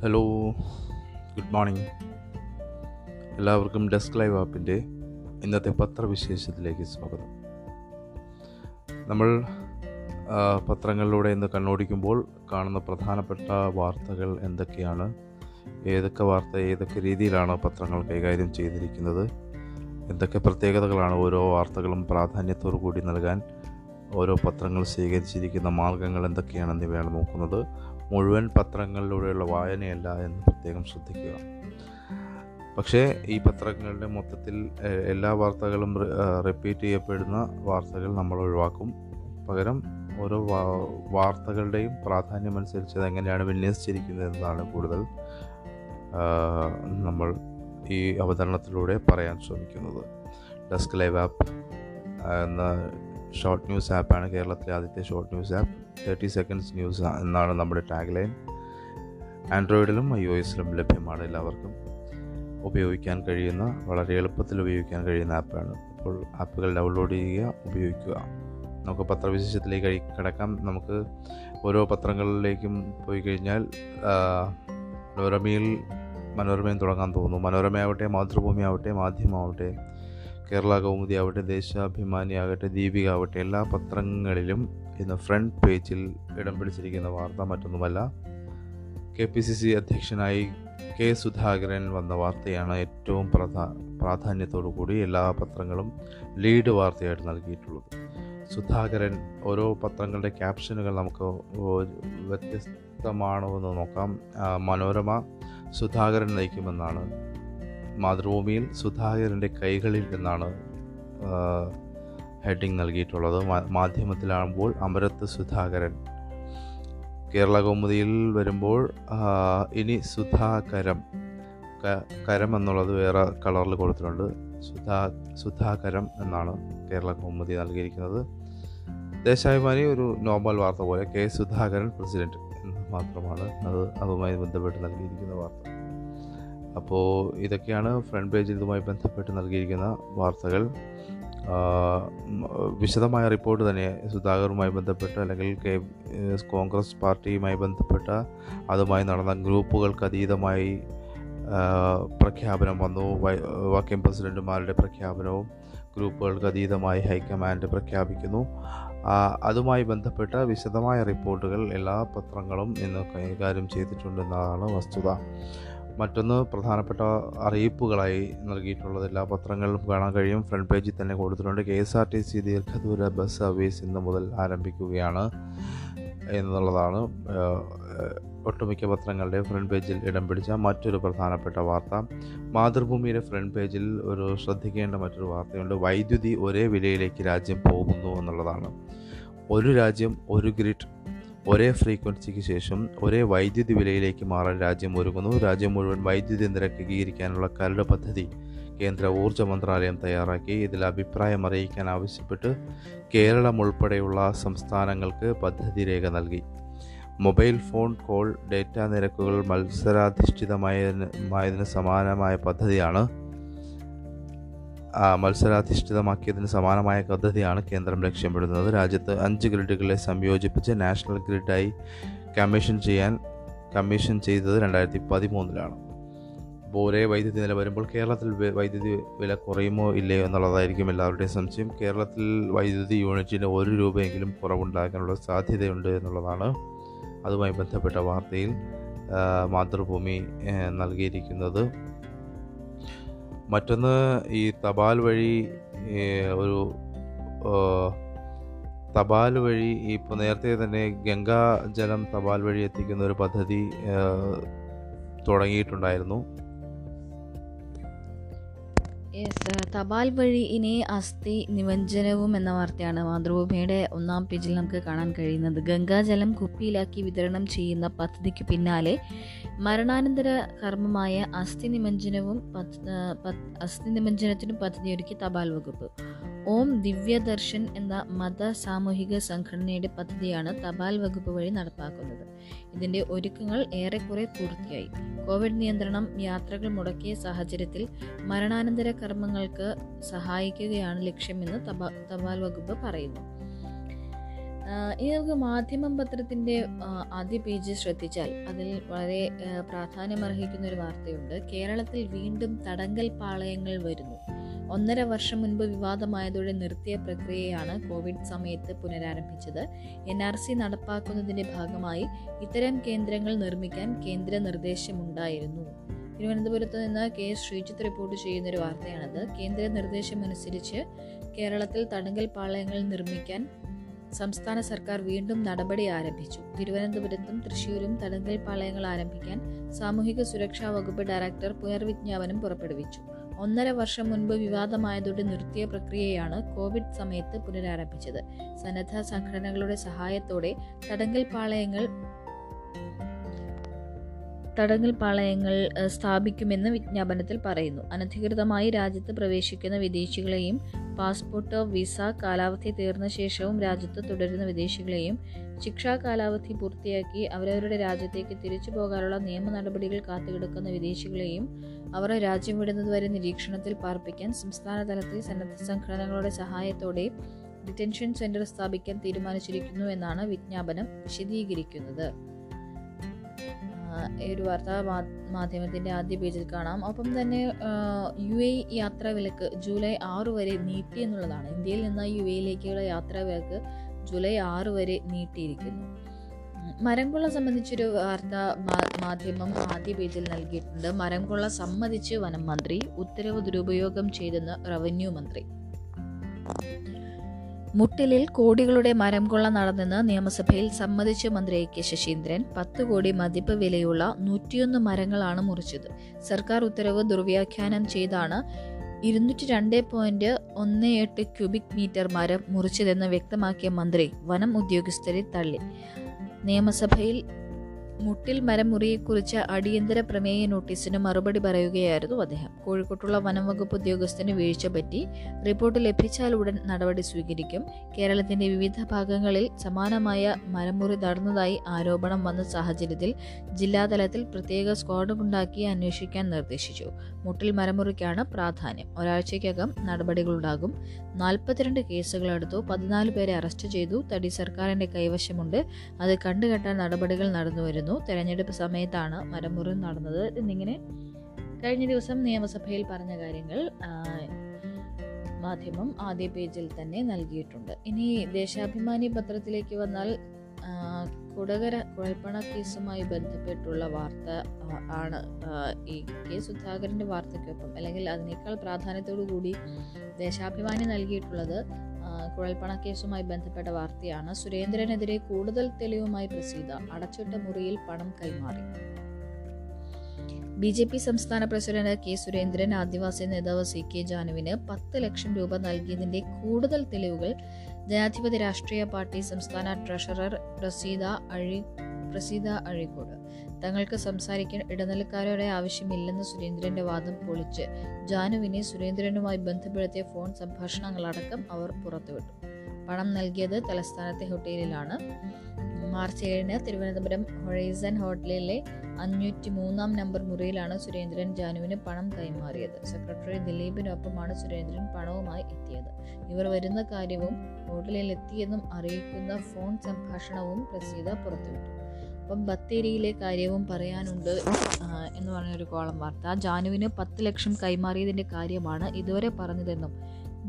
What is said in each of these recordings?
Hello, good morning എല്ലാവർക്കും. Desk live ആപ്പിൻ്റെ ഇന്നത്തെ പത്രവിശേഷത്തിലേക്ക് സ്വാഗതം. നമ്മൾ പത്രങ്ങളിലൂടെ ഇന്ന് കണ്ണോടിക്കുമ്പോൾ കാണുന്ന പ്രധാനപ്പെട്ട വാർത്തകൾ എന്തൊക്കെയാണ്, ഏതൊക്കെ വാർത്ത ഏതൊക്കെ രീതിയിലാണ് പത്രങ്ങൾ കൈകാര്യം ചെയ്തിരിക്കുന്നത്, എന്തൊക്കെ പ്രത്യേകതകളാണ് ഓരോ വാർത്തകളും പ്രാധാന്യത്തോടു കൂടി നൽകാൻ ഓരോ പത്രങ്ങൾ സ്വീകരിച്ചിരിക്കുന്ന മാർഗങ്ങൾ എന്തൊക്കെയാണെന്നിവയാണ് നോക്കുന്നത്. മുഴുവൻ പത്രങ്ങളിലൂടെയുള്ള വായനയല്ല എന്ന് പ്രത്യേകം ശ്രദ്ധിക്കുക. പക്ഷേ ഈ പത്രങ്ങളുടെ മൊത്തത്തിൽ എല്ലാ വാർത്തകളും റിപ്പീറ്റ് ചെയ്യപ്പെടുന്ന വാർത്തകൾ നമ്മൾ ഒഴിവാക്കും. പകരം ഓരോ വാർത്തകളുടെയും പ്രാധാന്യമനുസരിച്ച് അതെങ്ങനെയാണ് വിന്യസിച്ചിരിക്കുന്നത് എന്നതാണ് കൂടുതൽ നമ്മൾ ഈ അവതരണത്തിലൂടെ പറയാൻ ശ്രമിക്കുന്നത്. ഡെസ്ക് ലൈവ് ആപ്പ് എന്ന ഷോർട്ട് ന്യൂസ് ആപ്പാണ്, കേരളത്തിലെ ആദ്യത്തെ short news app. 30 seconds news എന്നാണ് നമ്മുടെ ടാഗ് ലൈൻ. ആൻഡ്രോയിഡിലും iOSലും ലഭ്യമാണ്. എല്ലാവർക്കും ഉപയോഗിക്കാൻ കഴിയുന്ന, വളരെ എളുപ്പത്തിൽ ഉപയോഗിക്കാൻ കഴിയുന്ന ആപ്പാണ്. അപ്പോൾ ആപ്പുകൾ ഡൗൺലോഡ് ചെയ്യുക, ഉപയോഗിക്കുക. നമുക്ക് പത്രവിശേഷത്തിലേക്ക് കിടക്കാം. നമുക്ക് ഓരോ പത്രങ്ങളിലേക്കും പോയി കഴിഞ്ഞാൽ മനോരമയിൽ തുടങ്ങാൻ തോന്നുന്നു. മനോരമയാവട്ടെ, മാതൃഭൂമി ആവട്ടെ, മാധ്യമമാവട്ടെ, കേരള കൗമുദി ആവട്ടെ, ദേശാഭിമാനി ആകട്ടെ, ദീപിക ആവട്ടെ, എല്ലാ പത്രങ്ങളിലും ഇന്ന് ഫ്രണ്ട് പേജിൽ ഇടം പിടിച്ചിരിക്കുന്ന വാർത്ത മറ്റൊന്നുമല്ല, KPCC അധ്യക്ഷനായി K സുധാകരൻ വന്ന വാർത്തയാണ്. ഏറ്റവും പ്രാധാന്യത്തോടു കൂടി എല്ലാ പത്രങ്ങളും ലീഡ് വാർത്തയായിട്ട് നൽകിയിട്ടുള്ളത്. സുധാകരൻ, ഓരോ പത്രങ്ങളുടെ ക്യാപ്ഷനുകൾ നമുക്ക് വ്യത്യസ്തമാണോ എന്ന് നോക്കാം. മനോരമ സുധാകരൻ നയിക്കുമെന്നാണ്, മാതൃഭൂമിയിൽ സുധാകരൻ്റെ കൈകളിൽ നിന്നാണ് ഹെഡിങ് നൽകിയിട്ടുള്ളത്. മാധ്യമത്തിലാകുമ്പോൾ അമരത്ത് സുധാകരൻ, കേരള കൗമുദിയിൽ വരുമ്പോൾ ഇനി സുധാകരം, കരം എന്നുള്ളത് വേറെ കളറിൽ കൊടുത്തിട്ടുണ്ട്. സുധാകരം എന്നാണ് കേരള കൗമുദി നൽകിയിരിക്കുന്നത്. ദേശാഭിമാനി ഒരു നോർമൽ വാർത്ത പോലെ, K സുധാകരൻ പ്രസിഡന്റ് എന്ന് മാത്രമാണ് അതുമായി ബന്ധപ്പെട്ട് നൽകിയിരിക്കുന്ന വാർത്ത. അപ്പോൾ ഇതൊക്കെയാണ് ഫ്രണ്ട് പേജിൽ ഇതുമായി ബന്ധപ്പെട്ട് നൽകിയിരിക്കുന്ന വാർത്തകൾ. വിശദമായ റിപ്പോർട്ട് തന്നെ സുധാകറുമായി ബന്ധപ്പെട്ട്, അല്ലെങ്കിൽ കോൺഗ്രസ് പാർട്ടിയുമായി ബന്ധപ്പെട്ട, അതുമായി നടന്ന ഗ്രൂപ്പുകൾക്ക് അതീതമായി പ്രഖ്യാപനം വന്നു. വർക്കിംഗ് പ്രസിഡന്റുമാരുടെ പ്രഖ്യാപനവും ഗ്രൂപ്പുകൾക്ക് അതീതമായി ഹൈക്കമാൻഡ് പ്രഖ്യാപിക്കുന്നു. അതുമായി ബന്ധപ്പെട്ട വിശദമായ റിപ്പോർട്ടുകൾ എല്ലാ പത്രങ്ങളും ഇന്ന് കൈകാര്യം ചെയ്തിട്ടുണ്ടെന്നതാണ് വസ്തുത. മറ്റൊന്ന്, പ്രധാനപ്പെട്ട അറിയിപ്പുകളായി നൽകിയിട്ടുള്ളത് എല്ലാ പത്രങ്ങളിലും കാണാൻ കഴിയും. ഫ്രണ്ട് പേജിൽ തന്നെ കൊടുത്തിട്ടുണ്ട്. KSRTC ദീർഘദൂര ബസ് സർവീസ് ഇന്ന് മുതൽ ആരംഭിക്കുകയാണ് എന്നുള്ളതാണ് ഒട്ടുമിക്ക പത്രങ്ങളുടെ ഫ്രണ്ട് പേജിൽ ഇടം പിടിച്ച മറ്റൊരു പ്രധാനപ്പെട്ട വാർത്ത. മാതൃഭൂമിയുടെ ഫ്രണ്ട് പേജിൽ ഒരു ശ്രദ്ധിക്കേണ്ട മറ്റൊരു വാർത്തയുണ്ട്. വൈദ്യുതി ഒരേ വിലയിലേക്ക് രാജ്യം പോകുന്നു എന്നുള്ളതാണ്. ഒരു രാജ്യം, ഒരു ഗ്രിഡ്, ഒരേ ഫ്രീക്വൻസിക്ക് ശേഷം ഒരേ വൈദ്യുതി വിലയിലേക്ക് മാറാൻ രാജ്യം ഒരുങ്ങുന്നു. രാജ്യം മുഴുവൻ വൈദ്യുതി നിരക്ക് ഏകീകരിക്കാനുള്ള കരട് പദ്ധതി കേന്ദ്ര ഊർജ്ജ മന്ത്രാലയം തയ്യാറാക്കി. ഇതിൽ അഭിപ്രായം അറിയിക്കാൻ ആവശ്യപ്പെട്ട് കേരളം ഉൾപ്പെടെയുള്ള സംസ്ഥാനങ്ങൾക്ക് പദ്ധതി രേഖ നൽകി. മൊബൈൽ ഫോൺ കോൾ ഡേറ്റ നിരക്കുകൾ മത്സരാധിഷ്ഠിതമാക്കിയതിന് സമാനമായ പദ്ധതിയാണ് കേന്ദ്രം ലക്ഷ്യമിടുന്നത്. രാജ്യത്ത് 5 ഗ്രിഡുകളെ സംയോജിപ്പിച്ച് നാഷണൽ ഗ്രിഡായി കമ്മീഷൻ ചെയ്തത് 2013. അപ്പോൾ ഒരേ വൈദ്യുതി നില വരുമ്പോൾ കേരളത്തിൽ വൈദ്യുതി വില കുറയുമോ ഇല്ലയോ എന്നുള്ളതായിരിക്കും എല്ലാവരുടെയും സംശയം. കേരളത്തിൽ വൈദ്യുതി യൂണിറ്റിന് 1 രൂപയെങ്കിലും കുറവുണ്ടാകാനുള്ള സാധ്യതയുണ്ട് എന്നുള്ളതാണ് അതുമായി ബന്ധപ്പെട്ട വാർത്തയിൽ മാതൃഭൂമി നൽകിയിരിക്കുന്നത്. മറ്റൊന്ന്, ഈ തപാൽ വഴി ഇപ്പോൾ നേരത്തെ തന്നെ ഗംഗാജലം തപാൽ വഴി എത്തിക്കുന്ന ഒരു പദ്ധതി തുടങ്ങിയിട്ടുണ്ടായിരുന്നു. തപാൽ വഴി ഇനി അസ്ഥി നിമഞ്ജനവും എന്ന വാർത്തയാണ് മാതൃഭൂമിയുടെ 1ാം പേജിൽ നമുക്ക് കാണാൻ കഴിയുന്നത്. ഗംഗാജലം കുപ്പിയിലാക്കി വിതരണം ചെയ്യുന്ന പദ്ധതിക്ക് പിന്നാലെ മരണാനന്തര കർമ്മമായ അസ്ഥി നിമഞ്ജനത്തിനും പദ്ധതിയൊരുക്കി തപാൽ വകുപ്പ്. ഓം ദിവ്യദർശൻ എന്ന മത സാമൂഹിക സംഘടനയുടെ പദ്ധതിയാണ് തപാൽ വകുപ്പ് വഴി നടപ്പാക്കുന്നത്. ഇതിൻ്റെ ഒരുക്കങ്ങൾ ഏറെക്കുറെ പൂർത്തിയായി. കോവിഡ് നിയന്ത്രണം, യാത്രകൾ മുടക്കിയ സാഹചര്യത്തിൽ മരണാനന്തര കർമ്മങ്ങൾക്ക് സഹായിക്കുകയാണ് ലക്ഷ്യമെന്ന് തപാൽ വകുപ്പ് പറയുന്നു. ഇനി നമുക്ക് മാധ്യമം പത്രത്തിൻ്റെ ആദ്യ പേജ് ശ്രദ്ധിച്ചാൽ അതിൽ വളരെ പ്രാധാന്യമർഹിക്കുന്നൊരു വാർത്തയുണ്ട്. കേരളത്തിൽ വീണ്ടും തടങ്കൽ പാളയങ്ങൾ വരുന്നു. 1.5 വർഷം മുൻപ് വിവാദമായതോടെ നിർത്തിയ പ്രക്രിയയാണ് കോവിഡ് സമയത്ത് പുനരാരംഭിച്ചത്. NRC നടപ്പാക്കുന്നതിൻ്റെ ഭാഗമായി ഇത്തരം കേന്ദ്രങ്ങൾ നിർമ്മിക്കാൻ കേന്ദ്ര നിർദ്ദേശമുണ്ടായിരുന്നു. തിരുവനന്തപുരത്ത് നിന്ന് K ശ്രീചിത്ര റിപ്പോർട്ട് ചെയ്യുന്നൊരു വാർത്തയാണത്. കേന്ദ്ര നിർദ്ദേശമനുസരിച്ച് കേരളത്തിൽ തടങ്കൽ പാളയങ്ങൾ നിർമ്മിക്കാൻ സംസ്ഥാന സർക്കാർ വീണ്ടും നടപടി ആരംഭിച്ചു. തിരുവനന്തപുരത്തും തൃശ്ശൂരും തടങ്കൽ പാളയങ്ങൾ ആരംഭിക്കാൻ സാമൂഹിക സുരക്ഷാ വകുപ്പ് ഡയറക്ടർ പുനർവിജ്ഞാപനം പുറപ്പെടുവിച്ചു. 1.5 വർഷം മുൻപ് വിവാദമായതോടെ നിർത്തിയ പ്രക്രിയയാണ് കോവിഡ് സമയത്ത് പുനരാരംഭിച്ചത്. സന്നദ്ധ സംഘടനകളുടെ സഹായത്തോടെ തടങ്കൽ പാളയങ്ങൾ സ്ഥാപിക്കുമെന്ന് വിജ്ഞാപനത്തിൽ പറയുന്നു. അനധികൃതമായി രാജ്യത്ത് പ്രവേശിക്കുന്ന വിദേശികളെയും പാസ്പോർട്ടോ വിസ കാലാവധി തീർന്ന ശേഷവും രാജ്യത്ത് തുടരുന്ന വിദേശികളെയും ശിക്ഷാ കാലാവധി പൂർത്തിയാക്കി അവരവരുടെ രാജ്യത്തേക്ക് തിരിച്ചു പോകാനുള്ള നിയമ നടപടികൾ കാത്തുകിടക്കുന്ന വിദേശികളെയും അവർ രാജ്യം വിടുന്നതുവരെ നിരീക്ഷണത്തിൽ പാർപ്പിക്കാൻ സംസ്ഥാന തലത്തിൽ സന്നദ്ധ സംഘടനകളുടെ സഹായത്തോടെ ഡിറ്റൻഷൻ സെന്റർ സ്ഥാപിക്കാൻ തീരുമാനിച്ചിരിക്കുന്നു എന്നാണ് വിജ്ഞാപനം വിശദീകരിക്കുന്നത്. ഈ ഒരു വാർത്ത മാധ്യമത്തിൻ്റെ ആദ്യ പേജിൽ കാണാം. ഒപ്പം തന്നെ UAE യാത്രാവിലക്ക് ജൂലൈ 6 വരെ നീട്ടി എന്നുള്ളതാണ്. ഇന്ത്യയിൽ നിന്ന് UAEയിലേക്കുള്ള യാത്രാവിലക്ക് ജൂലൈ 6 വരെ നീട്ടിയിരിക്കുന്നു. മരംകൊള്ള സംബന്ധിച്ചൊരു വാർത്ത മാധ്യമം ആദ്യ പേജിൽ നൽകിയിട്ടുണ്ട്. മരംകൊള്ള സമ്മതിച്ച് വനം മന്ത്രി, ഉത്തരവ് ദുരുപയോഗം ചെയ്തെന്ന് റവന്യൂ മന്ത്രി. മുട്ടിലിൽ കോടികളുടെ മരംകൊള്ള നടന്നെന്ന് നിയമസഭയിൽ സമ്മതിച്ച മന്ത്രി കെ ശശീന്ദ്രൻ. 10 കോടി മതിപ്പ് വിലയുള്ള 101 മരങ്ങളാണ് മുറിച്ചത്. സർക്കാർ ഉത്തരവ് ദുർവ്യാഖ്യാനം ചെയ്താണ് 202.18 ക്യൂബിക് മീറ്റർ മരം മുറിച്ചതെന്ന് വ്യക്തമാക്കിയ മന്ത്രി വനം ഉദ്യോഗസ്ഥരെ തള്ളി. നിയമസഭയിൽ മുട്ടിൽ മരംമുറിയെക്കുറിച്ച അടിയന്തര പ്രമേയ നോട്ടീസിന് മറുപടി പറയുകയായിരുന്നു അദ്ദേഹം. കോഴിക്കോട്ടുള്ള വനംവകുപ്പ് ഉദ്യോഗസ്ഥന് വീഴ്ച പറ്റി. റിപ്പോർട്ട് ലഭിച്ചാൽ ഉടൻ നടപടി സ്വീകരിക്കും. കേരളത്തിന്റെ വിവിധ ഭാഗങ്ങളിൽ സമാനമായ മരംമുറി നടന്നതായി ആരോപണം വന്ന സാഹചര്യത്തിൽ ജില്ലാതലത്തിൽ പ്രത്യേക സ്ക്വാഡുണ്ടാക്കി അന്വേഷിക്കാൻ നിർദ്ദേശിച്ചു. മുട്ടിൽ മരംമുറിക്കാണ് പ്രാധാന്യം. ഒരാഴ്ചയ്ക്കകം നടപടികളുണ്ടാകും. 42 കേസുകളെടുത്തു. 14 പേരെ അറസ്റ്റ് ചെയ്തു. തടി സർക്കാരിന്റെ കൈവശമുണ്ട്. അത് കണ്ടുകെട്ടാൻ നടപടികൾ നടന്നുവരുന്നു. തെരഞ്ഞെടുപ്പ് സമയത്താണ് മരംമുറി നടന്നത് എന്നിങ്ങനെ കഴിഞ്ഞ ദിവസം നിയമസഭയിൽ പറഞ്ഞ കാര്യങ്ങൾ മാധ്യമം ആദ്യ പേജിൽ തന്നെ നൽകിയിട്ടുണ്ട്. ഇനി ദേശാഭിമാനി പത്രത്തിലേക്ക് വന്നാൽ കൊടകര കുഴൽപ്പണ കേസുമായി ബന്ധപ്പെട്ടുള്ള വാർത്ത ആണ് ഈ കെ സുധാകരൻ്റെ വാർത്തയ്ക്കൊപ്പം അല്ലെങ്കിൽ അതിനേക്കാൾ പ്രാധാന്യത്തോടു കൂടി ദേശാഭിമാനി നൽകിയിട്ടുള്ളത് കുഴൽപ്പണ കേസുമായി ബന്ധപ്പെട്ട വാർത്തയാണ്. സുരേന്ദ്രനെതിരെ കൂടുതൽ തെളിവുമായി പ്രസീത, അടച്ചിട്ട മുറിയിൽ പണം കൈമാറി. BJP സംസ്ഥാന പ്രസിഡന്റ് കെ സുരേന്ദ്രൻ ആദിവാസി നേതാവ് CK ജാനുവിന് 10 ലക്ഷം രൂപ നൽകിയതിന്റെ കൂടുതൽ തെളിവുകൾ ജനാധിപത്യ രാഷ്ട്രീയ പാർട്ടി സംസ്ഥാന ട്രഷറർ പ്രസീത അഴീക്കോട്. തങ്ങൾക്ക് സംസാരിക്കാൻ ഇടനിലക്കാരുടെ ആവശ്യമില്ലെന്ന് സുരേന്ദ്രന്റെ വാദം പൊളിച്ച് ജാനുവിനെ സുരേന്ദ്രനുമായി ബന്ധപ്പെടുത്തിയ ഫോൺ സംഭാഷണങ്ങളടക്കം അവർ പുറത്തുവിട്ടു. പണം നൽകിയത് തലസ്ഥാനത്തെ ഹോട്ടലിലാണ്. മാർച്ച് 7 തിരുവനന്തപുരം ഹൊറൈസൺ ഹോട്ടലിലെ 503 നമ്പർ മുറിയിലാണ് സുരേന്ദ്രൻ ജാനുവിന് പണം കൈമാറിയത്. സെക്രട്ടറി ദിലീപിനൊപ്പമാണ് സുരേന്ദ്രൻ പണവുമായി എത്തിയത്. ഇവർ വരുന്ന കാര്യവും ഹോട്ടലിലെത്തിയെന്നും അറിയിക്കുന്ന ഫോൺ സംഭാഷണവും പ്രസീത പുറത്തുവിട്ടു. അപ്പം ബത്തേരിയിലെ കാര്യവും പറയാനുണ്ട് എന്ന് പറഞ്ഞൊരു കോളം വാർത്ത. ജാനുവിന് 10 ലക്ഷം കൈമാറിയതിൻ്റെ കാര്യമാണ് ഇതുവരെ പറഞ്ഞതെന്നും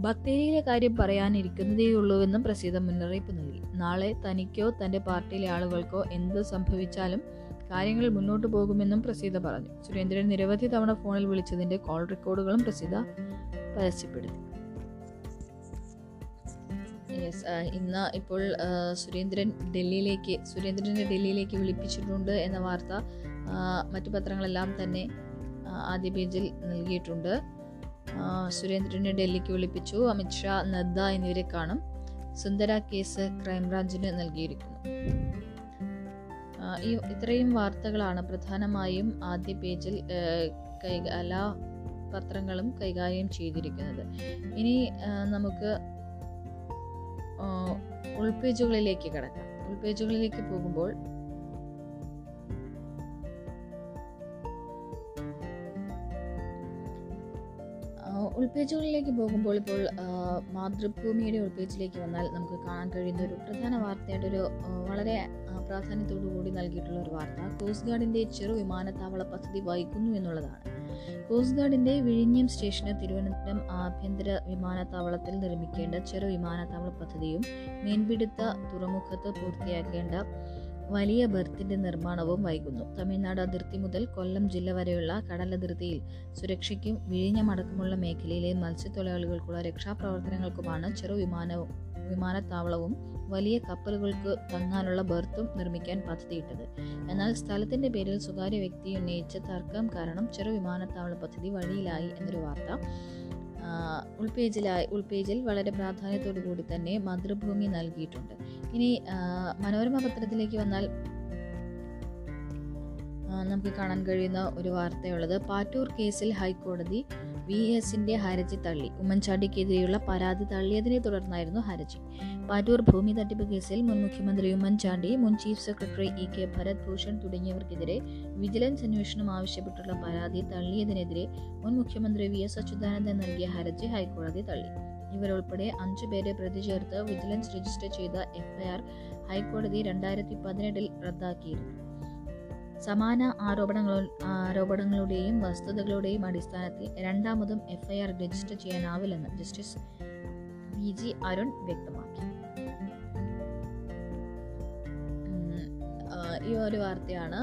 ബത്തേരിയിലെ കാര്യം പറയാനിരിക്കുന്നതേയുള്ളൂവെന്നും പ്രസീത മുന്നറിയിപ്പ് നൽകി. നാളെ തനിക്കോ തൻ്റെ പാർട്ടിയിലെ ആളുകൾക്കോ എന്ത് സംഭവിച്ചാലും കാര്യങ്ങൾ മുന്നോട്ട് പോകുമെന്നും പ്രസീത പറഞ്ഞു. സുരേന്ദ്രൻ നിരവധി തവണ ഫോണിൽ വിളിച്ചതിൻ്റെ കോൾ റെക്കോർഡുകളും പ്രസീത പരസ്യപ്പെടുത്തി. ഇന്ന് ഇപ്പോൾ സുരേന്ദ്രനെ ഡൽഹിയിലേക്ക് വിളിപ്പിച്ചിട്ടുണ്ട് എന്ന വാർത്ത മറ്റു പത്രങ്ങളെല്ലാം തന്നെ ആദ്യ പേജിൽ നൽകിയിട്ടുണ്ട്. സുരേന്ദ്രനെ ഡൽഹിക്ക് വിളിപ്പിച്ചു. അമിത്ഷാ, നദ്ദ എന്നിവരെ കാണും. സുന്ദര കേസ് ക്രൈംബ്രാഞ്ചിന് നൽകിയിരിക്കുന്നു. ഇത്രയും വാർത്തകളാണ് പ്രധാനമായും ആദ്യ പേജിൽ എല്ലാ പത്രങ്ങളും കൈകാര്യം ചെയ്തിരിക്കുന്നത്. ഇനി നമുക്ക് ഉൾപേജുകളിലേക്ക് കടക്കാം. ഉൾപേജുകളിലേക്ക് പോകുമ്പോൾ ഉൾപേജുകളിലേക്ക് പോകുമ്പോൾ ഇപ്പോൾ മാതൃഭൂമിയുടെ ഉൾപേജിലേക്ക് വന്നാൽ നമുക്ക് കാണാൻ കഴിയുന്ന ഒരു പ്രധാന വാർത്തയായിട്ട് ഒരു വളരെ പ്രാധാന്യത്തോടു കൂടി നൽകിയിട്ടുള്ള ഒരു വാർത്ത കോസ്റ്റ് ഗാർഡിൻ്റെ ചെറു വിമാനത്താവള പദ്ധതി വൈകുന്നു എന്നുള്ളതാണ്. കോസ്റ്റ് ഗാർഡിൻ്റെ വിഴിഞ്ഞം സ്റ്റേഷന് തിരുവനന്തപുരം ആഭ്യന്തര വിമാനത്താവളത്തിൽ നിർമ്മിക്കേണ്ട ചെറു വിമാനത്താവള പദ്ധതിയും മീൻപിടുത്ത തുറമുഖത്ത് പൂർത്തിയാക്കേണ്ട വലിയ ബർത്തിന്റെ നിർമ്മാണവും വൈകുന്നു. തമിഴ്നാട് അതിർത്തി മുതൽ കൊല്ലം ജില്ല വരെയുള്ള കടലതിർത്തിയിൽ സുരക്ഷയ്ക്കും വിഴിഞ്ഞമടക്കമുള്ള മേഖലയിലെ മത്സ്യത്തൊഴിലാളികൾക്കുള്ള രക്ഷാപ്രവർത്തനങ്ങൾക്കുമാണ് ചെറു വിമാനത്താവളവും വലിയ കപ്പലുകൾക്ക് തങ്ങാനുള്ള ബർത്തും നിർമ്മിക്കാൻ പദ്ധതിയിട്ടത്. എന്നാൽ സ്ഥലത്തിന്റെ പേരിൽ സ്വകാര്യ വ്യക്തി ഉന്നയിച്ച തർക്കം കാരണം ചെറു വിമാനത്താവള പദ്ധതി വഴിയിലായി എന്നൊരു വാർത്ത ഉൾപേജിൽ വളരെ പ്രാധാന്യത്തോടു കൂടി തന്നെ മാതൃഭൂമി നൽകിയിട്ടുണ്ട്. ഇനി മനോരമ പത്രത്തിലേക്ക് വന്നാൽ നമുക്ക് കാണാൻ കഴിയുന്ന ഒരു വാർത്തയുള്ളത് പാറ്റൂർ കേസിൽ ഹൈക്കോടതി VS ഹർജി തള്ളി. ഉമ്മൻചാണ്ടിക്കെതിരെയുള്ള പരാതി തള്ളിയതിനെ തുടർന്നായിരുന്നു ഹർജി. പാറ്റൂർ ഭൂമി തട്ടിപ്പ് കേസിൽ മുൻ മുഖ്യമന്ത്രി ഉമ്മൻചാണ്ടി, മുൻ ചീഫ് സെക്രട്ടറി E K തുടങ്ങിയവർക്കെതിരെ വിജിലൻസ് അന്വേഷണം ആവശ്യപ്പെട്ടുള്ള പരാതി തള്ളിയതിനെതിരെ മുൻ മുഖ്യമന്ത്രി VS നൽകിയ ഹർജി ഹൈക്കോടതി തള്ളി. ഇവരുൾപ്പെടെ 5 പേരെ പ്രതി ചേർത്ത് വിജിലൻസ് രജിസ്റ്റർ ചെയ്ത FIR ഹൈക്കോടതി 2018 റദ്ദാക്കിയിരുന്നു. സമാന ആരോപണങ്ങളുടെയും വസ്തുതകളുടെയും അടിസ്ഥാനത്തിൽ രണ്ടാമതും FIR രജിസ്റ്റർ ചെയ്യാനാവില്ലെന്ന് ജസ്റ്റിസ് PG അരുൺ വ്യക്തമാക്കി. ഈ ഒരു വാർത്തയാണ്.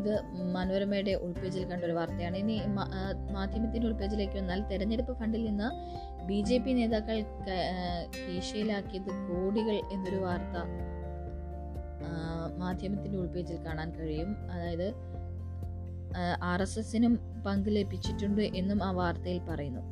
ഇത് മനോരമയുടെ ഉൾപേജിൽ കണ്ടൊരു വാർത്തയാണ്. ഇനി മാധ്യമത്തിൻ്റെ ഉൾപേജിലേക്ക് വന്നാൽ തെരഞ്ഞെടുപ്പ് ഫണ്ടിൽ നിന്ന് BJP നേതാക്കൾ കീശയിലാക്കിയത് കോടികൾ എന്നൊരു വാർത്ത മാധ്യമത്തിൻ്റെ ഉൾപേജിൽ കാണാൻ കഴിയും. അതായത് RSSനും പങ്ക് ലഭിച്ചിട്ടുണ്ട് എന്നും ആ വാർത്തയിൽ പറയുന്നു.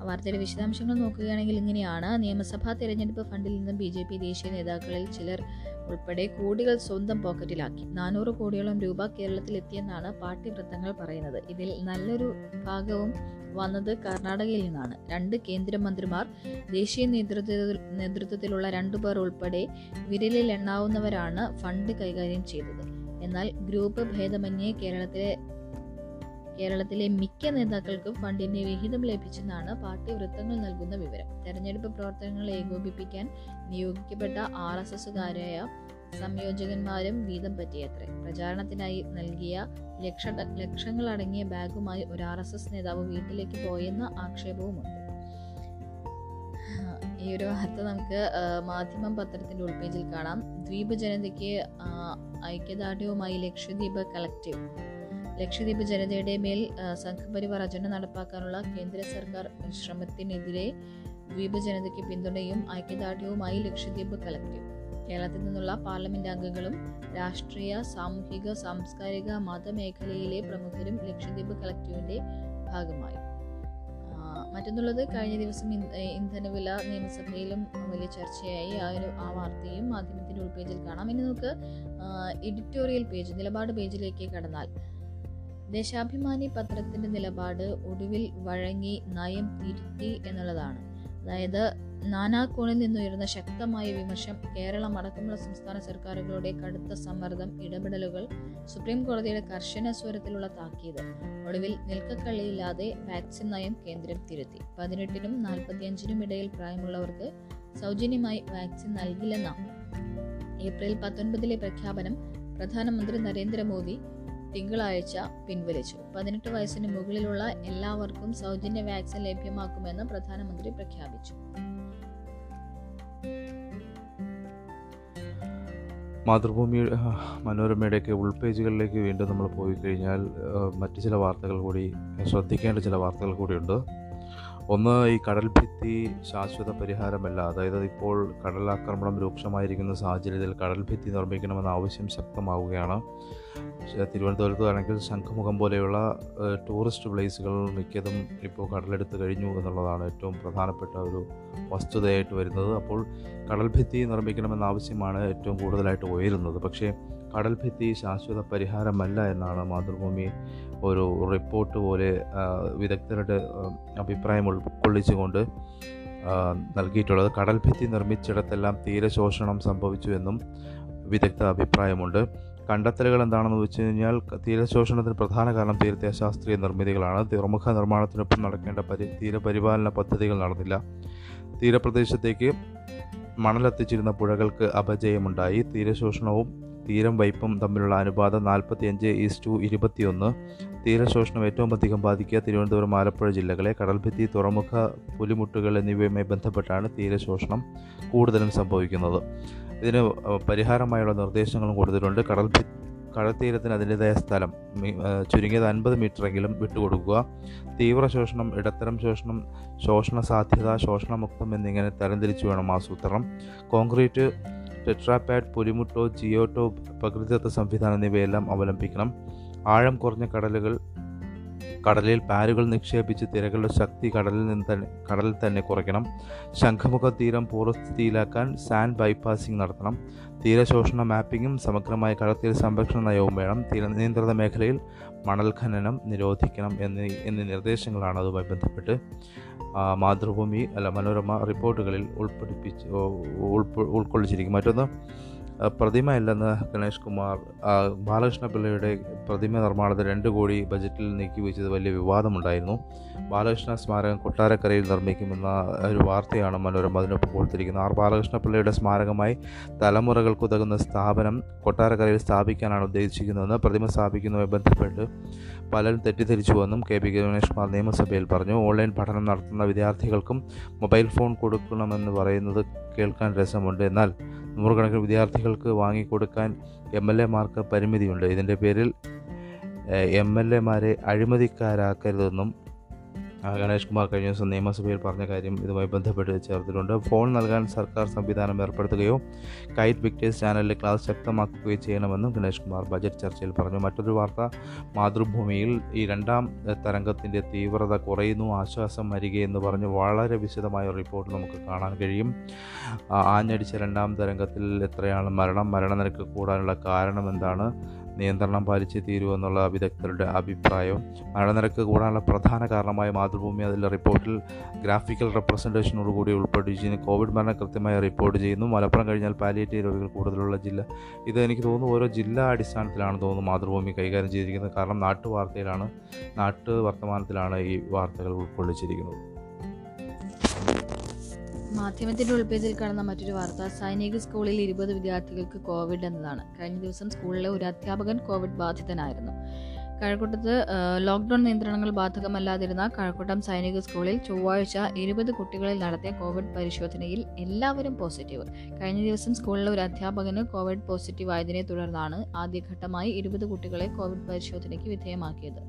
ആ വാർത്തയുടെ വിശദാംശങ്ങൾ നോക്കുകയാണെങ്കിൽ ഇങ്ങനെയാണ്. നിയമസഭാ തെരഞ്ഞെടുപ്പ് ഫണ്ടിൽ നിന്നും BJP ദേശീയ നേതാക്കളിൽ ചിലർ ഉൾപ്പെടെ കോടികൾ സ്വന്തം പോക്കറ്റിലാക്കി. 400 കോടിയോളം രൂപ കേരളത്തിലെത്തിയെന്നാണ് പാർട്ടി വൃത്തങ്ങൾ പറയുന്നത്. ഇതിൽ നല്ലൊരു ഭാഗവും വന്നത് കർണാടകയിൽ നിന്നാണ്. 2 കേന്ദ്രമന്ത്രിമാർ, ദേശീയ നേതൃത്വത്തിലുള്ള 2 പേർ ഉൾപ്പെടെ വിരലിൽ എണ്ണാവുന്നവരാണ് ഫണ്ട് കൈകാര്യം ചെയ്തത്. എന്നാൽ ഗ്രൂപ്പ് ഭേദമന്യേ കേരളത്തിലെ മിക്ക നേതാക്കൾക്കും ഫണ്ടിന്റെ വിഹിതം ലഭിച്ചെന്നാണ് പാർട്ടി വൃത്തങ്ങൾ നൽകുന്ന വിവരം. തെരഞ്ഞെടുപ്പ് പ്രവർത്തനങ്ങൾ ഏകോപിപ്പിക്കാൻ നിയോഗിക്കപ്പെട്ട RSSകാരായ സംയോജകന്മാരും വീതം പറ്റിയത്രേ. പ്രചാരണത്തിനായി നൽകിയ ലക്ഷങ്ങളടങ്ങിയ ബാഗുമായി ഒരു RSS നേതാവ് വീട്ടിലേക്ക് പോയെന്ന ആക്ഷേപവുമുണ്ട്. ഈ ഒരു വാർത്ത നമുക്ക് മാധ്യമം പത്രത്തിന്റെ ഉൾപേജിൽ കാണാം. ദ്വീപ് ജനതയ്ക്ക് ഐക്യദാർഢ്യവുമായി ലക്ഷദ്വീപ് ജനതയുടെ മേൽ സംഘപരിവാർ അജണ്ട നടപ്പാക്കാനുള്ള കേന്ദ്ര സർക്കാർ ശ്രമത്തിനെതിരെ ദ്വീപ് ജനതയ്ക്ക് പിന്തുണയും ഐക്യദാർഢ്യവുമായി ലക്ഷദ്വീപ് കളക്റ്റീവ്. കേരളത്തിൽ നിന്നുള്ള പാർലമെന്റ് അംഗങ്ങളും രാഷ്ട്രീയ, സാമൂഹിക, സാംസ്കാരിക, മതമേഖലയിലെ പ്രമുഖരും ലക്ഷദ്വീപ് കളക്റ്റീവിന്റെ ഭാഗമായി. മറ്റൊന്നുള്ളത് കഴിഞ്ഞ ദിവസം ഇന്ധനവില നിയമസഭയിലും വലിയ ചർച്ചയായി. ആ വാർത്തയും മാധ്യമത്തിന്റെ ഉൾപേജിൽ കാണാം. ഇനി നമുക്ക് എഡിറ്റോറിയൽ പേജ്, നിലപാട് പേജിലേക്ക് കടന്നാൽ ദേശാഭിമാനി പത്രത്തിന്റെ നിലപാട് ഒടുവിൽ വഴങ്ങി നയം തിരുത്തി എന്നുള്ളതാണ്. അതായത് നാനാകോണിൽ നിന്നുയരുന്ന ശക്തമായ വിമർശനം, കേരളം അടക്കമുള്ള സംസ്ഥാന സർക്കാരുകളുടെ കടുത്ത സമ്മർദ്ദം, ഇടപെടലുകൾ, സുപ്രീം കോടതിയുടെ കർശന സ്വരത്തിലുള്ള താക്കീത്. ഒടുവിൽ നിൽക്കക്കള്ളിയില്ലാതെ വാക്സിൻ നയം കേന്ദ്രം തിരുത്തി. 18-നും 45-നും ഇടയിൽ പ്രായമുള്ളവർക്ക് സൗജന്യമായി വാക്സിൻ നൽകില്ലെന്ന ഏപ്രിൽ 19 പ്രഖ്യാപനം പ്രധാനമന്ത്രി നരേന്ദ്രമോദി തിങ്കളാഴ്ച പിൻവലിച്ചു. 18 വയസ്സിന് മുകളിലുള്ള എല്ലാവർക്കും സൗജന്യ വാക്സിൻ ലഭ്യമാക്കുമെന്ന് പ്രധാനമന്ത്രി പ്രഖ്യാപിച്ചു. മാതൃഭൂമി മനോരമയുടെയൊക്കെ ഉൾപേജുകളിലേക്ക് വീണ്ടും നമ്മൾ പോയി കഴിഞ്ഞാൽ മറ്റു ചില വാർത്തകൾ കൂടി ശ്രദ്ധിക്കേണ്ട ചില വാർത്തകൾ കൂടിയുണ്ട്. ഒന്ന്, ഈ കടൽഭിത്തി ശാശ്വത പരിഹാരമല്ല. അതായത് ഇപ്പോൾ കടലാക്രമണം രൂക്ഷമായിരിക്കുന്ന സാഹചര്യത്തിൽ കടൽഭിത്തി നിർമ്മിക്കണമെന്ന ആവശ്യം ശക്തമാവുകയാണ്. തിരുവനന്തപുരത്താണെങ്കിൽ ശംഖുമുഖം പോലെയുള്ള ടൂറിസ്റ്റ് പ്ലേസുകൾ മിക്കതും ഇപ്പോൾ കടലെടുത്ത് കഴിഞ്ഞു എന്നുള്ളതാണ് ഏറ്റവും പ്രധാനപ്പെട്ട ഒരു വസ്തുതയായിട്ട് വരുന്നത്. അപ്പോൾ കടൽഭിത്തി നിർമ്മിക്കണമെന്ന ആവശ്യമാണ് ഏറ്റവും കൂടുതലായിട്ട് ഉയരുന്നത്. പക്ഷേ കടൽഭിത്തി ശാശ്വത പരിഹാരമല്ല എന്നാണ് മാതൃഭൂമി ഒരു റിപ്പോർട്ട് പോലെ വിദഗ്ധരുടെ അഭിപ്രായം ഉൾക്കൊള്ളിച്ചുകൊണ്ട് നൽകിയിട്ടുള്ളത്. കടൽഭിത്തി നിർമ്മിച്ചിടത്തെല്ലാം തീരശോഷണം സംഭവിച്ചു എന്നും വിദഗ്ധ അഭിപ്രായമുണ്ട്. കണ്ടെത്തലുകൾ എന്താണെന്ന് വെച്ച് കഴിഞ്ഞാൽ തീരശോഷണത്തിന് പ്രധാന കാരണം തീരത്തെ ശാസ്ത്രീയ നിർമ്മിതികളാണ്. തുറമുഖ നിർമ്മാണത്തിനൊപ്പം നടക്കേണ്ട തീരപരിപാലന പദ്ധതികൾ നടന്നില്ല. തീരപ്രദേശത്തേക്ക് മണലെത്തിച്ചിരുന്ന പുഴകൾക്ക് അപജയമുണ്ടായി. തീരശോഷണവും തീരം വൈപ്പും തമ്മിലുള്ള അനുപാതം 45:21. തീരശോഷണം ഏറ്റവും അധികം ബാധിക്കുക തിരുവനന്തപുരം, ആലപ്പുഴ ജില്ലകളെ. കടൽഭിത്തി, തുറമുഖ പുലിമുട്ടുകൾ എന്നിവയുമായി ബന്ധപ്പെട്ടാണ് തീരശോഷണം കൂടുതലും സംഭവിക്കുന്നത്. ഇതിന് പരിഹാരമായുള്ള നിർദ്ദേശങ്ങളും കൊടുത്തിട്ടുണ്ട്. കടൽത്തീരത്തിന് അതിൻ്റെതായ സ്ഥലം ചുരുങ്ങിയത് 50 മീറ്ററെങ്കിലും വിട്ടുകൊടുക്കുക. തീവ്രശോഷണം, ഇടത്തരം ശോഷണം, ശോഷണ സാധ്യത, ശോഷണമുക്തം എന്നിങ്ങനെ തരംതിരിച്ചു വേണം ആസൂത്രണം. കോൺക്രീറ്റ്, ടെട്രാപാഡ്, പുലിമുട്ടോ, ജിയോട്ടോ, പ്രകൃതിദത്ത സംവിധാനം എന്നിവയെല്ലാം അവലംബിക്കണം. ആഴം കുറഞ്ഞ കടലിൽ പാരുകൾ നിക്ഷേപിച്ച് തിരകളുടെ ശക്തി കടലിൽ തന്നെ കുറയ്ക്കണം. ശംഖമുഖ തീരം പൂർവ്വസ്ഥിതിയിലാക്കാൻ സാൻഡ് ബൈപ്പാസിംഗ് നടത്തണം. തീരശോഷണ മാപ്പിങ്ങും സമഗ്രമായ കടൽത്തീര സംരക്ഷണ നയവും വേണം. തീരനിയന്ത്രിത മേഖലയിൽ മണൽ ഖനനം നിരോധിക്കണം എന്നീ നിർദ്ദേശങ്ങളാണ് അതുമായി ബന്ധപ്പെട്ട് മാതൃഭൂമി മനോരമ റിപ്പോർട്ടുകളിൽ ഉൾക്കൊള്ളിച്ചിരിക്കും. മറ്റൊന്ന്, പ്രതിമയില്ലെന്ന് ഗണേഷ് കുമാർ ബാലകൃഷ്ണപിള്ളയുടെ പ്രതിമ നിർമ്മാണത്തിന് 2 കോടി ബജറ്റിൽ നീക്കിവെച്ചത് വലിയ വിവാദമുണ്ടായിരുന്നു. ബാലകൃഷ്ണ സ്മാരകം കൊട്ടാരക്കരയിൽ നിർമ്മിക്കുമെന്ന ഒരു വാർത്തയാണ് മനോരമ അതിനൊപ്പം കൊടുത്തിരിക്കുന്നത്. ആർ ബാലകൃഷ്ണപിള്ളയുടെ സ്മാരകമായി തലമുറകൾക്കുതകുന്ന സ്ഥാപനം കൊട്ടാരക്കരയിൽ സ്ഥാപിക്കാനാണ് ഉദ്ദേശിക്കുന്നതെന്ന് പ്രതിമ സ്ഥാപിക്കുന്നതുമായി ബന്ധപ്പെട്ട് പലരും തെറ്റിദ്ധരിച്ചുവെന്നും കെ പി ഗണേഷ് കുമാർ നിയമസഭയിൽ പറഞ്ഞു. ഓൺലൈൻ പഠനം നടത്തുന്ന വിദ്യാർത്ഥികൾക്കും മൊബൈൽ ഫോൺ കൊടുക്കണമെന്ന് പറയുന്നത് കേൾക്കാൻ രസമുണ്ട്. എന്നാൽ 100 കണക്കിന് വിദ്യാർത്ഥികൾക്ക് വാങ്ങിക്കൊടുക്കാൻ MLA മാർക്ക് പരിമിതിയുണ്ട്. ഇതിൻ്റെ പേരിൽ MLA മാരെ അഴിമതിക്കാരാക്കരുതെന്നും ഗണേഷ് കുമാർ കഴിഞ്ഞ ദിവസം നിയമസഭയിൽ പറഞ്ഞ കാര്യം ഇതുമായി ബന്ധപ്പെട്ട് ചേർത്തിട്ടുണ്ട്. ഫോൺ നൽകാൻ സർക്കാർ സംവിധാനം ഏർപ്പെടുത്തുകയോ കൈറ്റ് വിക്ടേഴ്സ് ചാനലിലെ ക്ലാസ് ശക്തമാക്കുകയോ ചെയ്യണമെന്നും ഗണേഷ് കുമാർ ബജറ്റ് ചർച്ചയിൽ പറഞ്ഞു. മറ്റൊരു വാർത്ത മാതൃഭൂമിയിൽ, ഈ 2ാം തരംഗത്തിൻ്റെ തീവ്രത കുറയുന്നു, ആശ്വാസം വരികയെന്ന് പറഞ്ഞ് വളരെ വിശദമായ റിപ്പോർട്ട് നമുക്ക് കാണാൻ കഴിയും. ആഞ്ഞടിച്ച 2ാം തരംഗത്തിൽ എത്രയാണ് മരണം, മരണനിരക്ക് കൂടാനുള്ള കാരണം എന്താണ്, നിയന്ത്രണം പാലിച്ച് തീരുമെന്നുള്ള വിദഗ്ധരുടെ അഭിപ്രായം. മരണനിരക്ക് കൂടാനുള്ള പ്രധാന കാരണമായ മാതൃഭൂമി അതിലെ റിപ്പോർട്ടിൽ ഗ്രാഫിക്കൽ റെപ്രസെൻറ്റേഷനോടുകൂടി ഉൾപ്പെടുത്തിയിരിക്കുന്നു. കോവിഡ് മരണം കൃത്യമായി റിപ്പോർട്ട് ചെയ്യുന്നു. മലപ്പുറം കഴിഞ്ഞാൽ പാലിയേറ്റീവ് രോഗികൾ കൂടുതലുള്ള ജില്ല. ഇത് എനിക്ക് തോന്നുന്നു ഓരോ ജില്ലാ അടിസ്ഥാനത്തിലാണ് തോന്നുന്നു മാതൃഭൂമി കൈകാര്യം ചെയ്തിരിക്കുന്നത്. കാരണം നാട്ടുവർത്തമാനത്തിലാണ് ഈ വാർത്തകൾ ഉൾക്കൊള്ളിച്ചിരിക്കുന്നത്. മാധ്യമത്തിൻ്റെ ഉൾപേജിൽ കാണുന്ന മറ്റൊരു വാർത്ത സൈനിക സ്കൂളിൽ 20 വിദ്യാർത്ഥികൾക്ക് കോവിഡ് എന്നതാണ്. കഴിഞ്ഞ ദിവസം സ്കൂളിലെ ഒരു അധ്യാപകൻ കോവിഡ് ബാധിതനായിരുന്നു. കഴക്കൂട്ടത്ത് ലോക്ക്ഡൌൺ നിയന്ത്രണങ്ങൾ ബാധകമല്ലാതിരുന്ന കഴക്കൂട്ടം സൈനിക സ്കൂളിൽ ചൊവ്വാഴ്ച 20 കുട്ടികളിൽ നടത്തിയ കോവിഡ് പരിശോധനയിൽ എല്ലാവരും പോസിറ്റീവ്. കഴിഞ്ഞ ദിവസം സ്കൂളിലെ ഒരു അധ്യാപകന് കോവിഡ് പോസിറ്റീവ് ആയതിനെ തുടർന്നാണ് ആദ്യഘട്ടമായി 20 കുട്ടികളെ കോവിഡ് പരിശോധനയ്ക്ക് വിധേയമാക്കിയത്.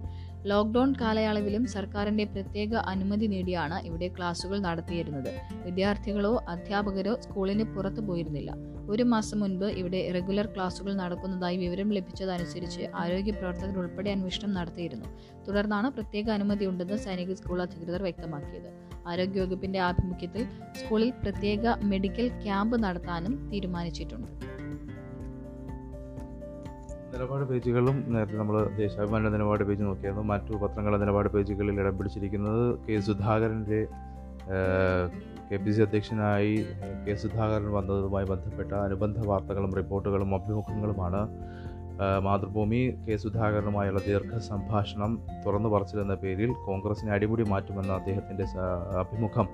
ലോക്ക്ഡൌൺ കാലയളവിലും സർക്കാരിൻ്റെ പ്രത്യേക അനുമതി നേടിയാണ് ഇവിടെ ക്ലാസുകൾ നടത്തിയിരുന്നത്. വിദ്യാർത്ഥികളോ അധ്യാപകരോ സ്കൂളിന് പുറത്തു പോയിരുന്നില്ല. 1 മാസം മുൻപ് ഇവിടെ റെഗുലർ ക്ലാസുകൾ നടക്കുന്നതായി വിവരം ലഭിച്ചതനുസരിച്ച് ആരോഗ്യ പ്രവർത്തകർ ഉൾപ്പെടെ അന്വേഷണം നടത്തിയിരുന്നു. തുടർന്നാണ് പ്രത്യേക അനുമതിയുണ്ടെന്ന് സൈനിക സ്കൂൾ അധികൃതർ വ്യക്തമാക്കിയത്. ആരോഗ്യവകുപ്പിൻ്റെ ആഭിമുഖ്യത്തിൽ സ്കൂളിൽ പ്രത്യേക മെഡിക്കൽ ക്യാമ്പ് നടത്താനും തീരുമാനിച്ചിട്ടുണ്ട്. നിലപാട് പേജുകളും നേരത്തെ നമ്മൾ ദേശാഭിമാനിയുടെ നിലപാട് പേജ് നോക്കിയായിരുന്നു. മറ്റു പത്രങ്ങളുടെ നിലപാട് പേജുകളിൽ ഇടം പിടിച്ചിരിക്കുന്നത് കെ സുധാകരൻ്റെ KPCC അധ്യക്ഷനായി കെ സുധാകരൻ വന്നതുമായി ബന്ധപ്പെട്ട അനുബന്ധ വാർത്തകളും റിപ്പോർട്ടുകളും അഭിമുഖങ്ങളുമാണ്. മാതൃഭൂമി കെ സുധാകരനുമായുള്ള ദീർഘസംഭാഷണം തുറന്നു പറച്ചിലെന്ന പേരിൽ കോൺഗ്രസിനെ അടിമുടി മാറ്റുമെന്ന അദ്ദേഹത്തിൻ്റെ അഭിമുഖം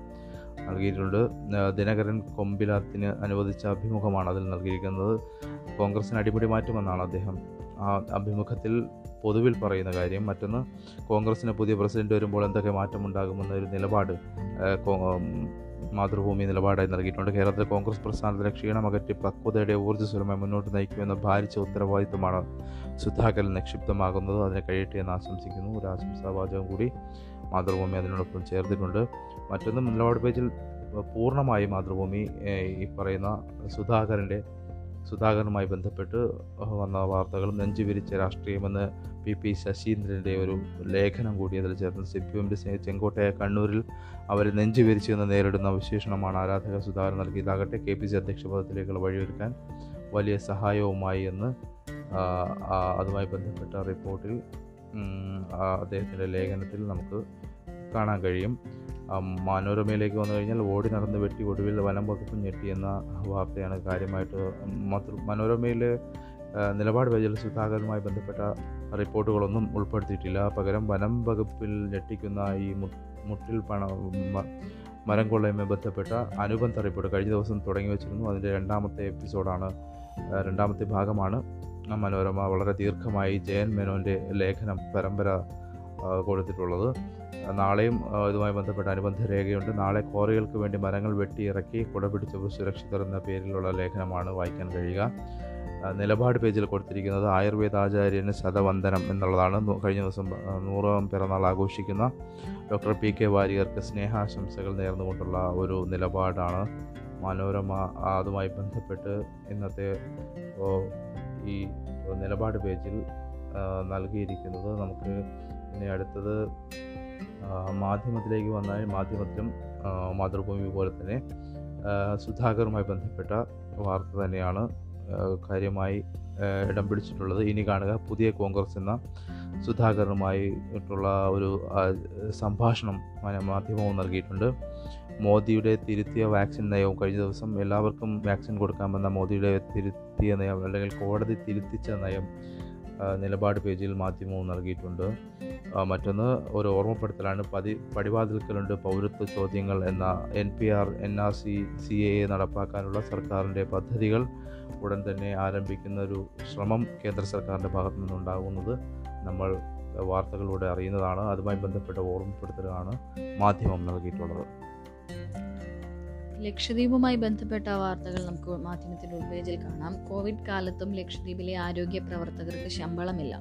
നൽകിയിട്ടുണ്ട്. ദിനകരൻ കൊമ്പിലാത്തിന് അനുവദിച്ച അഭിമുഖമാണ് അതിൽ നൽകിയിരിക്കുന്നത്. കോൺഗ്രസിന് അടിമുടി മാറ്റുമെന്നാണ് അദ്ദേഹം ആ അഭിമുഖത്തിൽ പൊതുവിൽ പറയുന്ന കാര്യം. മറ്റൊന്ന്, കോൺഗ്രസിന് പുതിയ പ്രസിഡന്റ് വരുമ്പോൾ എന്തൊക്കെ മാറ്റമുണ്ടാകുമെന്നൊരു നിലപാട് മാതൃഭൂമി നിലപാടായി നൽകിയിട്ടുണ്ട്. കേരളത്തിലെ കോൺഗ്രസ് പ്രസ്ഥാനത്തിലെ ക്ഷീണം അകറ്റി പക്വതയുടെ ഊർജ്ജസ്വരമായി മുന്നോട്ട് നയിക്കുമെന്ന ഭാരിച്ച ഉത്തരവാദിത്തമാണ് സുധാകരൻ നിക്ഷിപ്തമാകുന്നത്. അതിനെ കഴിയട്ടെ എന്ന് ആശംസിക്കുന്നു. ഒരു ആശംസാവാചകം കൂടി മാതൃഭൂമി അതിനോടൊപ്പം ചേർത്തിട്ടുണ്ട്. മറ്റൊന്ന്, നിലപാട് പേജിൽ പൂർണ്ണമായി മാതൃഭൂമി ഈ പറയുന്ന സുധാകരനുമായി ബന്ധപ്പെട്ട് വന്ന വാർത്തകളും നെഞ്ചു വിരിച്ച രാഷ്ട്രീയമെന്ന് PP ശശീന്ദ്രൻ്റെ ഒരു ലേഖനം കൂടി അതിൽ ചേർന്ന് CPM ചെങ്കോട്ടയായ കണ്ണൂരിൽ അവർ നെഞ്ചു വിരിച്ചെന്ന് നേരിടുന്ന വിശേഷണമാണ് ആരാധക സുധാകരൻ നൽകിയതാകട്ടെ KPCC അധ്യക്ഷ പദത്തിലേക്കുള്ള വഴിയൊരുക്കാൻ വലിയ സഹായവുമായി എന്ന് അതുമായി ബന്ധപ്പെട്ട റിപ്പോർട്ടിൽ അദ്ദേഹത്തിൻ്റെ ലേഖനത്തിൽ നമുക്ക് കാണാൻ കഴിയും. മനോരമയിലേക്ക് വന്നു കഴിഞ്ഞാൽ ഓടി നടന്ന് വെട്ടി ഒടുവിൽ വനം വകുപ്പ് ഞെട്ടിയെന്ന വാർത്തയാണ് കാര്യമായിട്ട് മനോരമയിൽ നിലപാട് വൈകൽ സുധാകരനുമായി ബന്ധപ്പെട്ട റിപ്പോർട്ടുകളൊന്നും ഉൾപ്പെടുത്തിയിട്ടില്ല. പകരം വനം വകുപ്പിൽ ഞെട്ടിക്കുന്ന ഈ മുട്ടിൽ മരം കൊള്ളയുമായി ബന്ധപ്പെട്ട അനുബന്ധ റിപ്പോർട്ട് കഴിഞ്ഞ ദിവസം തുടങ്ങി വച്ചിരുന്നു. അതിൻ്റെ രണ്ടാമത്തെ ഭാഗമാണ് മനോരമ വളരെ ദീർഘമായി ജയൻ മേനോൻ്റെ ലേഖനം പരമ്പര കൊടുത്തിട്ടുള്ളത്. നാളെയും ഇതുമായി ബന്ധപ്പെട്ട അനുബന്ധ രേഖയുണ്ട്. നാളെ ക്വാറികൾക്ക് വേണ്ടി മരങ്ങൾ വെട്ടിയിറക്കി കുടപിടിച്ചവർ സുരക്ഷിതർ എന്ന പേരിലുള്ള ലേഖനമാണ് വായിക്കാൻ കഴിയുക. നിലപാട് പേജിൽ കൊടുത്തിരിക്കുന്നത് ആയുർവേദാചാര്യന് ശതവന്ദനം എന്നുള്ളതാണ്. കഴിഞ്ഞ ദിവസം 100ാം പിറന്നാൾ ആഘോഷിക്കുന്ന ഡോക്ടർ പി കെ വാര്യർക്ക് സ്നേഹാശംസകൾ നേർന്നുകൊണ്ടുള്ള ഒരു നിലപാടാണ് മനോരമ അതുമായി ബന്ധപ്പെട്ട് ഇന്നത്തെ ഈ നിലപാട് പേജിൽ നൽകിയിരിക്കുന്നത്. നമുക്ക് പിന്നെ അടുത്തത് മാധ്യമത്തിലേക്ക് വന്നാൽ മാധ്യമത്തിലും മാതൃഭൂമി പോലെ തന്നെ സുധാകറുമായി ബന്ധപ്പെട്ട വാർത്ത തന്നെയാണ് കാര്യമായി ഇടം പിടിച്ചിട്ടുള്ളത്. ഇനി കാണുക പുതിയ കോൺഗ്രസ് എന്ന സുധാകരനുമായിട്ടുള്ള ഒരു സംഭാഷണം മാധ്യമവും നൽകിയിട്ടുണ്ട്. മോദിയുടെ തിരുത്തിയ വാക്സിൻ നയവും കഴിഞ്ഞ ദിവസം എല്ലാവർക്കും വാക്സിൻ കൊടുക്കാമെന്ന മോദിയുടെ തിരുത്തിയ നയം അല്ലെങ്കിൽ കോടതി തിരുത്തിച്ച നയം നിലപാട് പേജിൽ മാധ്യമവും നൽകിയിട്ടുണ്ട്. മറ്റൊന്ന് ഒരു ഓർമ്മപ്പെടുത്തലാണ്. പടിവാതിൽക്കലുണ്ട് പൗരത്വ ചോദ്യങ്ങൾ എന്ന NPR NRC CAA നടപ്പാക്കാനുള്ള സർക്കാരിൻ്റെ പദ്ധതികൾ ഉടൻ തന്നെ ആരംഭിക്കുന്ന ഒരു ശ്രമം കേന്ദ്ര സർക്കാരിൻ്റെ ഭാഗത്തു നിന്നുണ്ടാകുന്നത് നമ്മൾ വാർത്തകളിലൂടെ അറിയുന്നതാണ്. അതുമായി ബന്ധപ്പെട്ട ഓർമ്മപ്പെടുത്തലാണ് മാധ്യമം നൽകിയിട്ടുള്ളത്. ലക്ഷദ്വീപുമായി ബന്ധപ്പെട്ട വാർത്തകൾ നമുക്ക് മാധ്യമത്തിൻ്റെ ഉൾപേജിൽ കാണാം. കോവിഡ് കാലത്തും ലക്ഷദ്വീപിലെ ആരോഗ്യ പ്രവർത്തകർക്ക് ശമ്പളമില്ല.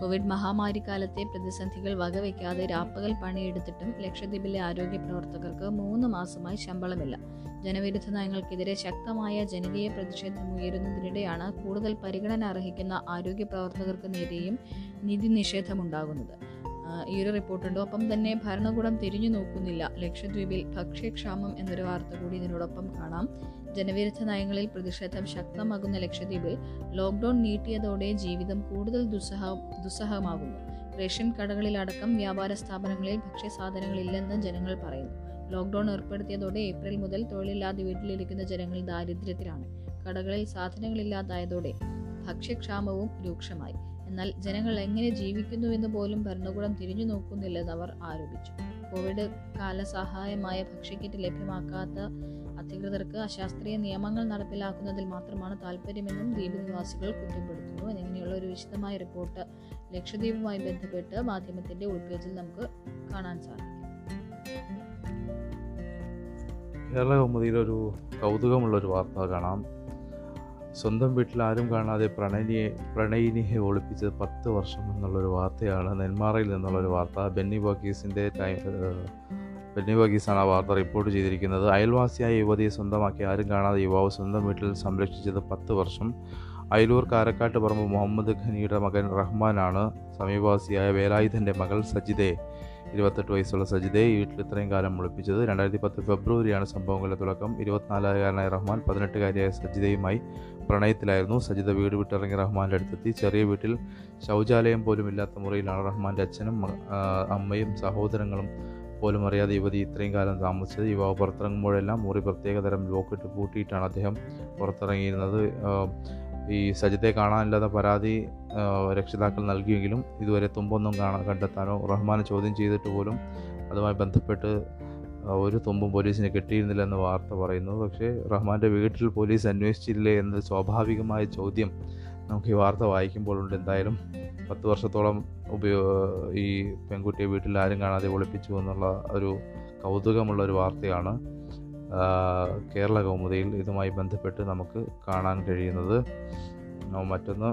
കോവിഡ് മഹാമാരി കാലത്തെ പ്രതിസന്ധികൾ വകവയ്ക്കാതെ രാപ്പകൽ പണിയെടുത്തിട്ടും ലക്ഷദ്വീപിലെ ആരോഗ്യ പ്രവർത്തകർക്ക് 3 മാസമായി ശമ്പളമില്ല. ജനവിരുദ്ധ നയങ്ങൾക്കെതിരെ ശക്തമായ ജനകീയ പ്രതിഷേധം ഉയരുന്നതിനിടെയാണ് കൂടുതൽ പരിഗണന അർഹിക്കുന്ന ആരോഗ്യ പ്രവർത്തകർക്ക് നേരെയും നിധി നിഷേധമുണ്ടാകുന്നത്. ഈ ഒരു റിപ്പോർട്ടുണ്ട്. ഒപ്പം തന്നെ ഭരണകൂടം തിരിഞ്ഞു നോക്കുന്നില്ല. ലക്ഷദ്വീപിൽ ഭക്ഷ്യക്ഷാമം എന്നൊരു വാർത്ത കൂടി ഇതിനോടൊപ്പം കാണാം. ജനവിരുദ്ധ നയങ്ങളിൽ പ്രതിഷേധം ശക്തമാകുന്ന ലക്ഷദ്വീപിൽ ലോക്ക്ഡൌൺ നീട്ടിയതോടെ ജീവിതം കൂടുതൽ ദുസ്സഹമാകുന്നു. റേഷൻ കടകളിലടക്കം വ്യാപാര സ്ഥാപനങ്ങളിൽ ഭക്ഷ്യസാധനങ്ങളില്ലെന്ന് ജനങ്ങൾ പറയുന്നു. ലോക്ക്ഡൌൺ ഏർപ്പെടുത്തിയതോടെ ഏപ്രിൽ മുതൽ തൊഴിലില്ലാതെ വീട്ടിലിരിക്കുന്ന ജനങ്ങൾ ദാരിദ്ര്യത്തിലാണ്. കടകളിൽ സാധനങ്ങളില്ലാതായതോടെ ഭക്ഷ്യക്ഷാമവും രൂക്ഷമായി. എന്നാൽ ജനങ്ങൾ എങ്ങനെ ജീവിക്കുന്നുവെന്ന് പോലും ഭരണകൂടം തിരിഞ്ഞു നോക്കുന്നില്ലെന്ന് അവർ ആരോപിച്ചു. കോവിഡ് കാല സഹായമായ ഭക്ഷ്യക്കിറ്റ് ലഭ്യമാക്കാത്ത അധികൃതർക്ക് അശാസ്ത്രീയ നിയമങ്ങൾ നടപ്പിലാക്കുന്നതിൽ മാത്രമാണ് താല്പര്യമെന്നും ദ്വീപ് നിവാസികൾ കുറ്റപ്പെടുത്തുന്നു. എന്നിങ്ങനെയുള്ള ഒരു വിശദമായ റിപ്പോർട്ട് ലക്ഷദ്വീപുമായി ബന്ധപ്പെട്ട് മാധ്യമത്തിൻ്റെ ഉൾപേജിൽ നമുക്ക് കാണാൻ സാധിക്കും. കേരള കൗമുദിയിലൊരു കൗതുകമുള്ളൊരു വാർത്ത കാണാം. സ്വന്തം വീട്ടിൽ ആരും കാണാതെ പ്രണയിനിയെ ഒളിപ്പിച്ചത് 10 വർഷം എന്നുള്ളൊരു വാർത്തയാണ്. നെന്മാറയിൽ നിന്നുള്ളൊരു വാർത്ത. ബെന്നി വർഗീസാണ് ആ വാർത്ത റിപ്പോർട്ട് ചെയ്തിരിക്കുന്നത്. അയൽവാസിയായ യുവതിയെ സ്വന്തമാക്കി ആരും കാണാതെ യുവാവ് സ്വന്തം വീട്ടിൽ സംരക്ഷിച്ചത് 10 വർഷം. അയലൂർ കാരക്കാട്ട് പറമ്പ് മുഹമ്മദ് ഖനിയുടെ മകൻ റഹ്മാനാണ് സമീപവാസിയായ വേലായുധൻ്റെ മകൾ സജിദയെ 28 വയസ്സുള്ള സജിദയെ വീട്ടിൽ ഇത്രയും കാലം ഒളിപ്പിച്ചത്. 2010 ഫെബ്രുവരിയാണ് സംഭവങ്ങളുടെ തുടക്കം. 24-കാരനായ റഹ്മാൻ 18-കാരിയായ സജിദയുമായി പ്രണയത്തിലായിരുന്നു. സജിദ വീട് വിട്ടിറങ്ങി റഹ്മാൻ്റെ അടുത്തെത്തി. ചെറിയ വീട്ടിൽ ശൗചാലയം പോലും ഇല്ലാത്ത മുറിയിലാണ് റഹ്മാൻ്റെ അച്ഛനും അമ്മയും സഹോദരങ്ങളും പോലും അറിയാതെ യുവതി ഇത്രയും കാലം താമസിച്ചത്. യുവാവ് പുറത്തിറങ്ങുമ്പോഴെല്ലാം മുറി പ്രത്യേകതരം ലോക്കിട്ട് പൂട്ടിയിട്ടാണ് അദ്ദേഹം പുറത്തിറങ്ങിയിരുന്നത്. ഈ സജിദയെ കാണാനില്ലാതെ പരാതി രക്ഷിതാക്കൾ നൽകിയെങ്കിലും ഇതുവരെ തുമ്പൊന്നും കണ്ടെത്താനോ റഹ്മാനെ ചോദ്യം ചെയ്തിട്ട് പോലും അതുമായി ബന്ധപ്പെട്ട് ഒരു തുമ്പും പോലീസിന് കിട്ടിയിരുന്നില്ലെന്ന് വാർത്ത പറയുന്നു. പക്ഷേ റഹ്മാൻ്റെ വീട്ടിൽ പോലീസ് അന്വേഷിച്ചില്ലേ എന്ന സ്വാഭാവികമായ ചോദ്യം നമുക്ക് ഈ വാർത്ത വായിക്കുമ്പോഴുണ്ട്. എന്തായാലും 10 വർഷത്തോളം ഈ പെൺകുട്ടിയെ വീട്ടിൽ ആരും കാണാതെ ഒളിപ്പിച്ചു എന്നുള്ള ഒരു കൗതുകമുള്ളൊരു വാർത്തയാണ് കേരള കൗമുദിയിൽ ഇതുമായി ബന്ധപ്പെട്ട് നമുക്ക് കാണാൻ കഴിയുന്നത്. മറ്റൊന്ന്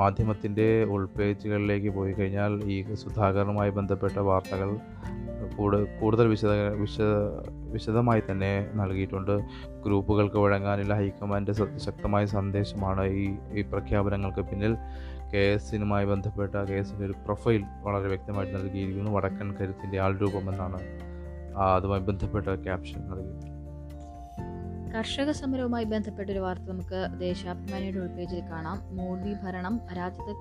മാധ്യമത്തിൻ്റെ ഉൾപേജുകളിലേക്ക് പോയി കഴിഞ്ഞാൽ ഈ സുധാകരനുമായി ബന്ധപ്പെട്ട വാർത്തകൾ കൂടുതൽ വിശദമായി തന്നെ നൽകിയിട്ടുണ്ട്. ഗ്രൂപ്പുകൾക്ക് വഴങ്ങാനില്ല. ഹൈക്കമാൻഡ് ശക്തമായ സന്ദേശമാണ് ഈ പ്രഖ്യാപനങ്ങൾക്ക് പിന്നിൽ. കേസിനുമായി ബന്ധപ്പെട്ട കേസിൻ്റെ ഒരു പ്രൊഫൈൽ വളരെ വ്യക്തമായിട്ട് നൽകിയിരിക്കുന്നു. വടക്കൻ കരുത്തിൻ്റെ ആൾരൂപം എന്നാണ് അതുമായി ബന്ധപ്പെട്ട ക്യാപ്ഷൻ നൽകി. കർഷക സമരവുമായി ബന്ധപ്പെട്ടൊരു വാർത്ത നമുക്ക് ദേശാഭിമാനിയുടെ ഉൾപേജിൽ കാണാം. മോദി ഭരണം രാജ്യത്ത്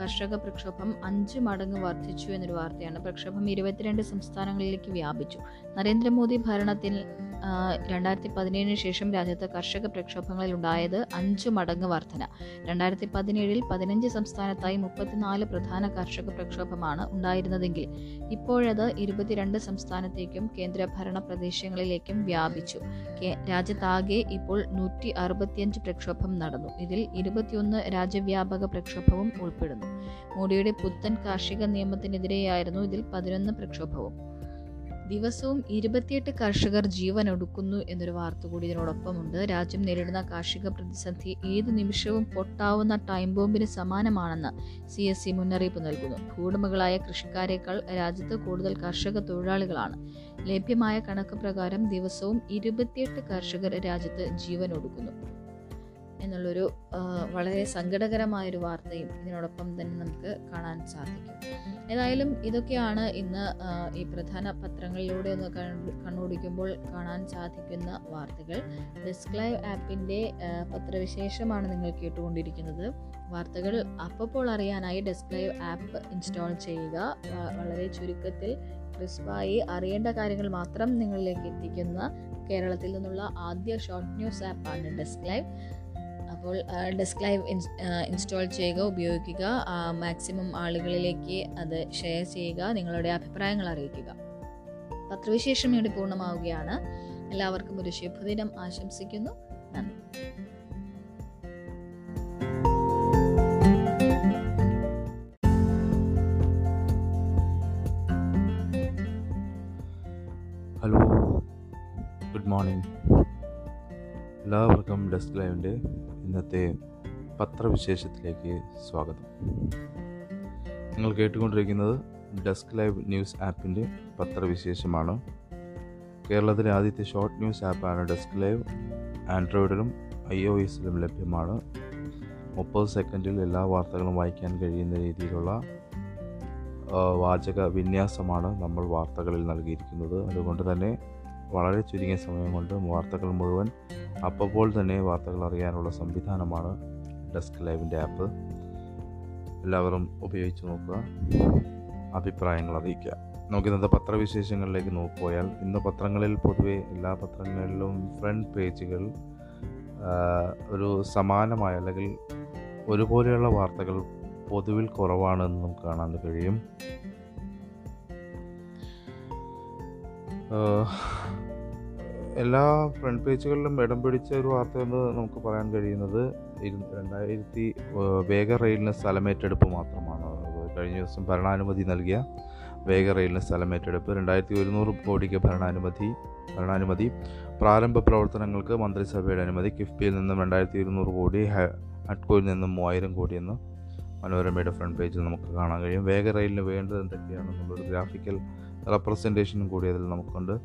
കർഷക പ്രക്ഷോഭം 5 മടങ്ങ് വർദ്ധിച്ചു എന്നൊരു വാർത്തയാണ്. പ്രക്ഷോഭം 22 സംസ്ഥാനങ്ങളിലേക്ക് വ്യാപിച്ചു. നരേന്ദ്രമോദി ഭരണത്തിൽ 2017 ശേഷം രാജ്യത്ത് കർഷക പ്രക്ഷോഭങ്ങളിൽ ഉണ്ടായത് 5 മടങ്ങ് വർധന. 2017 15 സംസ്ഥാനത്തായി 34 പ്രധാന കർഷക പ്രക്ഷോഭമാണ് ഉണ്ടായിരുന്നതെങ്കിൽ ഇപ്പോഴത് 22 സംസ്ഥാനത്തേക്കും കേന്ദ്രഭരണ പ്രദേശങ്ങളിലേക്കും വ്യാപിച്ചു. രാജ്യത്താകെ ഇപ്പോൾ 165 പ്രക്ഷോഭം നടന്നു. ഇതിൽ 21 രാജ്യവ്യാപക പ്രക്ഷോഭവും ഉൾപ്പെടുന്നു. മോഡിയുടെ പുത്തൻ കാർഷിക നിയമത്തിനെതിരെയായിരുന്നു ഇതിൽ 11 പ്രക്ഷോഭവും. ദിവസവും 28 കർഷകർ ജീവനൊടുക്കുന്നു എന്നൊരു വാർത്ത കൂടി ഇതിനോടൊപ്പമുണ്ട്. രാജ്യം നേരിടുന്ന കാർഷിക പ്രതിസന്ധി ഏത് നിമിഷവും പൊട്ടാവുന്ന ടൈം ബോംബിന് സമാനമാണെന്ന് CSE മുന്നറിയിപ്പ് നൽകുന്നു. ഭൂവുടമകളായ കൃഷിക്കാരേക്കാൾ രാജ്യത്ത് കൂടുതൽ കർഷക തൊഴിലാളികളാണ്. ലഭ്യമായ കണക്ക് പ്രകാരം ദിവസവും 28 കർഷകർ രാജ്യത്ത് ജീവനൊടുക്കുന്നു എന്നുള്ളൊരു വളരെ സങ്കടകരമായൊരു വാർത്തയും ഇതിനോടൊപ്പം തന്നെ നമുക്ക് കാണാൻ സാധിക്കും. ഏതായാലും ഇതൊക്കെയാണ് ഇന്ന് ഈ പ്രധാന പത്രങ്ങളിലൂടെ ഒന്ന് കണ്ണോടിക്കുമ്പോൾ കാണാൻ സാധിക്കുന്ന വാർത്തകൾ. ഡെസ്ക് ലൈവ് ആപ്പിൻ്റെ പത്രവിശേഷമാണ് നിങ്ങൾ കേട്ടുകൊണ്ടിരിക്കുന്നത്. വാർത്തകൾ അപ്പോൾ അറിയാനായി ഡെസ്ക് ലൈവ് ആപ്പ് ഇൻസ്റ്റാൾ ചെയ്യുക. വളരെ ചുരുക്കത്തിൽ ക്രിസ്പായി അറിയേണ്ട കാര്യങ്ങൾ മാത്രം നിങ്ങളിലേക്ക് എത്തിക്കുന്ന കേരളത്തിൽ നിന്നുള്ള ആദ്യ ഷോർട്ട് ന്യൂസ് ആപ്പാണ് ഡെസ്ക് ലൈവ്. അപ്പോൾ ഡെസ്ക് ലൈവ് ഇൻസ്റ്റാൾ ചെയ്യുക, ഉപയോഗിക്കുക. മാക്സിമം ആളുകളിലേക്ക് അത് ഷെയർ ചെയ്യുക. നിങ്ങളുടെ അഭിപ്രായങ്ങൾ അറിയിക്കുക. പത്രവിശേഷം ഇവിടെ പൂർണ്ണമാവുകയാണ്. എല്ലാവർക്കും ഒരു ശുഭദിനം ആശംസിക്കുന്നു. നന്ദി. ഹലോ, ഗുഡ് മോർണിംഗ് എല്ലാവർക്കും. ഡെസ്ക് ലൈവിൻ്റെ ഇന്നത്തെ പത്രവിശേഷത്തിലേക്ക് സ്വാഗതം. നിങ്ങൾ കേട്ടുകൊണ്ടിരിക്കുന്നത് ഡെസ്ക് ലൈവ് ന്യൂസ് ആപ്പിൻ്റെ പത്രവിശേഷമാണ്. കേരളത്തിലെ ആദ്യത്തെ ഷോർട്ട് ന്യൂസ് ആപ്പാണ് ഡെസ്ക് ലൈവ്. ആൻഡ്രോയിഡിലും iOSലും ലഭ്യമാണ്. 30 സെക്കൻഡിൽ എല്ലാ വാർത്തകളും വായിക്കാൻ കഴിയുന്ന രീതിയിലുള്ള വാചക വിന്യാസമാണ് നമ്മൾ വാർത്തകളിൽ നൽകിയിരിക്കുന്നത്. അതുകൊണ്ട് തന്നെ വളരെ ചുരുങ്ങിയ സമയം കൊണ്ട് വാർത്തകൾ മുഴുവൻ അപ്പോൾ തന്നെ വാർത്തകൾ അറിയാനുള്ള സംവിധാനമാണ് ഡെസ്ക് ലൈവിൻ്റെ ആപ്പ്. എല്ലാവരും ഉപയോഗിച്ച് നോക്കുക, അഭിപ്രായങ്ങൾ അറിയിക്കുക. നമുക്ക് ഇന്നത്തെ പത്രവിശേഷങ്ങളിലേക്ക് നോക്കിയാൽ, ഇന്ന് പത്രങ്ങളിൽ പൊതുവെ എല്ലാ പത്രങ്ങളിലും ഫ്രണ്ട് പേജുകൾ ഒരു സമാനമായ അല്ലെങ്കിൽ ഒരുപോലെയുള്ള വാർത്തകൾ പൊതുവിൽ കുറവാണെന്ന് നമുക്ക് കാണാൻ കഴിയും. എല്ലാ ഫ്രണ്ട് പേജുകളിലും ഇടം പിടിച്ച ഒരു വാർത്ത എന്ന് നമുക്ക് പറയാൻ കഴിയുന്നത് 2000 വേഗ റെയിലിന് സ്ഥലമേറ്റെടുപ്പ് മാത്രമാണ്. കഴിഞ്ഞ ദിവസം ഭരണാനുമതി നൽകിയ വേഗ റെയിലിന് സ്ഥലമേറ്റെടുപ്പ് 2100 കോടിക്ക് ഭരണാനുമതി. പ്രാരംഭ പ്രവർത്തനങ്ങൾക്ക് മന്ത്രിസഭയുടെ അനുമതി. കിഫ്ബിയിൽ നിന്നും 2200 കോടി, ഹഡ്കോയിൽ നിന്നും 3000 കോടി എന്ന് മനോരമയുടെ ഫ്രണ്ട് പേജിൽ നമുക്ക് കാണാൻ കഴിയും. വേഗ റെയിലിന് വേണ്ടത് എന്തൊക്കെയാണെന്നുള്ളൊരു ഗ്രാഫിക്കൽ റെപ്രസെൻറ്റേഷനും കൂടി അതിൽ നമുക്കുണ്ട്.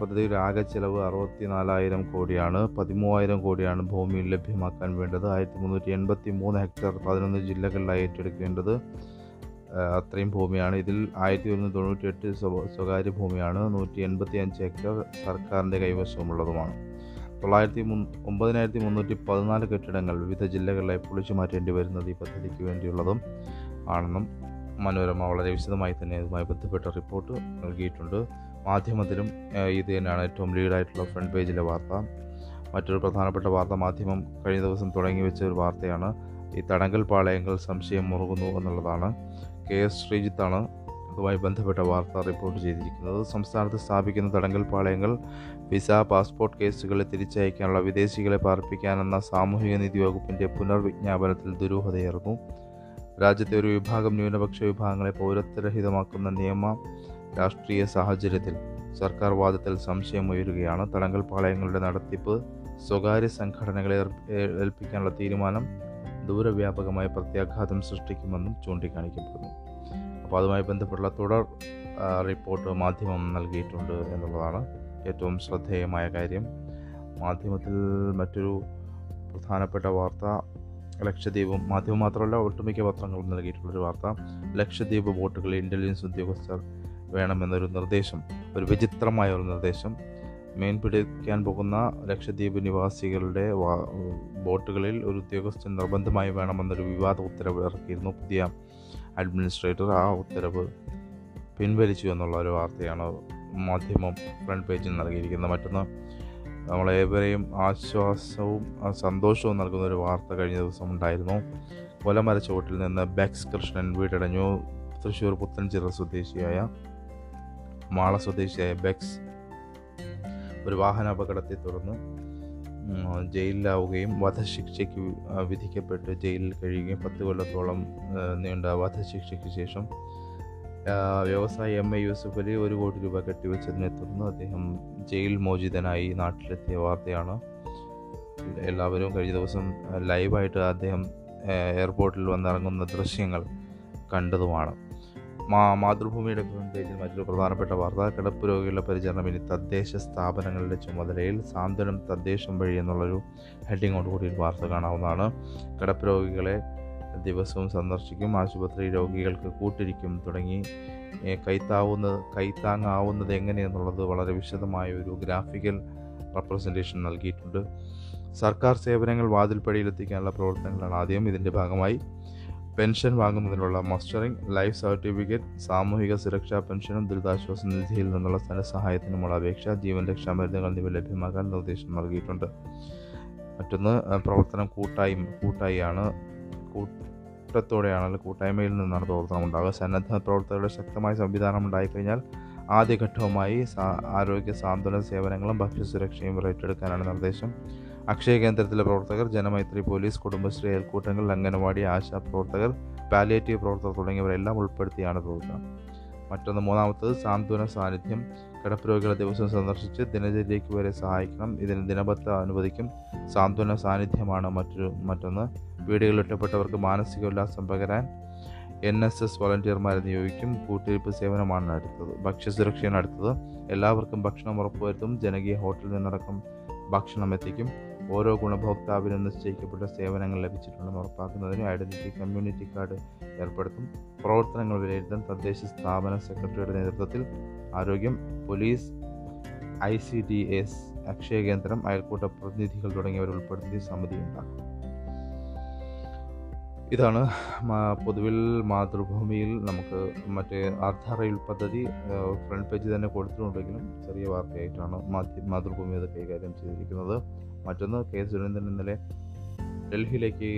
പദ്ധതിയുടെ ആകെ ചെലവ് 64,000 കോടിയാണ്. 13,000 കോടിയാണ് ഭൂമിയിൽ ലഭ്യമാക്കാൻ വേണ്ടത്. 1383 ഹെക്ടർ 11 ജില്ലകളിലായി ഏറ്റെടുക്കേണ്ടത് അത്രയും ഭൂമിയാണ്. ഇതിൽ 1198 സ്വകാര്യ ഭൂമിയാണ്. 185 ഹെക്ടർ സർക്കാരിൻ്റെ കൈവശമുള്ളതുമാണ്. 9,314 കെട്ടിടങ്ങൾ വിവിധ ജില്ലകളിലായി പൊളിച്ചു മാറ്റേണ്ടി വരുന്നത് ഈ പദ്ധതിക്ക് വേണ്ടിയുള്ളതും ആണെന്നും മനോരമ വളരെ വിശദമായി തന്നെ ഇതുമായി ബന്ധപ്പെട്ട റിപ്പോർട്ട് നൽകിയിട്ടുണ്ട്. മാധ്യമത്തിലും ഇത് തന്നെയാണ് ഏറ്റവും ലീഡായിട്ടുള്ള ഫ്രണ്ട് പേജിലെ വാർത്ത. മറ്റൊരു പ്രധാനപ്പെട്ട വാർത്ത മാധ്യമം കഴിഞ്ഞ ദിവസം തുടങ്ങി വെച്ച ഒരു വാർത്തയാണ്. ഈ തടങ്കൽ പാളയങ്ങൾ സംശയം മുറുകുന്നു എന്നുള്ളതാണ്. KS ശ്രീജിത്താണ് അതുമായി ബന്ധപ്പെട്ട വാർത്ത റിപ്പോർട്ട് ചെയ്തിരിക്കുന്നത്. സംസ്ഥാനത്ത് സ്ഥാപിക്കുന്ന തടങ്കൽ പാളയങ്ങൾ വിസ പാസ്പോർട്ട് കേസുകളെ തിരിച്ചയക്കാനുള്ള വിദേശികളെ പാർപ്പിക്കാനെന്ന സാമൂഹിക നീതി വകുപ്പിൻ്റെ പുനർവിജ്ഞാപനത്തിൽ ദുരൂഹതയേറുന്നു. രാജ്യത്തെ ഒരു വിഭാഗം ന്യൂനപക്ഷ വിഭാഗങ്ങളെ പൗരത്വരഹിതമാക്കുന്ന നിയമ രാഷ്ട്രീയ സാഹചര്യത്തിൽ സർക്കാർ വാദത്തിൽ സംശയമുയരുകയാണ്. തടങ്കൽ പാളയങ്ങളുടെ നടത്തിപ്പ് സ്വകാര്യ സംഘടനകളെ ഏൽപ്പിക്കാനുള്ള തീരുമാനം ദൂരവ്യാപകമായ പ്രത്യാഘാതം സൃഷ്ടിക്കുമെന്നും ചൂണ്ടിക്കാണിക്കപ്പെടുന്നു. അപ്പോൾ അതുമായി ബന്ധപ്പെട്ടുള്ള തുടർ റിപ്പോർട്ട് മാധ്യമം നൽകിയിട്ടുണ്ട് എന്നുള്ളതാണ് ഏറ്റവും ശ്രദ്ധേയമായ കാര്യം. മാധ്യമത്തിൽ മറ്റൊരു പ്രധാനപ്പെട്ട വാർത്ത ലക്ഷദ്വീപും, മാധ്യമം മാത്രമല്ല ഒട്ടുമിക്ക പത്രങ്ങളും നൽകിയിട്ടുള്ളൊരു വാർത്ത, ലക്ഷദ്വീപ് ബോട്ടുകളിൽ ഇൻ്റലിജൻസ് ഉദ്യോഗസ്ഥർ വേണമെന്നൊരു നിർദ്ദേശം, ഒരു വിചിത്രമായ ഒരു നിർദ്ദേശം. മീൻ പിടിക്കാൻ പോകുന്ന ലക്ഷദ്വീപ് നിവാസികളുടെ ബോട്ടുകളിൽ ഒരു ഉദ്യോഗസ്ഥൻ നിർബന്ധമായി വേണമെന്നൊരു വിവാദ ഉത്തരവ് ഇറക്കിയിരുന്നു പുതിയ അഡ്മിനിസ്ട്രേറ്റർ. ആ ഉത്തരവ് പിൻവലിച്ചു എന്നുള്ള ഒരു വാർത്തയാണ് മാധ്യമം ഫ്രണ്ട് പേജിൽ നൽകിയിരിക്കുന്നത്. മറ്റൊന്ന്, നമ്മളേവരെയും ആശ്വാസവും സന്തോഷവും നൽകുന്നൊരു വാർത്ത കഴിഞ്ഞ ദിവസം ഉണ്ടായിരുന്നു. കൊലമരച്ചുവട്ടിൽ നിന്ന് ബെക്സ് കൃഷ്ണൻ വീടടഞ്ഞു. തൃശ്ശൂർ മാള സ്വദേശിയായ ബെക്സ് ഒരു വാഹനാപകടത്തെ തുടർന്ന് ജയിലിലാവുകയും വധശിക്ഷയ്ക്ക് വിധിക്കപ്പെട്ട് ജയിലിൽ കഴിയുകയും 10 കൊല്ലത്തോളം നീണ്ട വധശിക്ഷയ്ക്ക് ശേഷം വ്യവസായി MA യൂസഫ് അലി 1 കോടി രൂപ കെട്ടിവെച്ചതിനെ തുടർന്ന് അദ്ദേഹം ജയിൽ മോചിതനായി നാട്ടിലെത്തിയ വാർത്തയാണ്. എല്ലാവരും കഴിഞ്ഞ ദിവസം ലൈവായിട്ട് അദ്ദേഹം എയർപോർട്ടിൽ വന്നിറങ്ങുന്ന ദൃശ്യങ്ങൾ കണ്ടതുമാണ്. മാതൃഭൂമിയുടെ ഫ്രണ്ട് പേജിൽ മറ്റൊരു പ്രധാനപ്പെട്ട വാർത്ത, കിടപ്പ് രോഗികളുടെ പരിചരണം ഇനി തദ്ദേശ സ്ഥാപനങ്ങളുടെ ചുമതലയിൽ, സാന്ത്വനം തദ്ദേശം വഴി എന്നുള്ളൊരു ഹെഡിങ്ങോടുകൂടി ഒരു വാർത്ത കാണാവുന്നതാണ്. കിടപ്പ് രോഗികളെ ദിവസവും സന്ദർശിക്കും, ആശുപത്രി രോഗികൾക്ക് കൂട്ടിരിക്കും തുടങ്ങി കൈത്താങ്ങാവുന്നത് എങ്ങനെയെന്നുള്ളത് വളരെ വിശദമായ ഒരു ഗ്രാഫിക്കൽ റെപ്രസെൻറ്റേഷൻ നൽകിയിട്ടുണ്ട്. സർക്കാർ സേവനങ്ങൾ വാതിൽപ്പടിയിലെത്തിക്കാനുള്ള പ്രവർത്തനങ്ങളാണ് ആദ്യം. ഇതിൻ്റെ ഭാഗമായി പെൻഷൻ വാങ്ങുന്നതിനുള്ള മസ്റ്ററിംഗ്, ലൈഫ് സർട്ടിഫിക്കറ്റ്, സാമൂഹിക സുരക്ഷാ പെൻഷനും ദുരിതാശ്വാസ നിധിയിൽ നിന്നുള്ള ധനസഹായത്തിനുമുള്ള അപേക്ഷ, ജീവൻ രക്ഷാ മരുന്നുകൾ എന്നിവ ലഭ്യമാക്കാൻ നിർദ്ദേശം നൽകിയിട്ടുണ്ട്. മറ്റൊന്ന്, പ്രവർത്തനം കൂട്ടായിയാണ്, കൂട്ടത്തോടെയാണല്ലോ, കൂട്ടായ്മയിൽ നിന്നാണ് പ്രവർത്തനം ഉണ്ടാകുക. സന്നദ്ധ പ്രവർത്തകരുടെ ശക്തമായ സംവിധാനം ഉണ്ടായിക്കഴിഞ്ഞാൽ ആദ്യഘട്ടവുമായി ആരോഗ്യ സാന്ത്വന സേവനങ്ങളും ഭക്ഷ്യസുരക്ഷയും ഏറ്റെടുക്കാനാണ് നിർദ്ദേശം. അക്ഷയ കേന്ദ്രത്തിലെ പ്രവർത്തകർ, ജനമൈത്രി പോലീസ്, കുടുംബശ്രീ അയൽക്കൂട്ടങ്ങൾ, അംഗനവാടി ആശാ പ്രവർത്തകർ, പാലിയേറ്റീവ് പ്രവർത്തകർ തുടങ്ങിയവരെല്ലാം ഉൾപ്പെടുത്തിയാണ് പ്രവർത്തനം. മറ്റൊന്ന്, മൂന്നാമത്തത് സാന്ത്വന സാന്നിധ്യം. കിടപ്പ് രോഗികളെ ദിവസം സന്ദർശിച്ച് ദിനചര്യയ്ക്ക് വരെ സഹായിക്കണം. ഇതിന് ദിനപത്ര അനുവദിക്കും. സാന്ത്വന സാന്നിധ്യമാണ് മറ്റൊന്ന്. വീടുകളിൽ ഒറ്റപ്പെട്ടവർക്ക് മാനസിക ഉല്ലാസം പകരാൻ NSS വോളണ്ടിയർമാരെ നിയോഗിക്കും. കൂട്ടിരിപ്പ് സേവനമാണ് അടുത്തത്. ഭക്ഷ്യസുരക്ഷയാണ് അടുത്തത്. എല്ലാവർക്കും ഭക്ഷണം ഉറപ്പുവരുത്തും. ജനകീയ ഹോട്ടലിൽ നിന്നടക്കം ഭക്ഷണം എത്തിക്കും. ഓരോ ഗുണഭോക്താവിനും നിശ്ചയിക്കപ്പെട്ട സേവനങ്ങൾ ലഭിച്ചിട്ടുണ്ടെന്ന് ഉറപ്പാക്കുന്നതിന് ഐഡൻറ്റിറ്റി കമ്മ്യൂണിറ്റി കാർഡ് ഏർപ്പെടുത്തും. പ്രവർത്തനങ്ങൾ വിലയിരുത്താൻ തദ്ദേശ സ്ഥാപന സെക്രട്ടറിയുടെ നേതൃത്വത്തിൽ ആരോഗ്യം, പോലീസ്, ICDS, അക്ഷയ കേന്ദ്രം, അയൽക്കൂട്ട പ്രതിനിധികൾ തുടങ്ങിയവർ ഉൾപ്പെടുത്തി സമിതി ഉണ്ടാക്കും. ഇതാണ് പൊതുവിൽ മാതൃഭൂമിയിൽ നമുക്ക് മറ്റേ അർദ്ധ റെയിൽ പദ്ധതി ഫ്രണ്ട് പേജിൽ തന്നെ കൊടുത്തിട്ടുണ്ടെങ്കിലും ചെറിയ വാർത്തയായിട്ടാണ് മാതൃഭൂമി അത് കൈകാര്യം ചെയ്തിരിക്കുന്നത്. മറ്റൊന്ന്, കെ സുരേന്ദ്രൻ ഇന്നലെ ഡൽഹിയിലേക്ക്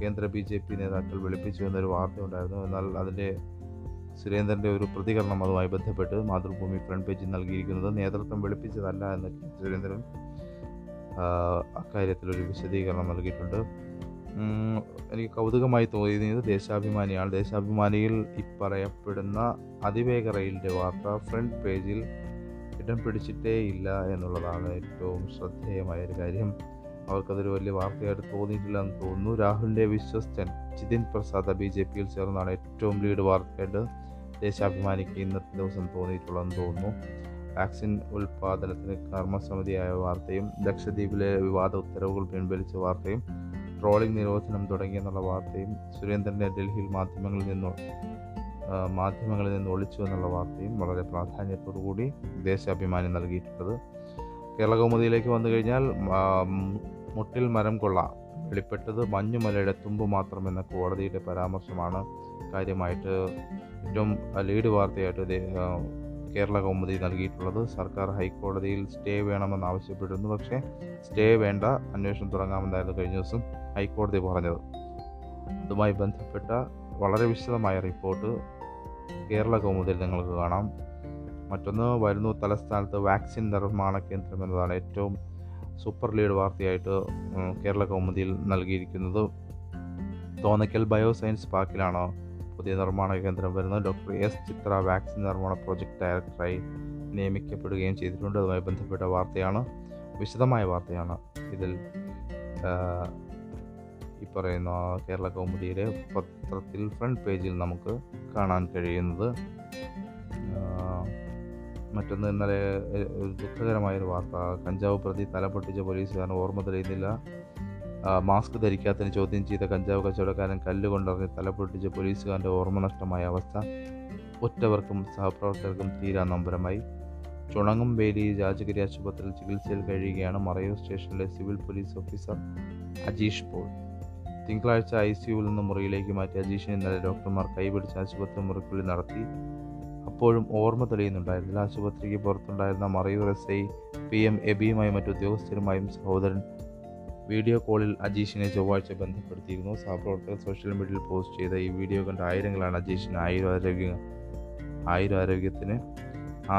കേന്ദ്ര BJP നേതാക്കൾ വിളിപ്പിച്ചു എന്നൊരു വാർത്ത ഉണ്ടായിരുന്നു. എന്നാൽ അതിൻ്റെ സുരേന്ദ്രൻ്റെ ഒരു പ്രതികരണം അതുമായി ബന്ധപ്പെട്ട് മാതൃഭൂമി ഫ്രണ്ട് പേജിൽ നൽകിയിരിക്കുന്നത് നേതൃത്വം വിളിപ്പിച്ചതല്ല എന്ന് സുരേന്ദ്രൻ അക്കാര്യത്തിലൊരു വിശദീകരണം നൽകിയിട്ടുണ്ട്. എനിക്ക് കൗതുകമായി തോന്നിയത് ദേശാഭിമാനിയാണ്. ദേശാഭിമാനിയിൽ പറയപ്പെടുന്ന അതിവേഗ റെയിലിൻ്റെ വാർത്ത ഫ്രണ്ട് പേജിൽ ഇടം പിടിച്ചിട്ടേ ഇല്ല എന്നുള്ളതാണ് ഏറ്റവും ശ്രദ്ധേയമായൊരു കാര്യം. അവർക്കതൊരു വലിയ വാർത്തയായിട്ട് തോന്നിയിട്ടില്ല എന്ന് തോന്നുന്നു. രാഹുലിൻ്റെ വിശ്വസ്തൻ ജിതിൻ പ്രസാദ് BJPയിൽ ചേർന്നാണ് ഏറ്റവും ലീഡ് വാർത്തയായിട്ട് ദേശാഭിമാനിക്ക് ഇന്നത്തെ ദിവസം തോന്നിയിട്ടുള്ളതെന്ന് തോന്നുന്നു. വാക്സിൻ ഉൽപ്പാദനത്തിന് കർമ്മസമിതിയായ വാർത്തയും ലക്ഷദ്വീപിലെ വിവാദ ഉത്തരവുകൾ പിൻവലിച്ച വാർത്തയും ട്രോളിംഗ് നിരോധനം തുടങ്ങിയെന്നുള്ള വാർത്തയും സുരേന്ദ്രൻ്റെ ഡൽഹിയിൽ മാധ്യമങ്ങളിൽ നിന്ന് ഒളിച്ചു എന്നുള്ള വാർത്തയും വളരെ പ്രാധാന്യത്തോടു കൂടി ദേശാഭിമാനി നൽകിയിട്ടുള്ളത്. കേരള കൗമുദിയിലേക്ക് വന്നു കഴിഞ്ഞാൽ മുട്ടിൽ മരം കൊള്ള, വെളിപ്പെട്ടത് മഞ്ഞുമലയുടെ തുമ്പ് മാത്രമെന്ന കോടതിയുടെ പരാമർശമാണ് കാര്യമായിട്ട് ഏറ്റവും ലീഡ് വാർത്തയായിട്ട് കേരള കൗമുദി നൽകിയിട്ടുള്ളത്. സർക്കാർ ഹൈക്കോടതിയിൽ സ്റ്റേ വേണമെന്നാവശ്യപ്പെട്ടിരുന്നു, പക്ഷേ സ്റ്റേ വേണ്ട, അന്വേഷണം തുടങ്ങാമെന്നായിരുന്നു കഴിഞ്ഞ ദിവസം ഹൈക്കോടതി പറഞ്ഞത്. അതുമായി ബന്ധപ്പെട്ട വളരെ വിശദമായ റിപ്പോർട്ട് കേരള കൗമുദിയിൽ നിങ്ങൾക്ക് കാണാം. മറ്റൊന്ന് വരുന്നു, തലസ്ഥാനത്ത് വാക്സിൻ നിർമ്മാണ കേന്ദ്രം എന്നതാണ് ഏറ്റവും സൂപ്പർ ലീഡ് വാർത്തയായിട്ട് കേരള കൗമുദിയിൽ നൽകിയിരിക്കുന്നത്. തോന്നയ്ക്കൽ ബയോസയൻസ് പാർക്കിലാണ് പുതിയ നിർമ്മാണ കേന്ദ്രം വരുന്നത്. ഡോക്ടർ S ചിത്ര വാക്സിൻ നിർമ്മാണ പ്രോജക്റ്റ് ഡയറക്ടറായി നിയമിക്കപ്പെടുകയും ചെയ്തിട്ടുണ്ട്. അതുമായി ബന്ധപ്പെട്ട വാർത്തയാണ്, വിശദമായ വാർത്തയാണ് ഇതിൽ ഈ പറയുന്ന കേരള കൗമുദിയുടെ പത്രത്തിൽ ഫ്രണ്ട് പേജിൽ നമുക്ക് കാണാൻ കഴിയുന്നത്. മറ്റൊന്ന്, ഇന്നലെ ദുഃഖകരമായൊരു വാർത്ത, കഞ്ചാവ് പ്രതി തലപൊട്ടിച്ച പോലീസുകാരൻ ഓർമ്മ തെളിയുന്നില്ല. മാസ്ക് ധരിക്കാത്തതിന് ചോദ്യം ചെയ്ത കഞ്ചാവ് കച്ചവടക്കാരൻ കല്ലുകൊണ്ടറിഞ്ഞ് തലപൊട്ടിച്ച പോലീസുകാരൻ്റെ ഓർമ്മ നഷ്ടമായ അവസ്ഥ ഉറ്റവർക്കും സഹപ്രവർത്തകർക്കും തീരാ നൊമ്പരമായി. ചുണങ്ങുംവേലി രാജഗിരി ആശുപത്രിയിൽ ചികിത്സയിൽ കഴിയുകയാണ് മറയൂർ സ്റ്റേഷനിലെ civil police officer Ajeesh Paul. തിങ്കളാഴ്ച ICUവിൽ നിന്ന് മുറിയിലേക്ക് മാറ്റി അജീഷിനെ ഇന്നലെ ഡോക്ടർമാർ കൈപിടിച്ച് ആശുപത്രി മുറിക്കുള്ളിൽ നടത്തി. അപ്പോഴും ഓർമ്മ തെളിയുന്നുണ്ടായിരുന്നില്ല. ആശുപത്രിക്ക് പുറത്തുണ്ടായിരുന്ന മറയൂർ SI PM എബിയുമായും മറ്റുദ്യോഗസ്ഥരുമായും സഹോദരൻ വീഡിയോ കോളിൽ അജീഷിനെ ചൊവ്വാഴ്ച ബന്ധപ്പെടുത്തിയിരുന്നു. സഹപ്രവർത്തകർ സോഷ്യൽ മീഡിയയിൽ പോസ്റ്റ് ചെയ്ത ഈ വീഡിയോ കണ്ട ആയിരങ്ങളാണ് അജീഷിന് ആയുരാരോഗ്യത്തിന്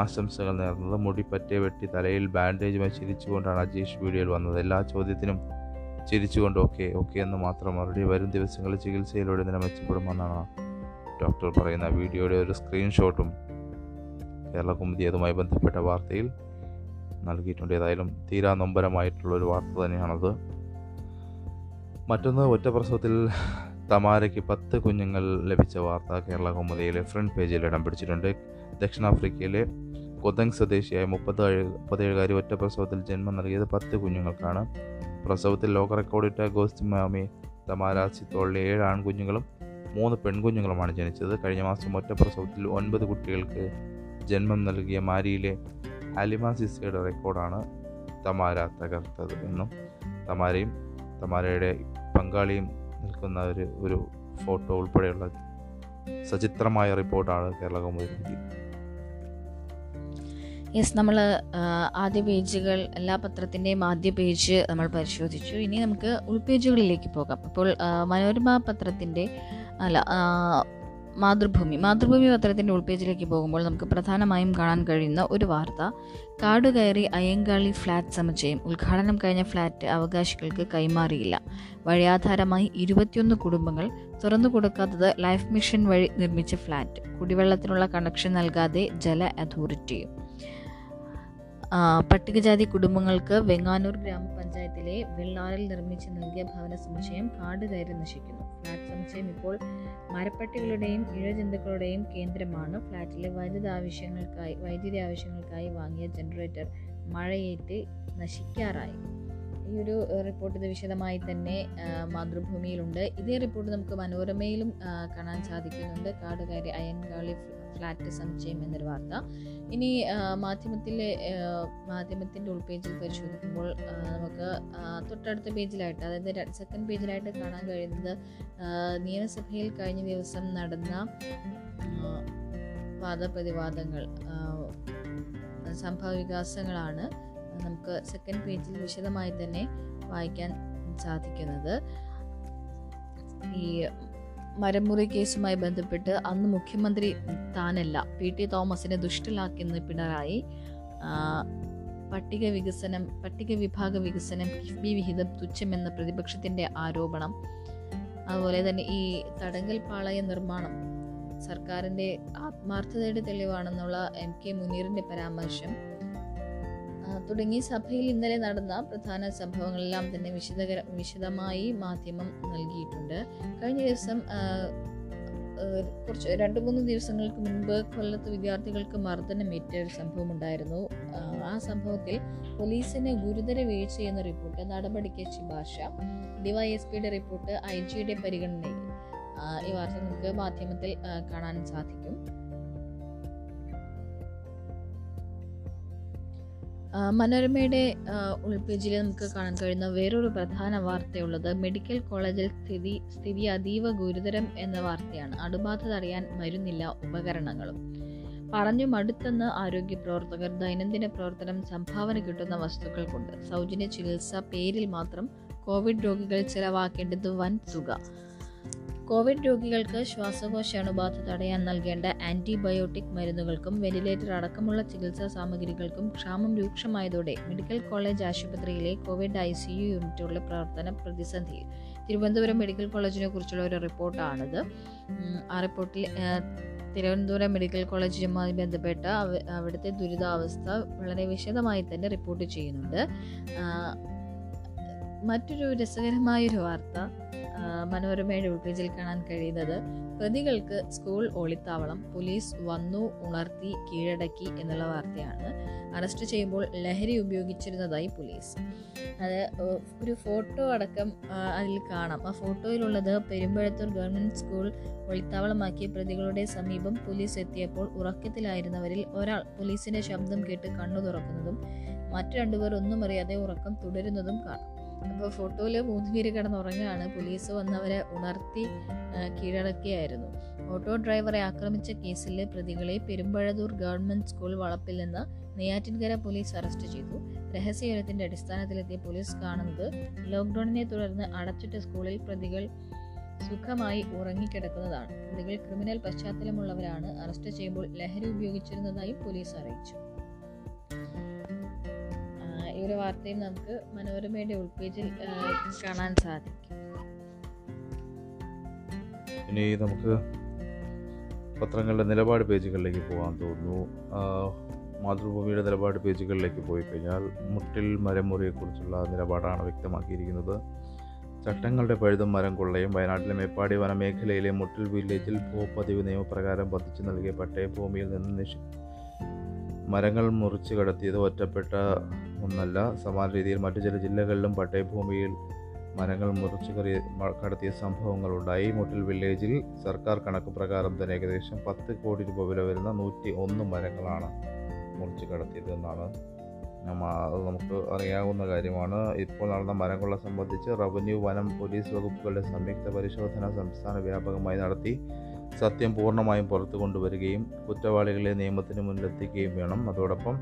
ആശംസകൾ നേർന്നത്. മുടി പറ്റിയ വെട്ടി തലയിൽ ബാൻഡേജുമായി ചിരിച്ചുകൊണ്ടാണ് അജീഷ് വീഡിയോയിൽ വന്നത്. എല്ലാ ചോദ്യത്തിനും ചിരിച്ചുകൊണ്ട് ഓക്കെ എന്ന് മാത്രം മറുപടി. വരും ദിവസങ്ങളിൽ ചികിത്സയിലൂടെ നില മെച്ചപ്പെടുമെന്നാണ് ഡോക്ടർ പറയുന്ന വീഡിയോയുടെ ഒരു സ്ക്രീൻഷോട്ടും കേരള കൗമുദി അതുമായി ബന്ധപ്പെട്ട വാർത്തയിൽ നൽകിയിട്ടുണ്ട്. ഏതായാലും തീരാ നൊമ്പരമായിട്ടുള്ളൊരു വാർത്ത തന്നെയാണത്. മറ്റൊന്ന്, ഒറ്റപ്രസവത്തിൽ തമാരയ്ക്ക് 10 കുഞ്ഞുങ്ങൾ ലഭിച്ച വാർത്ത കേരള കൗമുദിയിലെ ഫ്രണ്ട് പേജിൽ ഇടം പിടിച്ചിട്ടുണ്ട്. ദക്ഷിണാഫ്രിക്കയിലെ കൊതങ് സ്വദേശിയായ 37-കാരി ഒറ്റപ്രസവത്തിൽ ജന്മം നൽകിയത് 10 കുഞ്ഞുങ്ങൾക്കാണ്. പ്രസവത്തിൽ ലോക റെക്കോർഡിട്ട ഗോസ്തിമാമി തമാരാസിത്തോളിലെ 7 ആൺകുഞ്ഞുങ്ങളും 3 പെൺകുഞ്ഞുങ്ങളുമാണ് ജനിച്ചത്. കഴിഞ്ഞ മാസം ഒറ്റപ്രസവത്തിൽ 9 കുട്ടികൾക്ക് ജന്മം നൽകിയ മാരിയിലെ അലിമാസിസയുടെ റെക്കോർഡാണ് തമാര തകർത്തത് എന്നും തമാരയും തമാരയുടെ പങ്കാളിയും നിൽക്കുന്ന ഒരു ഫോട്ടോ ഉൾപ്പെടെയുള്ള സചിത്രമായ റിപ്പോർട്ടാണ് കേരള കൗമുദി. യെസ്, നമ്മൾ ആദ്യ പേജുകൾ, എല്ലാ പത്രത്തിൻ്റെയും ആദ്യ പേജ് നമ്മൾ പരിശോധിച്ചു. ഇനി നമുക്ക് ഉൾപേജുകളിലേക്ക് പോകാം. അപ്പോൾ മനോരമ പത്രത്തിൻ്റെ മാതൃഭൂമി പത്രത്തിൻ്റെ ഉൾപേജിലേക്ക് പോകുമ്പോൾ നമുക്ക് പ്രധാനമായും കാണാൻ കഴിയുന്ന ഒരു വാർത്ത, കാടുകയറി അയ്യങ്കാളി ഫ്ലാറ്റ് സമുച്ചയം, ഉദ്ഘാടനം കഴിഞ്ഞ ഫ്ലാറ്റ് അവകാശികൾക്ക് കൈമാറിയില്ല. വഴിയാധാരമായി 21 കുടുംബങ്ങൾ തുറന്നു കൊടുക്കാത്തത് ലൈഫ് മിഷൻ വഴി നിർമ്മിച്ച ഫ്ലാറ്റ്, കുടിവെള്ളത്തിനുള്ള കണക്ഷൻ നൽകാതെ ജല അതോറിറ്റിയും. പട്ടികജാതി കുടുംബങ്ങൾക്ക് വെങ്ങാനൂർ ഗ്രാമപഞ്ചായത്തിലെ വെള്ളാറിൽ നിർമ്മിച്ച് നൽകിയ ഭവന സമുച്ചയം കാട് കയറി നശിക്കുന്നു. ഫ്ലാറ്റ് സമുച്ചയം ഇപ്പോൾ മരപ്പട്ടികളുടെയും ഇഴജന്തുക്കളുടെയും കേന്ദ്രമാണ്. ഫ്ലാറ്റിലെ വൈദ്യുതി ആവശ്യങ്ങൾക്കായി വാങ്ങിയ ജനറേറ്റർ മഴയേറ്റ് നശിക്കാറായി. ഈ ഒരു റിപ്പോർട്ട് ഇത് വിശദമായി തന്നെ മാതൃഭൂമിയിലുണ്ട്. ഇതേ റിപ്പോർട്ട് നമുക്ക് മനോരമയിലും കാണാൻ സാധിക്കുന്നുണ്ട്, കാട് കയറി അയ്യങ്കാളി ഫ്ലാറ്റ് സമുച്ചയം എന്നൊരു വാർത്ത. ഇനി മാധ്യമത്തിൻ്റെ ഉൾപേജിൽ പരിശോധിക്കുമ്പോൾ നമുക്ക് തൊട്ടടുത്ത പേജിലായിട്ട്, അതായത് സെക്കൻഡ് പേജിലായിട്ട് കാണാൻ കഴിയുന്നത്, നിയമസഭയിൽ കഴിഞ്ഞ ദിവസം നടന്ന വാദപ്രതിവാദങ്ങൾ, സംഭവ വികാസങ്ങളാണ് നമുക്ക് സെക്കൻഡ് പേജിൽ വിശദമായി തന്നെ വായിക്കാൻ സാധിക്കുന്നത്. ഈ മരമുറി കേസുമായി ബന്ധപ്പെട്ട് അന്ന് മുഖ്യമന്ത്രി താനല്ല, PT തോമസിനെ ദുഷ്ടലാക്കിയെന്ന് പിണറായി. പട്ടിക വിഭാഗ വികസനം കിഫ്ബി വിഹിതം തുച്ഛമെന്ന പ്രതിപക്ഷത്തിൻ്റെ ആരോപണം. അതുപോലെ തന്നെ ഈ തടങ്കൽ പാളയ നിർമ്മാണം സർക്കാരിൻ്റെ ആത്മാർത്ഥതയുടെ തെളിവാണെന്നുള്ള MK മുനീറിൻ്റെ പരാമർശം തുടങ്ങി സഭയിൽ ഇന്നലെ നടന്ന പ്രധാന സംഭവങ്ങളെല്ലാം തന്നെ വിശദമായി മാധ്യമം നൽകിയിട്ടുണ്ട്. കഴിഞ്ഞ ദിവസം കുറച്ച് 2-3 ദിവസങ്ങൾക്ക് മുൻപ് കൊല്ലത്ത് വിദ്യാർത്ഥികൾക്ക് മർദ്ദനമേറ്റ ഒരു സംഭവം ഉണ്ടായിരുന്നു. ആ സംഭവത്തിൽ പോലീസിന് ഗുരുതര വീഴ്ചയെന്ന റിപ്പോർട്ട്, നടപടിക്ക് ശുപാർശ, DYSPയുടെ റിപ്പോർട്ട്, IG യുടെ പരിഗണനയിൽ. ഈ വാർത്ത നമുക്ക് മാധ്യമത്തിൽ കാണാൻ സാധിക്കും. മനോരമയുടെ ഉൾപേജിൽ നമുക്ക് കാണാൻ കഴിയുന്ന വേറൊരു പ്രധാന വാർത്തയുള്ളത്, മെഡിക്കൽ കോളേജിൽ സ്ഥിതി അതീവ ഗുരുതരം എന്ന വാർത്തയാണ്. അണുബാധ തടയാൻ മരുന്നില്ല, ഉപകരണങ്ങളും. പറഞ്ഞു മടുത്തെന്ന് ആരോഗ്യ പ്രവർത്തകർ. ദൈനംദിന പ്രവർത്തനം സംഭാവന കിട്ടുന്ന വസ്തുക്കൾ കൊണ്ട് സൗജന്യ ചികിത്സ, പേരിൽ മാത്രം. കോവിഡ് രോഗികൾ ചെലവാക്കേണ്ടത് വൻ തുക. കോവിഡ് രോഗികൾക്ക് ശ്വാസകോശ അണുബാധ തടയാൻ നൽകേണ്ട ആൻറ്റിബയോട്ടിക് മരുന്നുകൾക്കും വെന്റിലേറ്റർ അടക്കമുള്ള ചികിത്സാ സാമഗ്രികൾക്കും ക്ഷാമം രൂക്ഷമായതോടെ മെഡിക്കൽ കോളേജ് ആശുപത്രിയിലെ കോവിഡ് ICU യൂണിറ്റുകളുടെ പ്രവർത്തനം പ്രതിസന്ധിയിൽ. തിരുവനന്തപുരം മെഡിക്കൽ കോളേജിനെ കുറിച്ചുള്ള ഒരു റിപ്പോർട്ടാണിത്. ആ റിപ്പോർട്ടിൽ തിരുവനന്തപുരം മെഡിക്കൽ കോളേജുമായി ബന്ധപ്പെട്ട അവിടുത്തെ ദുരിതാവസ്ഥ വളരെ വിശദമായി തന്നെ റിപ്പോർട്ട് ചെയ്യുന്നുണ്ട്. മറ്റൊരു രസകരമായൊരു വാർത്ത മനോരമയുടെ ഉൾപേജിൽ കാണാൻ കഴിയുന്നത്, പ്രതികൾക്ക് സ്കൂൾ ഒളിത്താവളം, പോലീസ് വന്നു ഉണർത്തി കീഴടക്കി എന്നുള്ള വാർത്തയാണ്. അറസ്റ്റ് ചെയ്യുമ്പോൾ ലഹരി ഉപയോഗിച്ചിരുന്നതായി പോലീസ്. അത് ഒരു ഫോട്ടോ അടക്കം അതിൽ കാണാം. ആ ഫോട്ടോയിലുള്ളത് പെരുമ്പഴത്തൂർ ഗവൺമെൻറ് സ്കൂൾ ഒളിത്താവളമാക്കിയ പ്രതികളുടെ സമീപം പോലീസ് എത്തിയപ്പോൾ ഉറക്കത്തിലായിരുന്നവരിൽ ഒരാൾ പോലീസിൻ്റെ ശബ്ദം കേട്ട് കണ്ണു തുറക്കുന്നതും മറ്റു 2 പേർ ഒന്നും അറിയാതെ ഉറക്കം തുടരുന്നതും കാണാം. അപ്പോൾ ഫോട്ടോയിൽ മൂന്ന് പേര് കിടന്നുറങ്ങുകയാണ്. പോലീസ് വന്നവരെ ഉണർത്തി കീഴടക്കിയായിരുന്നു. ഓട്ടോ ഡ്രൈവറെ ആക്രമിച്ച കേസിലെ പ്രതികളെ പെരുമ്പഴത്തൂർ ഗവൺമെന്റ് സ്കൂൾ വളപ്പിൽ നിന്ന് നെയ്യാറ്റിൻകര പോലീസ് അറസ്റ്റ് ചെയ്തു. രഹസ്യവിവരത്തിന്റെ അടിസ്ഥാനത്തിലെത്തിയ പോലീസ് കാണുന്നത് ലോക്ക്ഡൌണിനെ തുടർന്ന് അടച്ചിട്ട സ്കൂളിൽ പ്രതികൾ സുഖമായി ഉറങ്ങിക്കിടക്കുന്നതാണ്. പ്രതികൾ ക്രിമിനൽ പശ്ചാത്തലമുള്ളവരാണ്. അറസ്റ്റ് ചെയ്യുമ്പോൾ ലഹരി ഉപയോഗിച്ചിരുന്നതായും പോലീസ് അറിയിച്ചു. ഈ ഒരു വാർത്തയും നമുക്ക് മനോരമയുടെ ഉൾപേജിൽ കാണാൻ സാധിക്കും. ഇനി നമുക്ക് പത്രങ്ങളുടെ നിലപാട് പേജുകളിലേക്ക് പോകാൻ തോന്നുന്നു. മാതൃഭൂമിയുടെ നിലപാട് പേജുകളിലേക്ക് പോയി കഴിഞ്ഞാൽ മുട്ടിൽ മരമുറിയെക്കുറിച്ചുള്ള നിലപാടാണ് വ്യക്തമാക്കിയിരിക്കുന്നത്. ചട്ടങ്ങളുടെ പഴുതും മരം കൊള്ളയും. വയനാട്ടിലെ മേപ്പാടി വനമേഖലയിലെ മുട്ടിൽ വില്ലേജിൽ ഭൂപതിവ് നിയമപ്രകാരം പതിച്ചു നൽകിയ പട്ടയഭൂമിയിൽ നിന്ന് മരങ്ങൾ മുറിച്ച് കടത്തിയത് ഒറ്റപ്പെട്ട ഒന്നല്ല. സമാന രീതിയിൽ മറ്റു ചില ജില്ലകളിലും പട്ടയഭൂമിയിൽ മരങ്ങൾ മുറിച്ച് കടത്തിയ സംഭവങ്ങളുണ്ടായി. മുട്ടിൽ വില്ലേജിൽ സർക്കാർ കണക്ക് പ്രകാരം തന്നെ ഏകദേശം 10 കോടി രൂപ വില വരുന്ന 101 മരങ്ങളാണ് മുറിച്ച് കടത്തിയത് എന്നാണ് നമുക്ക് അറിയാവുന്ന കാര്യമാണ്. ഇപ്പോൾ നടന്ന മരങ്ങളെ സംബന്ധിച്ച് റവന്യൂ, വനം, പോലീസ് വകുപ്പുകളുടെ സംയുക്ത പരിശോധന സംസ്ഥാന വ്യാപകമായി നടത്തി സത്യം പൂർണ്ണമായും പുറത്തു കൊണ്ടുവരികയും കുറ്റവാളികളെ നിയമത്തിന് മുന്നിലെത്തിക്കുകയും വേണം. അതോടൊപ്പം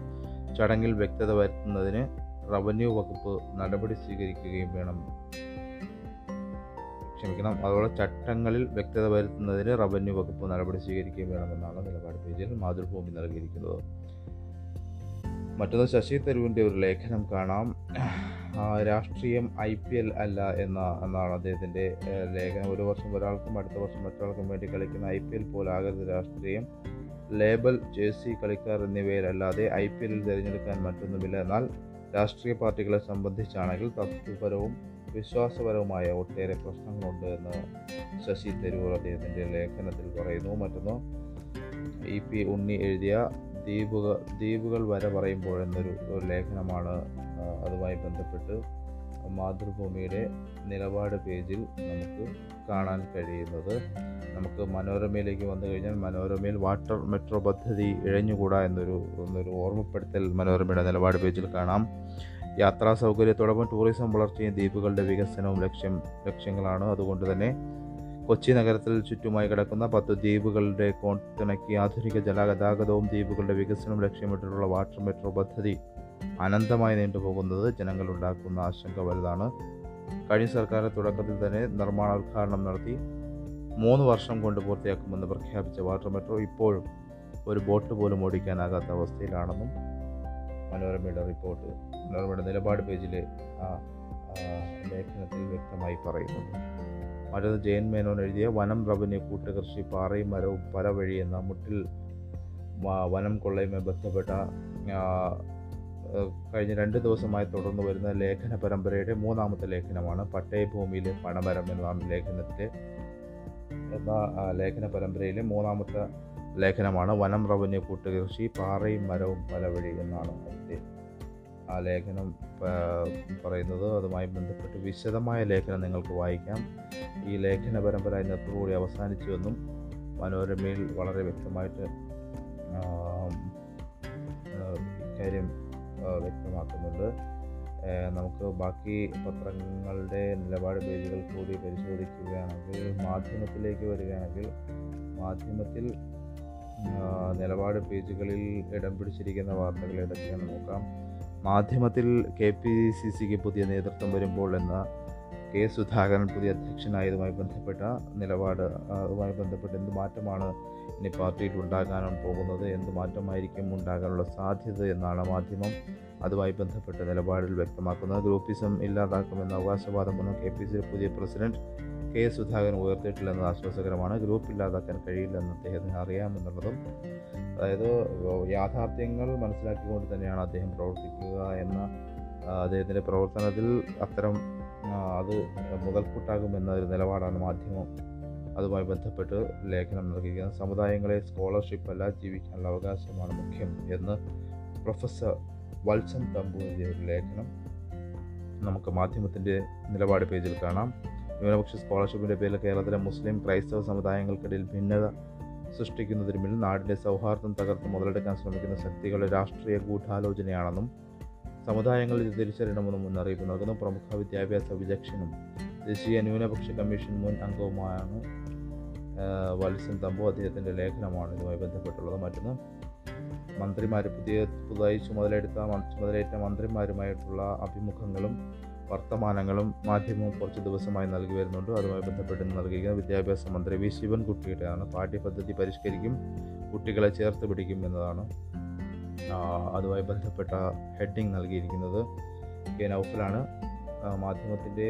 ചടങ്ങിൽ വ്യക്തത വരുത്തുന്നതിന് റവന്യൂ വകുപ്പ് നടപടി സ്വീകരിക്കുകയും വേണം. അതോടെ ചട്ടങ്ങളിൽ വ്യക്തത വരുത്തുന്നതിന് റവന്യൂ വകുപ്പ് നടപടി സ്വീകരിക്കുകയും വേണമെന്നാണ് നിലപാട് പേജിൽ മാതൃഭൂമി നൽകിയിരിക്കുന്നത്. മറ്റൊന്ന് ശശി തരൂരിൻ്റെ ഒരു ലേഖനം കാണാം. രാഷ്ട്രീയം IPL അല്ല എന്നാണ് അദ്ദേഹത്തിൻ്റെ ലേഖനം. ഒരു വർഷം ഒരാൾക്കും അടുത്ത വർഷം മറ്റൊരാൾക്കും വേണ്ടി കളിക്കുന്ന IPL പോലാകരുത് രാഷ്ട്രീയം. ലേബൽ, ജേഴ്സി, കളിക്കാർ എന്നിവയിലല്ലാതെ IPLൽ തിരഞ്ഞെടുക്കാൻ മറ്റൊന്നുമില്ല. എന്നാൽ രാഷ്ട്രീയ പാർട്ടികളെ സംബന്ധിച്ചാണെങ്കിൽ തത്വപരവും വിശ്വാസപരവുമായ ഒട്ടേറെ പ്രശ്നങ്ങളുണ്ട് എന്ന് ശശി തരൂർ അദ്ദേഹത്തിൻ്റെ ലേഖനത്തിൽ പറയുന്നു. മറ്റൊന്ന് E P Unni എഴുതിയ ദ്വീപുകൾ വരെ പറയുമ്പോൾ എന്നൊരു ലേഖനമാണ്. അതുമായി ബന്ധപ്പെട്ട് മാതൃഭൂമിയുടെ നിലപാട് പേജിൽ നമുക്ക് കാണാൻ കഴിയുന്നത്. നമുക്ക് മനോരമയിലേക്ക് വന്നു കഴിഞ്ഞാൽ മനോരമയിൽ വാട്ടർ മെട്രോ പദ്ധതി ഇഴഞ്ഞുകൂടാ എന്നൊരു ഓർമ്മപ്പെടുത്തൽ മനോരമയുടെ നിലപാട് പേജിൽ കാണാം. യാത്രാ സൗകര്യത്തോടൊപ്പം ടൂറിസം വളർച്ചയും ദ്വീപുകളുടെ വികസനവും ലക്ഷ്യങ്ങളാണ്. അതുകൊണ്ട് തന്നെ കൊച്ചി നഗരത്തിൽ ചുറ്റുമായി കിടക്കുന്ന 10 ദ്വീപുകളുടെ കോൺതിണക്കി ആധുനിക ജലഗതാഗതവും ദ്വീപുകളുടെ വികസനവും ലക്ഷ്യമിട്ടിട്ടുള്ള വാട്ടർ മെട്രോ പദ്ധതി അനന്തമായി നീണ്ടുപോകുന്നത് ജനങ്ങളുണ്ടാക്കുന്ന ആശങ്ക വലുതാണ്. കഴിഞ്ഞ സർക്കാർ തുടക്കത്തിൽ തന്നെ നിർമ്മാണോദ്ഘാടനം നടത്തി 3 വർഷം കൊണ്ട് പൂർത്തിയാക്കുമെന്ന് പ്രഖ്യാപിച്ച വാട്ടർ മെട്രോ ഇപ്പോഴും ഒരു ബോട്ട് പോലും ഓടിക്കാനാകാത്ത അവസ്ഥയിലാണെന്നും മനോരമയുടെ നിലപാട് പേജിലെ ആ ലേഖനത്തിൽ വ്യക്തമായി പറയുന്നു. മറ്റൊന്ന് ജയൻ മേനോൻ എഴുതിയ വനം, റവന്യൂ, കൂട്ടുകൃഷി, പാറയും മരവും പല വഴി എന്ന മുട്ടിൽ വനം കൊള്ളയുമായി ബന്ധപ്പെട്ട കഴിഞ്ഞ 2 ദിവസമായി തുടർന്നു വരുന്ന ലേഖന പരമ്പരയുടെ 3ാമത്തെ ലേഖനമാണ്. പട്ടയഭൂമിയിലെ പണമരം എന്നാണ് ലേഖന പരമ്പരയിലെ 3ാമത്തെ ലേഖനമാണ്. വനം, റവന്യൂ, കൂട്ടുകൃഷി, പാറയും മരവും പല വഴി എന്നാണ് അതിൻ്റെ ആ ലേഖനം പറയുന്നത്. അതുമായി ബന്ധപ്പെട്ട് വിശദമായ ലേഖനം നിങ്ങൾക്ക് വായിക്കാം. ഈ ലേഖന പരമ്പര ഇന്നത്തോടുകൂടി അവസാനിച്ചുവെന്നും മനോരമയിൽ വളരെ വ്യക്തമായിട്ട് ഇക്കാര്യം വ്യക്തമാക്കുന്നുണ്ട്. നമുക്ക് ബാക്കി പത്രങ്ങളുടെ നിലപാട് പേജുകൾ കൂടി പരിശോധിക്കുകയാണെങ്കിൽ മാധ്യമത്തിലേക്ക് വരികയാണെങ്കിൽ മാധ്യമത്തിൽ നിലപാട് പേജുകളിൽ ഇടം പിടിച്ചിരിക്കുന്ന വാർത്തകൾ ഏതൊക്കെയാണെന്ന് നോക്കാം. മാധ്യമത്തിൽ KPCCക്ക് പുതിയ നേതൃത്വം വരുമ്പോൾ എന്ന K സുധാകരൻ പുതിയ അധ്യക്ഷനായതുമായി ബന്ധപ്പെട്ട നിലപാട്, അതുമായി ബന്ധപ്പെട്ട് എന്ത് മാറ്റമാണ് ഇനി പാർട്ടിയിൽ ഉണ്ടാകാനും പോകുന്നത്, എന്ത് മാറ്റമായിരിക്കും ഉണ്ടാകാനുള്ള സാധ്യത എന്നാണ് മാധ്യമം അതുമായി ബന്ധപ്പെട്ട നിലപാടിൽ വ്യക്തമാക്കുന്നത്. ഗ്രൂപ്പിസം ഇല്ലാതാക്കുമെന്ന അവകാശവാദമൊന്നും KPCC പുതിയ പ്രസിഡന്റ് K സുധാകരൻ ഉയർത്തിയിട്ടില്ലെന്നത് ആശ്വാസകരമാണ്. ഗ്രൂപ്പ് ഇല്ലാതാക്കാൻ കഴിയില്ലെന്ന് അദ്ദേഹത്തിന് അറിയാമെന്നുള്ളതും, അതായത് യാഥാർത്ഥ്യങ്ങൾ മനസ്സിലാക്കിക്കൊണ്ട് തന്നെയാണ് അദ്ദേഹം പ്രവർത്തിക്കുക എന്ന അദ്ദേഹത്തിൻ്റെ പ്രവർത്തനത്തിൽ അത്തരം അത് മുതൽക്കൂട്ടാകുമെന്ന ഒരു നിലപാടാണ് മാധ്യമം അതുമായി ബന്ധപ്പെട്ട് ലേഖനം നൽകിയിരിക്കുന്നത്. സമുദായങ്ങളെ സ്കോളർഷിപ്പ് അല്ല ജീവിക്കാനുള്ള അവകാശമാണ് മുഖ്യം എന്ന് പ്രൊഫസർ വത്സൻ തമ്പൂരിൻ്റെ ഒരു ലേഖനം നമുക്ക് മാധ്യമത്തിൻ്റെ നിലപാട് പേജിൽ കാണാം. ന്യൂനപക്ഷ സ്കോളർഷിപ്പിൻ്റെ പേരിൽ കേരളത്തിലെ മുസ്ലിം, ക്രൈസ്തവ സമുദായങ്ങൾക്കിടയിൽ ഭിന്നത സൃഷ്ടിക്കുന്നതിന് മുന്നിൽ നാടിൻ്റെ സൗഹാർദ്ദം തകർത്ത് മുതലെടുക്കാൻ ശ്രമിക്കുന്ന ശക്തികളുടെ രാഷ്ട്രീയ ഗൂഢാലോചനയാണെന്നും സമുദായങ്ങളിൽ തിരിച്ചറിയണമെന്ന് മുന്നറിയിപ്പ് നൽകുന്നു. പ്രമുഖ വിദ്യാഭ്യാസ വിദഗ്ധനും ദേശീയ ന്യൂനപക്ഷ കമ്മീഷൻ മുൻ അംഗവുമാണ് വത്സൻ തമ്പു. അദ്ദേഹത്തിൻ്റെ ലേഖനമാണ് ഇതുമായി ബന്ധപ്പെട്ടുള്ളത്. മറ്റൊന്ന്, മന്ത്രിമാർ പുതുതായി ചുമതലയേറ്റ മന്ത്രിമാരുമായിട്ടുള്ള അഭിമുഖങ്ങളും വർത്തമാനങ്ങളും മാധ്യമവും കുറച്ച് ദിവസമായി നൽകി വരുന്നുണ്ട്. അതുമായി ബന്ധപ്പെട്ട് നൽകിയിരിക്കുന്ന വിദ്യാഭ്യാസ മന്ത്രി വി ശിവൻകുട്ടിയുടെയാണ് പാഠ്യപദ്ധതി പരിഷ്കരിക്കും, കുട്ടികളെ ചേർത്ത് പിടിക്കും എന്നതാണ് അതുമായി ബന്ധപ്പെട്ട ഹെഡിങ് നൽകിയിരിക്കുന്നത്. കെ നൗഫലാണ്. മാധ്യമത്തിൻ്റെ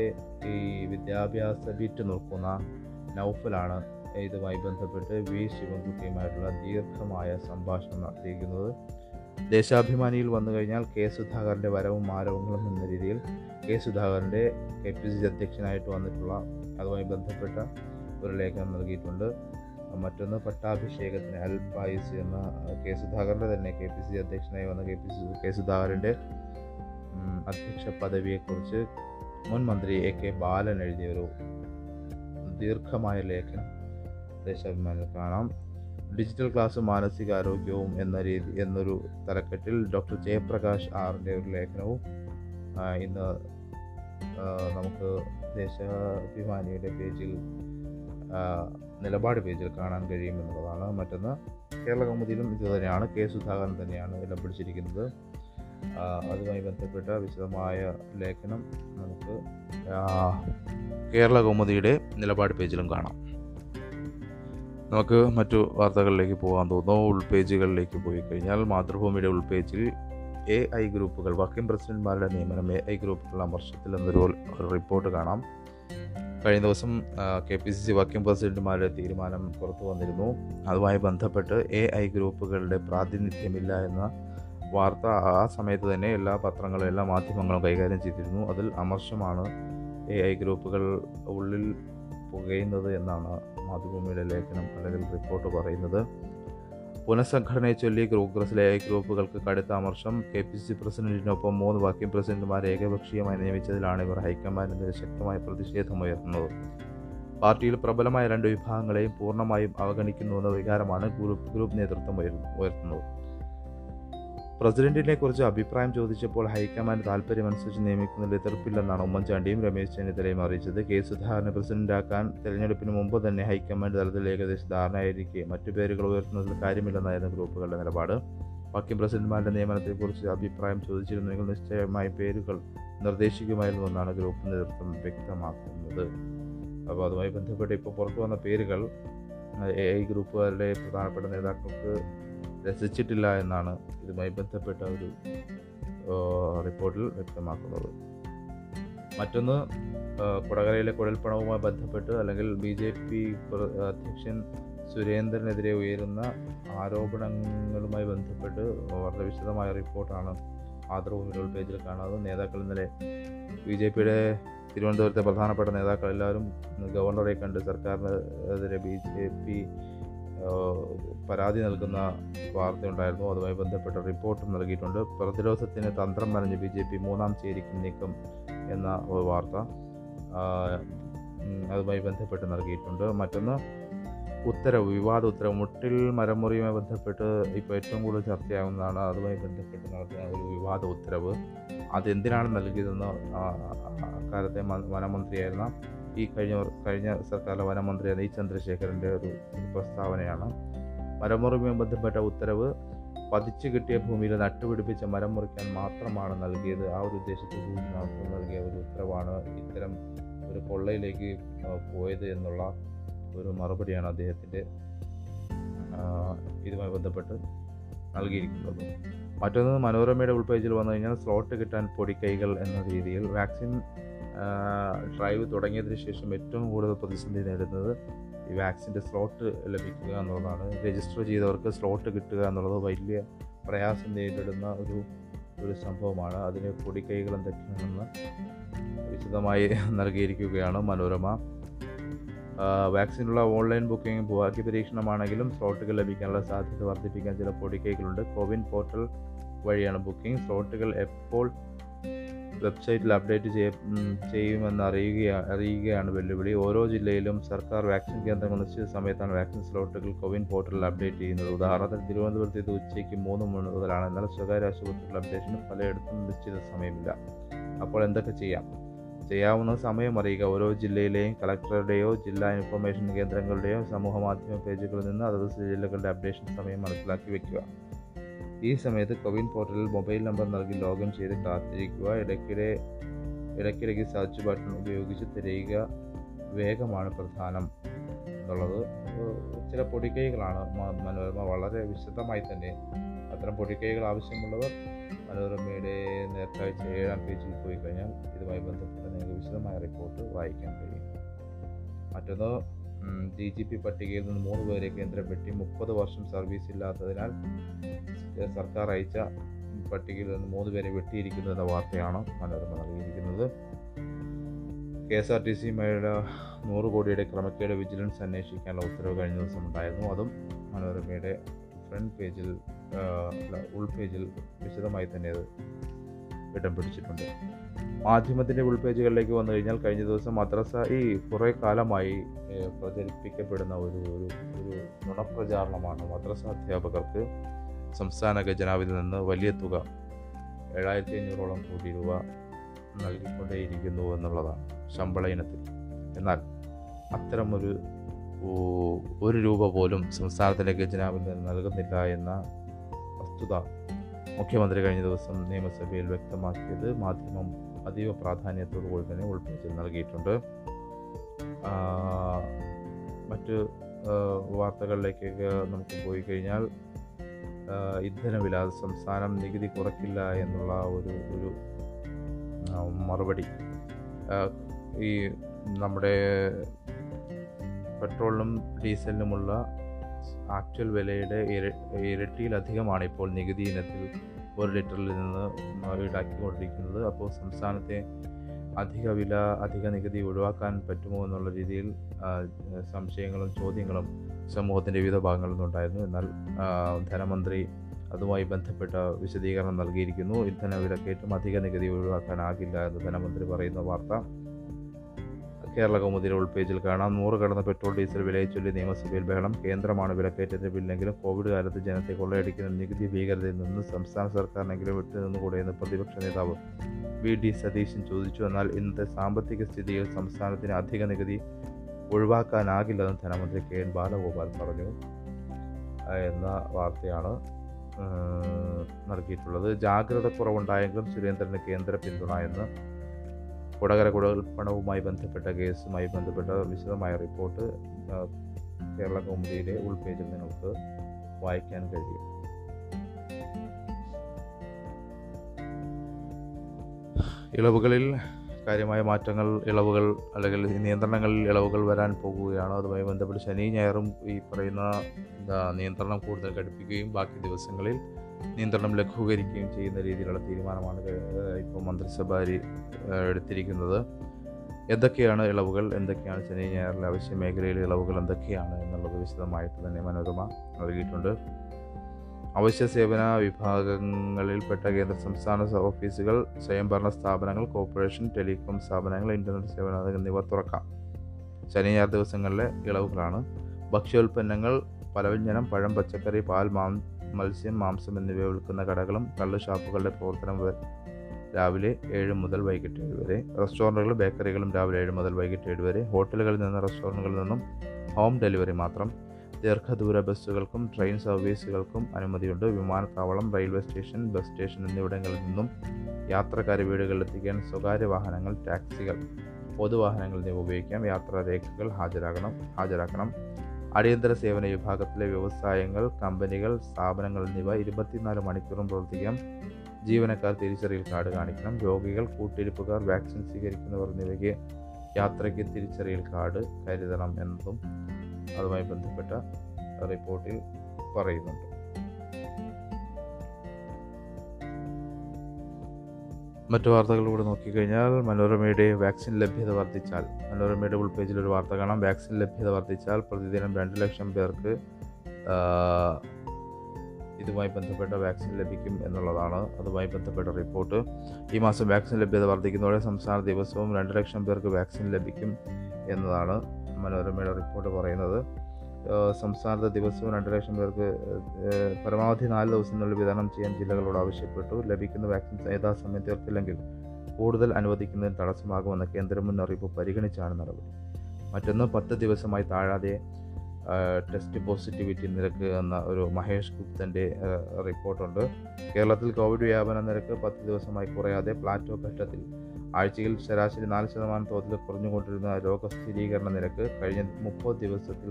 ഈ വിദ്യാഭ്യാസ ബീറ്റ് നോക്കുന്ന നൗഫലാണ് ഇതുമായി ബന്ധപ്പെട്ട് വി ശിവൻകുട്ടിയുമായിട്ടുള്ള ദീർഘമായ സംഭാഷണം നടത്തിയിരിക്കുന്നത്. ദേശാഭിമാനിയിൽ വന്നു കഴിഞ്ഞാൽ കെ സുധാകരൻ്റെ വരവും ആരവങ്ങളും എന്ന രീതിയിൽ കെ സുധാകരൻ്റെ KPCC അധ്യക്ഷനായിട്ട് വന്നിട്ടുള്ള അതുമായി ബന്ധപ്പെട്ട ഒരു ലേഖനം നൽകിയിട്ടുണ്ട്. മറ്റൊന്ന്, പട്ടാഭിഷേകത്തിന് അൽപായുസ് എന്ന കെ സുധാകരൻ്റെ തന്നെ KPCC അധ്യക്ഷനായി വന്ന കെ സുധാകരൻ്റെ അധ്യക്ഷ പദവിയെക്കുറിച്ച് മുൻ മന്ത്രി A K ബാലൻ എഴുതിയൊരു ദീർഘമായ ലേഖനം ദേശാഭിമാനിയിൽ കാണാം. ഡിജിറ്റൽ ക്ലാസ് മാനസികാരോഗ്യവും എന്നൊരു തലക്കെട്ടിൽ ഡോക്ടർ ജയപ്രകാശ് ആറിൻ്റെ ഒരു ലേഖനവും ഇന്ന് നമുക്ക് ദേശാഭിമാനിയുടെ പേജിൽ നിലപാട് പേജിൽ കാണാൻ കഴിയുമെന്നുള്ളതാണ്. മറ്റൊന്ന്, കേരള കൗമുദിയിലും ഇത് തന്നെയാണ്, കെ സുധാകരൻ തന്നെയാണ് ഇടം പിടിച്ചിരിക്കുന്നത്. അതുമായി ബന്ധപ്പെട്ട വിശദമായ ലേഖനം നമുക്ക് കേരള കൗമുദിയുടെ നിലപാട് പേജിലും കാണാം. നമുക്ക് മറ്റു വാർത്തകളിലേക്ക് പോകാൻ തോന്നുന്നു. ഉൾപേജുകളിലേക്ക് പോയി കഴിഞ്ഞാൽ മാതൃഭൂമിയുടെ ഉൾപേജിൽ AI ഗ്രൂപ്പുകൾ വർക്കിംഗ് പ്രസിഡന്റ്മാരുടെ നിയമനം AI ഗ്രൂപ്പുകളാം വർഷത്തിൽ എന്നൊരു റിപ്പോർട്ട് കാണാം. കഴിഞ്ഞ ദിവസം KPCC വർക്കിംഗ് പ്രസിഡന്റ്മാരുടെ തീരുമാനം പുറത്തു വന്നിരുന്നു. അതുമായി ബന്ധപ്പെട്ട് AI ഗ്രൂപ്പുകളുടെ പ്രാതിനിധ്യമില്ല എന്ന വാർത്ത ആ സമയത്ത് തന്നെ എല്ലാ പത്രങ്ങളും എല്ലാ മാധ്യമങ്ങളും കൈകാര്യം ചെയ്തിരുന്നു. അതിൽ അമർഷമാണ് AI ഗ്രൂപ്പുകൾ ഉള്ളിൽ പുകയുന്നത് എന്നാണ് മാതൃഭൂമിയുടെ ലേഖനം അല്ലെങ്കിൽ റിപ്പോർട്ട് പറയുന്നത്. പുനഃസംഘടനയെ ചൊല്ലി കോൺഗ്രസിലെ AI ഗ്രൂപ്പുകൾക്ക് കടുത്ത അമർഷം. KPCC പ്രസിഡന്റിനൊപ്പം 3 വർക്കിംഗ് പ്രസിഡന്റുമാരെ ഏകപക്ഷീയമായി നിയമിച്ചതിലാണ് ഇവർ ഹൈക്കമാൻഡിനെതിരെ ശക്തമായ പ്രതിഷേധമുയർത്തുന്നത്. പാർട്ടിയിൽ പ്രബലമായ 2 വിഭാഗങ്ങളെയും പൂർണ്ണമായും അവഗണിക്കുന്നുവെന്ന വികാരമാണ് ഗ്രൂപ്പ് നേതൃത്വം ഉയർത്തുന്നത്. പ്രസിഡന്റിനെ കുറിച്ച് അഭിപ്രായം ചോദിച്ചപ്പോൾ ഹൈക്കമാൻഡ് താല്പര്യമനുസരിച്ച് നിയമിക്കുന്നതിൽ എതിർപ്പില്ലെന്നാണ് ഉമ്മൻചാണ്ടിയും രമേശ് ചെന്നിത്തലയും അറിയിച്ചത്. കെ സുധാകരനെ പ്രസിഡന്റാക്കാൻ തെരഞ്ഞെടുപ്പിന് മുമ്പ് തന്നെ ഹൈക്കമാൻഡ് തലത്തിൽ ഏകദേശ ധാരണയായിരിക്കെ മറ്റു പേരുകൾ ഉയർത്തുന്നതിൽ കാര്യമില്ലെന്നായിരുന്നു ഗ്രൂപ്പുകളുടെ നിലപാട്. വർക്കിംഗ് പ്രസിഡന്റുമാരുടെ നിയമനത്തെക്കുറിച്ച് അഭിപ്രായം ചോദിച്ചിരുന്നെങ്കിൽ നിശ്ചയമായി പേരുകൾ നിർദ്ദേശിക്കുമായിരുന്നുവെന്നാണ് ഗ്രൂപ്പ് നേതൃത്വം വ്യക്തമാക്കുന്നത്. അപ്പോൾ അതുമായി ബന്ധപ്പെട്ട് ഇപ്പോൾ പുറത്തു വന്ന പേരുകൾ AI ഗ്രൂപ്പുകാരുടെ പ്രധാനപ്പെട്ട നേതാക്കൾക്ക് രസിച്ചിട്ടില്ല എന്നാണ് ഇതുമായി ബന്ധപ്പെട്ട ഒരു റിപ്പോർട്ടിൽ വ്യക്തമാക്കുന്നത്. മറ്റൊന്ന്, കൊടകരയിലെ കുഴൽപ്പണവുമായി ബന്ധപ്പെട്ട് അല്ലെങ്കിൽ BJP അധ്യക്ഷൻ സുരേന്ദ്രനെതിരെ ഉയരുന്ന ആരോപണങ്ങളുമായി ബന്ധപ്പെട്ട് വളരെ വിശദമായ റിപ്പോർട്ടാണ് മാതൃഭൂമിയുടെ പേജിൽ കാണുന്നത്. നേതാക്കൾ ഇന്നലെ BJPയുടെ തിരുവനന്തപുരത്തെ പ്രധാനപ്പെട്ട നേതാക്കൾ എല്ലാവരും ഗവർണറെ കണ്ട് സർക്കാരിനെതിരെ BJP പരാതി നൽകുന്ന വാർത്തയുണ്ടായിരുന്നു. അതുമായി ബന്ധപ്പെട്ട റിപ്പോർട്ടും നൽകിയിട്ടുണ്ട്. പ്രതിരോധത്തിന് തന്ത്രം പറഞ്ഞ് BJP 3ാം ചേരിക്ക് നീക്കം എന്ന വാർത്ത അതുമായി ബന്ധപ്പെട്ട് നൽകിയിട്ടുണ്ട്. മറ്റൊന്ന്, വിവാദ ഉത്തരവ് മുട്ടിൽ മരമുറിയുമായി ബന്ധപ്പെട്ട് ഇപ്പോൾ ഏറ്റവും കൂടുതൽ ചർച്ചയാകുന്നതാണ്. അതുമായി ബന്ധപ്പെട്ട് നടത്തുന്ന ഒരു വിവാദ ഉത്തരവ് അതെന്തിനാണ് നൽകിയതെന്ന് അക്കാലത്തെ വനമന്ത്രിയായിരുന്ന കഴിഞ്ഞ സർക്കാരിലെ വനമന്ത്രിയാണ് E Chandrasekharന്റെ ഒരു പ്രസ്താവനയാണ്. മരമുറിയുമായി ബന്ധപ്പെട്ട ഉത്തരവ് പതിച്ചു കിട്ടിയ ഭൂമിയിൽ നട്ടുപിടിപ്പിച്ച മരം മുറിക്കാൻ മാത്രമാണ് നൽകിയത്. ആ ഒരു ഉദ്ദേശത്തിൽ നൽകിയ ഒരു ഉത്തരവാണ് ഇത്തരം ഒരു കൊള്ളയിലേക്ക് പോയത് എന്നുള്ള ഒരു മറുപടിയാണ് അദ്ദേഹത്തിൻ്റെ ഇതുമായി ബന്ധപ്പെട്ട് നൽകിയിരിക്കുന്നത്. മറ്റൊന്ന്, മനോരമയുടെ ഉൾപേജിൽ വന്നു കഴിഞ്ഞാൽ സ്ലോട്ട് കിട്ടാൻ പൊടിക്കൈകൾ എന്ന രീതിയിൽ വാക്സിൻ ഡ്രൈവ് തുടങ്ങിയതിന് ശേഷം ഏറ്റവും കൂടുതൽ പ്രതിസന്ധി നേരിടുന്നത് ഈ വാക്സിൻ്റെ സ്ലോട്ട് ലഭിക്കുക എന്നുള്ളതാണ്. രജിസ്റ്റർ ചെയ്തവർക്ക് സ്ലോട്ട് കിട്ടുക എന്നുള്ളത് വലിയ പ്രയാസം നേരിടുന്ന ഒരു സംഭവമാണ്. അതിന് പൊടിക്കൈകൾ എന്തൊക്കെയാണെന്ന് വിശദമായി നൽകിയിരിക്കുകയാണ് മനോരമ. വാക്സിനുള്ള ഓൺലൈൻ ബുക്കിംഗ് ഭൂവാക്യ പരീക്ഷണമാണെങ്കിലും സ്ലോട്ടുകൾ ലഭിക്കാനുള്ള സാധ്യത വർദ്ധിപ്പിക്കാൻ ചില പൊടിക്കൈകളുണ്ട്. കോവിൻ പോർട്ടൽ വഴിയാണ് ബുക്കിംഗ്. സ്ലോട്ടുകൾ എപ്പോൾ വെബ്സൈറ്റിൽ അപ്ഡേറ്റ് ചെയ്യുമെന്ന് അറിയിക്കുകയാണ് വെല്ലുവിളി. ഓരോ ജില്ലയിലും സർക്കാർ വാക്സിൻ കേന്ദ്രങ്ങൾ നിശ്ചിത സമയത്താണ് വാക്സിൻ സ്ലോട്ടുകൾ കോവിൻ പോർട്ടലിൽ അപ്ഡേറ്റ് ചെയ്യുന്നത്. ഉദാഹരണത്തിന് തിരുവനന്തപുരത്ത് ഇത് ഉച്ചയ്ക്ക് 3 മണി മുതലാണ്. എന്നാൽ സ്വകാര്യ ആശുപത്രികളുടെ അപ്ഡേഷനും പലയിടത്തും നിശ്ചിത സമയമില്ല. അപ്പോൾ എന്തൊക്കെ ചെയ്യാവുന്ന സമയം അറിയുക. ഓരോ ജില്ലയിലെയും കളക്ടറുടെയോ ജില്ലാ ഇൻഫർമേഷൻ കേന്ദ്രങ്ങളുടെയോ സമൂഹമാധ്യമ പേജുകളിൽ നിന്ന് അതത് ജില്ലകളുടെ അപ്ഡേഷൻ സമയം മനസ്സിലാക്കി വയ്ക്കുക. ഈ സമയത്ത് കോവിൻ പോർട്ടലിൽ മൊബൈൽ നമ്പർ നൽകി ലോഗിൻ ചെയ്ത് കാത്തിരിക്കുക. ഇടയ്ക്കിടയ്ക്ക് സെർച്ച് ബട്ടൺ ഉപയോഗിച്ച് തിരയുക. വേഗമാണ് പ്രധാനം എന്നുള്ളത്. ചില പൊടിക്കൈകളാണ് മനോരമ വളരെ വിശദമായി തന്നെ. അത്തരം പൊടിക്കൈകൾ ആവശ്യമുള്ളവർ മനോരമയുടെ നേർക്കാഴ്ച 7-ാം പേജിൽ പോയി കഴിഞ്ഞാൽ ഇതുമായി ബന്ധപ്പെട്ട് നിങ്ങൾക്ക് വിശദമായ റിപ്പോർട്ട് വായിക്കാൻ കഴിയും. മറ്റൊന്ന്, DGP പട്ടികയിൽ നിന്ന് 3 പേരെ കേന്ദ്രം വെട്ടി. 30 വർഷം സർവീസ് ഇല്ലാത്തതിനാൽ സർക്കാർ അയച്ച പട്ടികയിൽ നിന്ന് 3 പേരെ വെട്ടിയിരിക്കുന്നു എന്ന വാർത്തയാണ് മനോരമ നൽകിയിരിക്കുന്നത്. KSRTC മേയുടെ 100 കോടിയുടെ ക്രമക്കേട് വിജിലൻസ് അന്വേഷിക്കാനുള്ള ഉത്തരവ് കഴിഞ്ഞ ദിവസം ഉണ്ടായിരുന്നു. അതും മനോരമയുടെ ഫ്രണ്ട് പേജിൽ ഉൾപേജിൽ വിശദമായി തന്നെ അത് ഇടം പിടിച്ചിട്ടുണ്ട്. മാധ്യമത്തിൻ്റെ ഉൾപേജുകളിലേക്ക് വന്നു കഴിഞ്ഞാൽ കഴിഞ്ഞ ദിവസം മദ്രസ ഈ കുറേ കാലമായി പ്രചരിപ്പിക്കപ്പെടുന്ന ഒരു ഒരു ഒരു നുണപ്രചാരണമാണ്. മദ്രസ അധ്യാപകർക്ക് സംസ്ഥാന ഖജനാവിൽ നിന്ന് വലിയ തുക 7,500 കോടി രൂപ നൽകിക്കൊണ്ടേയിരിക്കുന്നു എന്നുള്ളതാണ് ശമ്പള ഇനത്തിൽ. എന്നാൽ അത്തരമൊരു 1 രൂപ പോലും സംസ്ഥാനത്തിലെ ഖജനാവിൽ നിന്ന് നൽകുന്നില്ല എന്ന വസ്തുത മുഖ്യമന്ത്രി കഴിഞ്ഞ ദിവസം നിയമസഭയിൽ വ്യക്തമാക്കിയത് മാധ്യമം അതീവ പ്രാധാന്യത്തോടുകൂടി തന്നെ ഉൾപ്പെടുത്തി നൽകിയിട്ടുണ്ട്. മറ്റ് വാർത്തകളിലേക്കൊക്കെ നമുക്ക് പോയി കഴിഞ്ഞാൽ ഇന്ധനവില സംസ്ഥാനം നികുതി കുറയ്ക്കില്ല എന്നുള്ള ഒരു മറുപടി. ഈ നമ്മുടെ പെട്രോളിനും ഡീസലിനുമുള്ള ആക്ച്വൽ വിലയുടെ ഇരട്ടിയിലധികമാണ് ഇപ്പോൾ നികുതി ഇനത്തിൽ 1 ലിറ്ററിൽ നിന്ന് ഈടാക്കിക്കൊണ്ടിരിക്കുന്നത്. അപ്പോൾ സംസ്ഥാനത്തെ അധിക വില അധിക നികുതി ഒഴിവാക്കാൻ പറ്റുമോ എന്നുള്ള രീതിയിൽ സംശയങ്ങളും ചോദ്യങ്ങളും സമൂഹത്തിൻ്റെ വിവിധ ഭാഗങ്ങളിൽ നിന്നുണ്ടായിരുന്നു. എന്നാൽ ധനമന്ത്രി അതുമായി ബന്ധപ്പെട്ട വിശദീകരണം നൽകിയിരിക്കുന്നു. ഇന്ധനവിലക്കയറ്റം അധിക നികുതി ഒഴിവാക്കാനാകില്ല എന്ന് ധനമന്ത്രി പറയുന്ന വാർത്ത കേരള കൗമുദിയുടെ ഉൾപേജിൽ കാണാം. 100 കടന്ന പെട്രോൾ ഡീസൽ വിലയിച്ചൊല്ലി നിയമസഭയിൽ ബഹളം. കേന്ദ്രമാണ് വിലക്കയറ്റത്തിന് പിന്നിലെങ്കിലും കോവിഡ് കാലത്ത് ജനത്തെ കൊള്ളയടിക്കുന്ന നികുതി ഭീകരതയിൽ നിന്ന് സംസ്ഥാന സർക്കാരിനെങ്കിലും വിട്ടുനിന്നുകൂടെയെന്ന് പ്രതിപക്ഷ നേതാവ് V. D. സതീശൻ ചോദിച്ചു. എന്നാൽ ഇന്നത്തെ സാമ്പത്തിക സ്ഥിതിയിൽ സംസ്ഥാനത്തിന് അധിക നികുതി ഒഴിവാക്കാനാകില്ലെന്ന് ധനമന്ത്രി K N ബാലഗോപാൽ പറഞ്ഞു എന്ന വാർത്തയാണ് നൽകിയിട്ടുള്ളത്. ജാഗ്രത കുറവുണ്ടായെങ്കിലും സുരേന്ദ്രന് കേന്ദ്ര പിന്തുണ എന്ന്. കൊടകര കുഴൽപ്പണവുമായി ബന്ധപ്പെട്ട കേസുമായി ബന്ധപ്പെട്ട വിശദമായ റിപ്പോർട്ട് കേരള കൗമുദിയുടെ ഉൾപേജിൽ നിങ്ങൾക്ക് വായിക്കാൻ കഴിയും. ഇളവുകളിൽ കാര്യമായ മാറ്റങ്ങൾ, ഇളവുകൾ അല്ലെങ്കിൽ നിയന്ത്രണങ്ങളിൽ ഇളവുകൾ വരാൻ പോകുകയാണ്. അതുമായി ബന്ധപ്പെട്ട് ശനി ഞായറും ഈ പറയുന്ന നിയന്ത്രണം കൂടുതൽ കടുപ്പിക്കുകയും ബാക്കി ദിവസങ്ങളിൽ നിയന്ത്രണം ലഘൂകരിക്കുകയും ചെയ്യുന്ന രീതിയിലുള്ള തീരുമാനമാണ് ഇപ്പോൾ മന്ത്രിസഭ എടുത്തിരിക്കുന്നത്. എന്തൊക്കെയാണ് ഇളവുകൾ, എന്തൊക്കെയാണ് ശനി ഞായറിലെ അവശ്യ മേഖലയിലെ ഇളവുകൾ എന്തൊക്കെയാണ് എന്നുള്ളത് വിശദമായിട്ട് തന്നെ മനോരമ നൽകിയിട്ടുണ്ട്. അവശ്യ സേവന വിഭാഗങ്ങളിൽപ്പെട്ട കേന്ദ്ര സംസ്ഥാന ഓഫീസുകൾ, സ്വയംഭരണ സ്ഥാപനങ്ങൾ, കോർപ്പറേഷൻ, ടെലികോം സ്ഥാപനങ്ങൾ, ഇൻ്റർനെറ്റ് സേവനങ്ങൾ എന്നിവ തുറക്കാം. ശനി ഞായർ ദിവസങ്ങളിലെ ഇളവുകളാണ്. ഭക്ഷ്യോൽപ്പന്നങ്ങൾ, പലവ്യഞ്ജനം, പഴം, പച്ചക്കറി, പാൽ, മത്സ്യം, മാംസം എന്നിവ വിൽക്കുന്ന കടകളും കള്ള് ഷാപ്പുകളുടെ പ്രവർത്തനം രാവിലെ 7 മുതൽ വൈകിട്ട് 7 വരെ. റെസ്റ്റോറൻറ്റുകൾ, ബേക്കറികളും രാവിലെ 7 മുതൽ വൈകിട്ട് 7 വരെ. ഹോട്ടലുകളിൽ നിന്നും റെസ്റ്റോറൻറ്റുകളിൽ നിന്നും ഹോം ഡെലിവറി മാത്രം. ദീർഘദൂര ബസ്സുകൾക്കും ട്രെയിൻ സർവീസുകൾക്കും അനുമതിയുണ്ട്. വിമാനത്താവളം, റെയിൽവേ സ്റ്റേഷൻ, ബസ് സ്റ്റേഷൻ എന്നിവിടങ്ങളിൽ നിന്നും യാത്രക്കാരെ വീടുകളിലെത്തിക്കാൻ സ്വകാര്യ വാഹനങ്ങൾ, ടാക്സികൾ, പൊതുവാഹനങ്ങൾ എന്നിവ ഉപയോഗിക്കാം. യാത്രാരേഖകൾ ഹാജരാക്കണം. അടിയന്തര സേവന വിഭാഗത്തിലെ വ്യവസായങ്ങൾ, കമ്പനികൾ, സ്ഥാപനങ്ങൾ എന്നിവ 24 മണിക്കൂറും പ്രവർത്തിക്കാം. ജീവനക്കാർ തിരിച്ചറിയൽ കാർഡ് കാണിക്കണം. രോഗികൾ, കൂട്ടിരിപ്പുകാർ, വാക്സിൻ സ്വീകരിക്കുന്നവർ എന്നിവയ്ക്ക് യാത്രയ്ക്ക് തിരിച്ചറിയൽ കാർഡ് കരുതണം എന്നതും അതുമായി ബന്ധപ്പെട്ട റിപ്പോർട്ടിൽ പറയുന്നുണ്ട്. മറ്റു വാർത്തകളിലൂടെ നോക്കിക്കഴിഞ്ഞാൽ മനോരമയുടെ വാക്സിൻ ലഭ്യത വർദ്ധിച്ചാൽ, മനോരമയുടെ ഉൾപേജിൽ ഒരു വാർത്ത കാണാം. വാക്സിൻ ലഭ്യത വർദ്ധിച്ചാൽ പ്രതിദിനം 2 ലക്ഷം പേർക്ക് ഇതുമായി ബന്ധപ്പെട്ട വാക്സിൻ ലഭിക്കും എന്നുള്ളതാണ്. അതുമായി ബന്ധപ്പെട്ട റിപ്പോർട്ട്. ഈ മാസം വാക്സിൻ ലഭ്യത വർദ്ധിക്കുന്നതോടെ സംസ്ഥാന ദിവസവും 2 ലക്ഷം പേർക്ക് വാക്സിൻ ലഭിക്കും എന്നതാണ് മനോരമയുടെ റിപ്പോർട്ട് പറയുന്നത്. സംസ്ഥാനത്ത് ദിവസവും 2 ലക്ഷം പേർക്ക് പരമാവധി 4 ദിവസത്തിനുള്ളിൽ വിതരണം ചെയ്യാൻ ജില്ലകളോട് ആവശ്യപ്പെട്ടു. ലഭിക്കുന്ന വാക്സിൻ യഥാസമയം തീർത്തില്ലെങ്കിൽ കൂടുതൽ അനുവദിക്കുന്നതിന് തടസ്സമാകുമെന്ന കേന്ദ്ര മുന്നറിയിപ്പ് പരിഗണിച്ചാണ് നടപടി. മറ്റൊന്ന്, 10 ദിവസമായി താഴാതെ ടെസ്റ്റ് പോസിറ്റിവിറ്റി നിരക്ക് എന്ന ഒരു മഹേഷ് ഗുപ്തൻ്റെ റിപ്പോർട്ടുണ്ട്. കേരളത്തിൽ കോവിഡ് വ്യാപന നിരക്ക് 10 ദിവസമായി കുറയാതെ പ്ലാറ്റോ ഘട്ടത്തിൽ. ആഴ്ചയിൽ ശരാശരി 4% തോതിൽ കുറഞ്ഞുകൊണ്ടിരുന്ന രോഗസ്ഥിരീകരണ നിരക്ക് കഴിഞ്ഞ 30 ദിവസത്തിൽ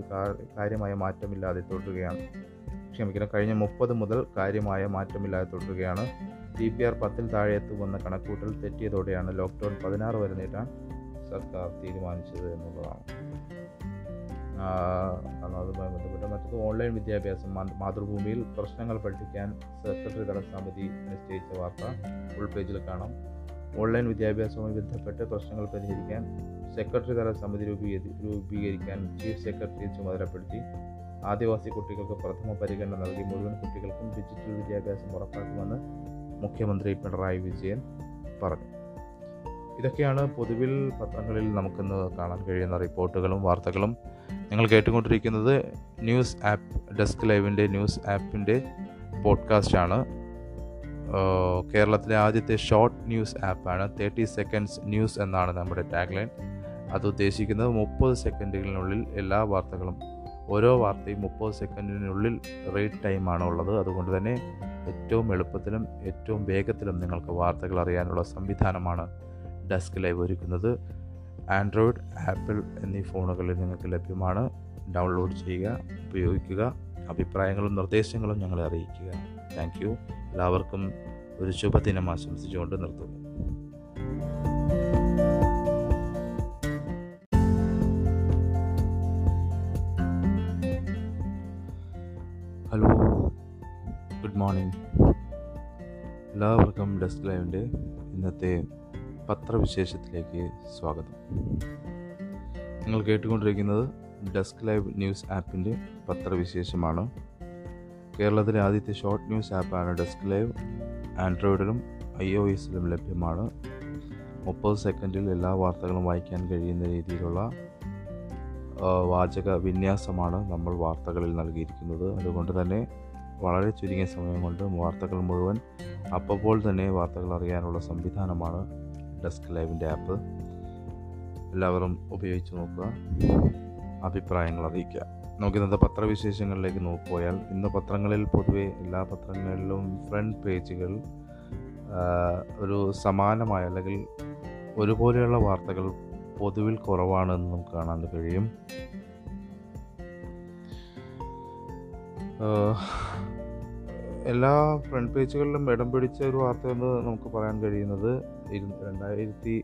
കാര്യമായ മാറ്റമില്ലാതെ തുടരുകയാണ്. കഴിഞ്ഞ 30 മുതൽ കാര്യമായ മാറ്റമില്ലാതെ തുടരുകയാണ്. CPR 10-ൽ താഴെ എത്തുമെന്ന കണക്കൂട്ടൽ തെറ്റിയതോടെയാണ് ലോക്ക്ഡൗൺ 16 വരെ നീട്ടാൻ സർക്കാർ തീരുമാനിച്ചത് എന്നുള്ളതാണ്. അതുമായി ബന്ധപ്പെട്ട് മറ്റൊരു ഓൺലൈൻ വിദ്യാഭ്യാസം. മാതൃഭൂമിയിൽ പ്രശ്നങ്ങൾ പഠിക്കാൻ സെക്രട്ടറി തല സമിതി നിശ്ചയിച്ച വാർത്ത ഫുൾ പേജിൽ കാണാം. ഓൺലൈൻ വിദ്യാഭ്യാസവുമായി ബന്ധപ്പെട്ട് പ്രശ്നങ്ങൾ പരിഹരിക്കാൻ സെക്രട്ടറി തല സമിതി രൂപീകരിക്കാൻ ചീഫ് സെക്രട്ടറിയെ ചുമതലപ്പെടുത്തി. ആദിവാസി കുട്ടികൾക്ക് പ്രഥമ പരിഗണന നൽകി മുഴുവൻ കുട്ടികൾക്കും ഡിജിറ്റൽ വിദ്യാഭ്യാസം ഉറപ്പാക്കുമെന്ന് മുഖ്യമന്ത്രി പിണറായി വിജയൻ പറഞ്ഞു. ഇതൊക്കെയാണ് പൊതുവിൽ പത്രങ്ങളിൽ നമുക്കിന്ന് കാണാൻ കഴിയുന്ന റിപ്പോർട്ടുകളും വാർത്തകളും. നിങ്ങൾ കേട്ടുകൊണ്ടിരിക്കുന്നത് ന്യൂസ് ആപ്പ്, ഡെസ്ക് ലൈവിൻ്റെ ന്യൂസ് ആപ്പിൻ്റെ പോഡ്കാസ്റ്റാണ്. കേരളത്തിലെ ആദ്യത്തെ ഷോർട്ട് ന്യൂസ് ആപ്പാണ്. 30 seconds ന്യൂസ് എന്നാണ് നമ്മുടെ ടാഗ് ലൈൻ. അത് ഉദ്ദേശിക്കുന്നത് 30 സെക്കൻഡുകളിനുള്ളിൽ എല്ലാ വാർത്തകളും, ഓരോ വാർത്തയും 30 സെക്കൻഡിനുള്ളിൽ റീഡ് ടൈമാണ് ഉള്ളത്. അതുകൊണ്ട് തന്നെ ഏറ്റവും എളുപ്പത്തിലും ഏറ്റവും വേഗത്തിലും നിങ്ങൾക്ക് വാർത്തകൾ അറിയാനുള്ള സംവിധാനമാണ് ഡെസ്ക് ലൈവ് ഒരുക്കുന്നത്. ആൻഡ്രോയിഡ്, ആപ്പിൾ എന്നീ ഫോണുകളിൽ നിങ്ങൾക്ക് ലഭ്യമാണ്. ഡൗൺലോഡ് ചെയ്യുക, ഉപയോഗിക്കുക. അഭിപ്രായങ്ങളും നിർദ്ദേശങ്ങളും ഞങ്ങളെ അറിയിക്കുക. Thank you. എല്ലാവർക്കും ഒരു ശുഭദിനം ആശംസിച്ചുകൊണ്ട് നിർത്തുന്നു. Hello, good morning. എല്ലാവർക്കും ഡെസ്ക് ലൈവിൻ്റെ ഇന്നത്തെ പത്രവിശേഷത്തിലേക്ക് സ്വാഗതം. നിങ്ങൾ കേട്ടുകൊണ്ടിരിക്കുന്നത് ഡെസ്ക് ലൈവ് ന്യൂസ് ആപ്പിൻ്റെ പത്രവിശേഷമാണ്. കേരളത്തിലെ ആദ്യത്തെ ഷോർട്ട് ന്യൂസ് ആപ്പാണ് ഡെസ്ക് ലൈവ്. ആൻഡ്രോയിഡിലും iOS-ലും ലഭ്യമാണ്. 30 സെക്കൻഡിൽ എല്ലാ വാർത്തകളും വായിക്കാൻ കഴിയുന്ന രീതിയിലുള്ള വാചക വിന്യാസമാണ് നമ്മൾ വാർത്തകളിൽ നൽകിയിരിക്കുന്നത്. അതുകൊണ്ട് തന്നെ വളരെ ചുരുങ്ങിയ സമയം കൊണ്ട് വാർത്തകൾ മുഴുവൻ അപ്പോൾ തന്നെ വാർത്തകൾ അറിയാനുള്ള സംവിധാനമാണ് ഡെസ്ക് ലൈവിൻ്റെ ആപ്പ്. എല്ലാവരും ഉപയോഗിച്ച് നോക്കുക, അഭിപ്രായങ്ങൾ അറിയിക്കുക. നമുക്കിന്നത്തെ പത്രവിശേഷങ്ങളിലേക്ക് നോക്കിപ്പോയാൽ, ഇന്ന് പത്രങ്ങളിൽ പൊതുവെ എല്ലാ പത്രങ്ങളിലും ഫ്രണ്ട് പേജുകൾ ഒരു സമാനമായ അല്ലെങ്കിൽ ഒരുപോലെയുള്ള വാർത്തകൾ പൊതുവിൽ കുറവാണെന്ന് നമുക്ക് കാണാൻ കഴിയും. എല്ലാ ഫ്രണ്ട് പേജുകളിലും ഇടം പിടിച്ച ഒരു വാർത്ത എന്ന് നമുക്ക് പറയാൻ കഴിയുന്നത് 2000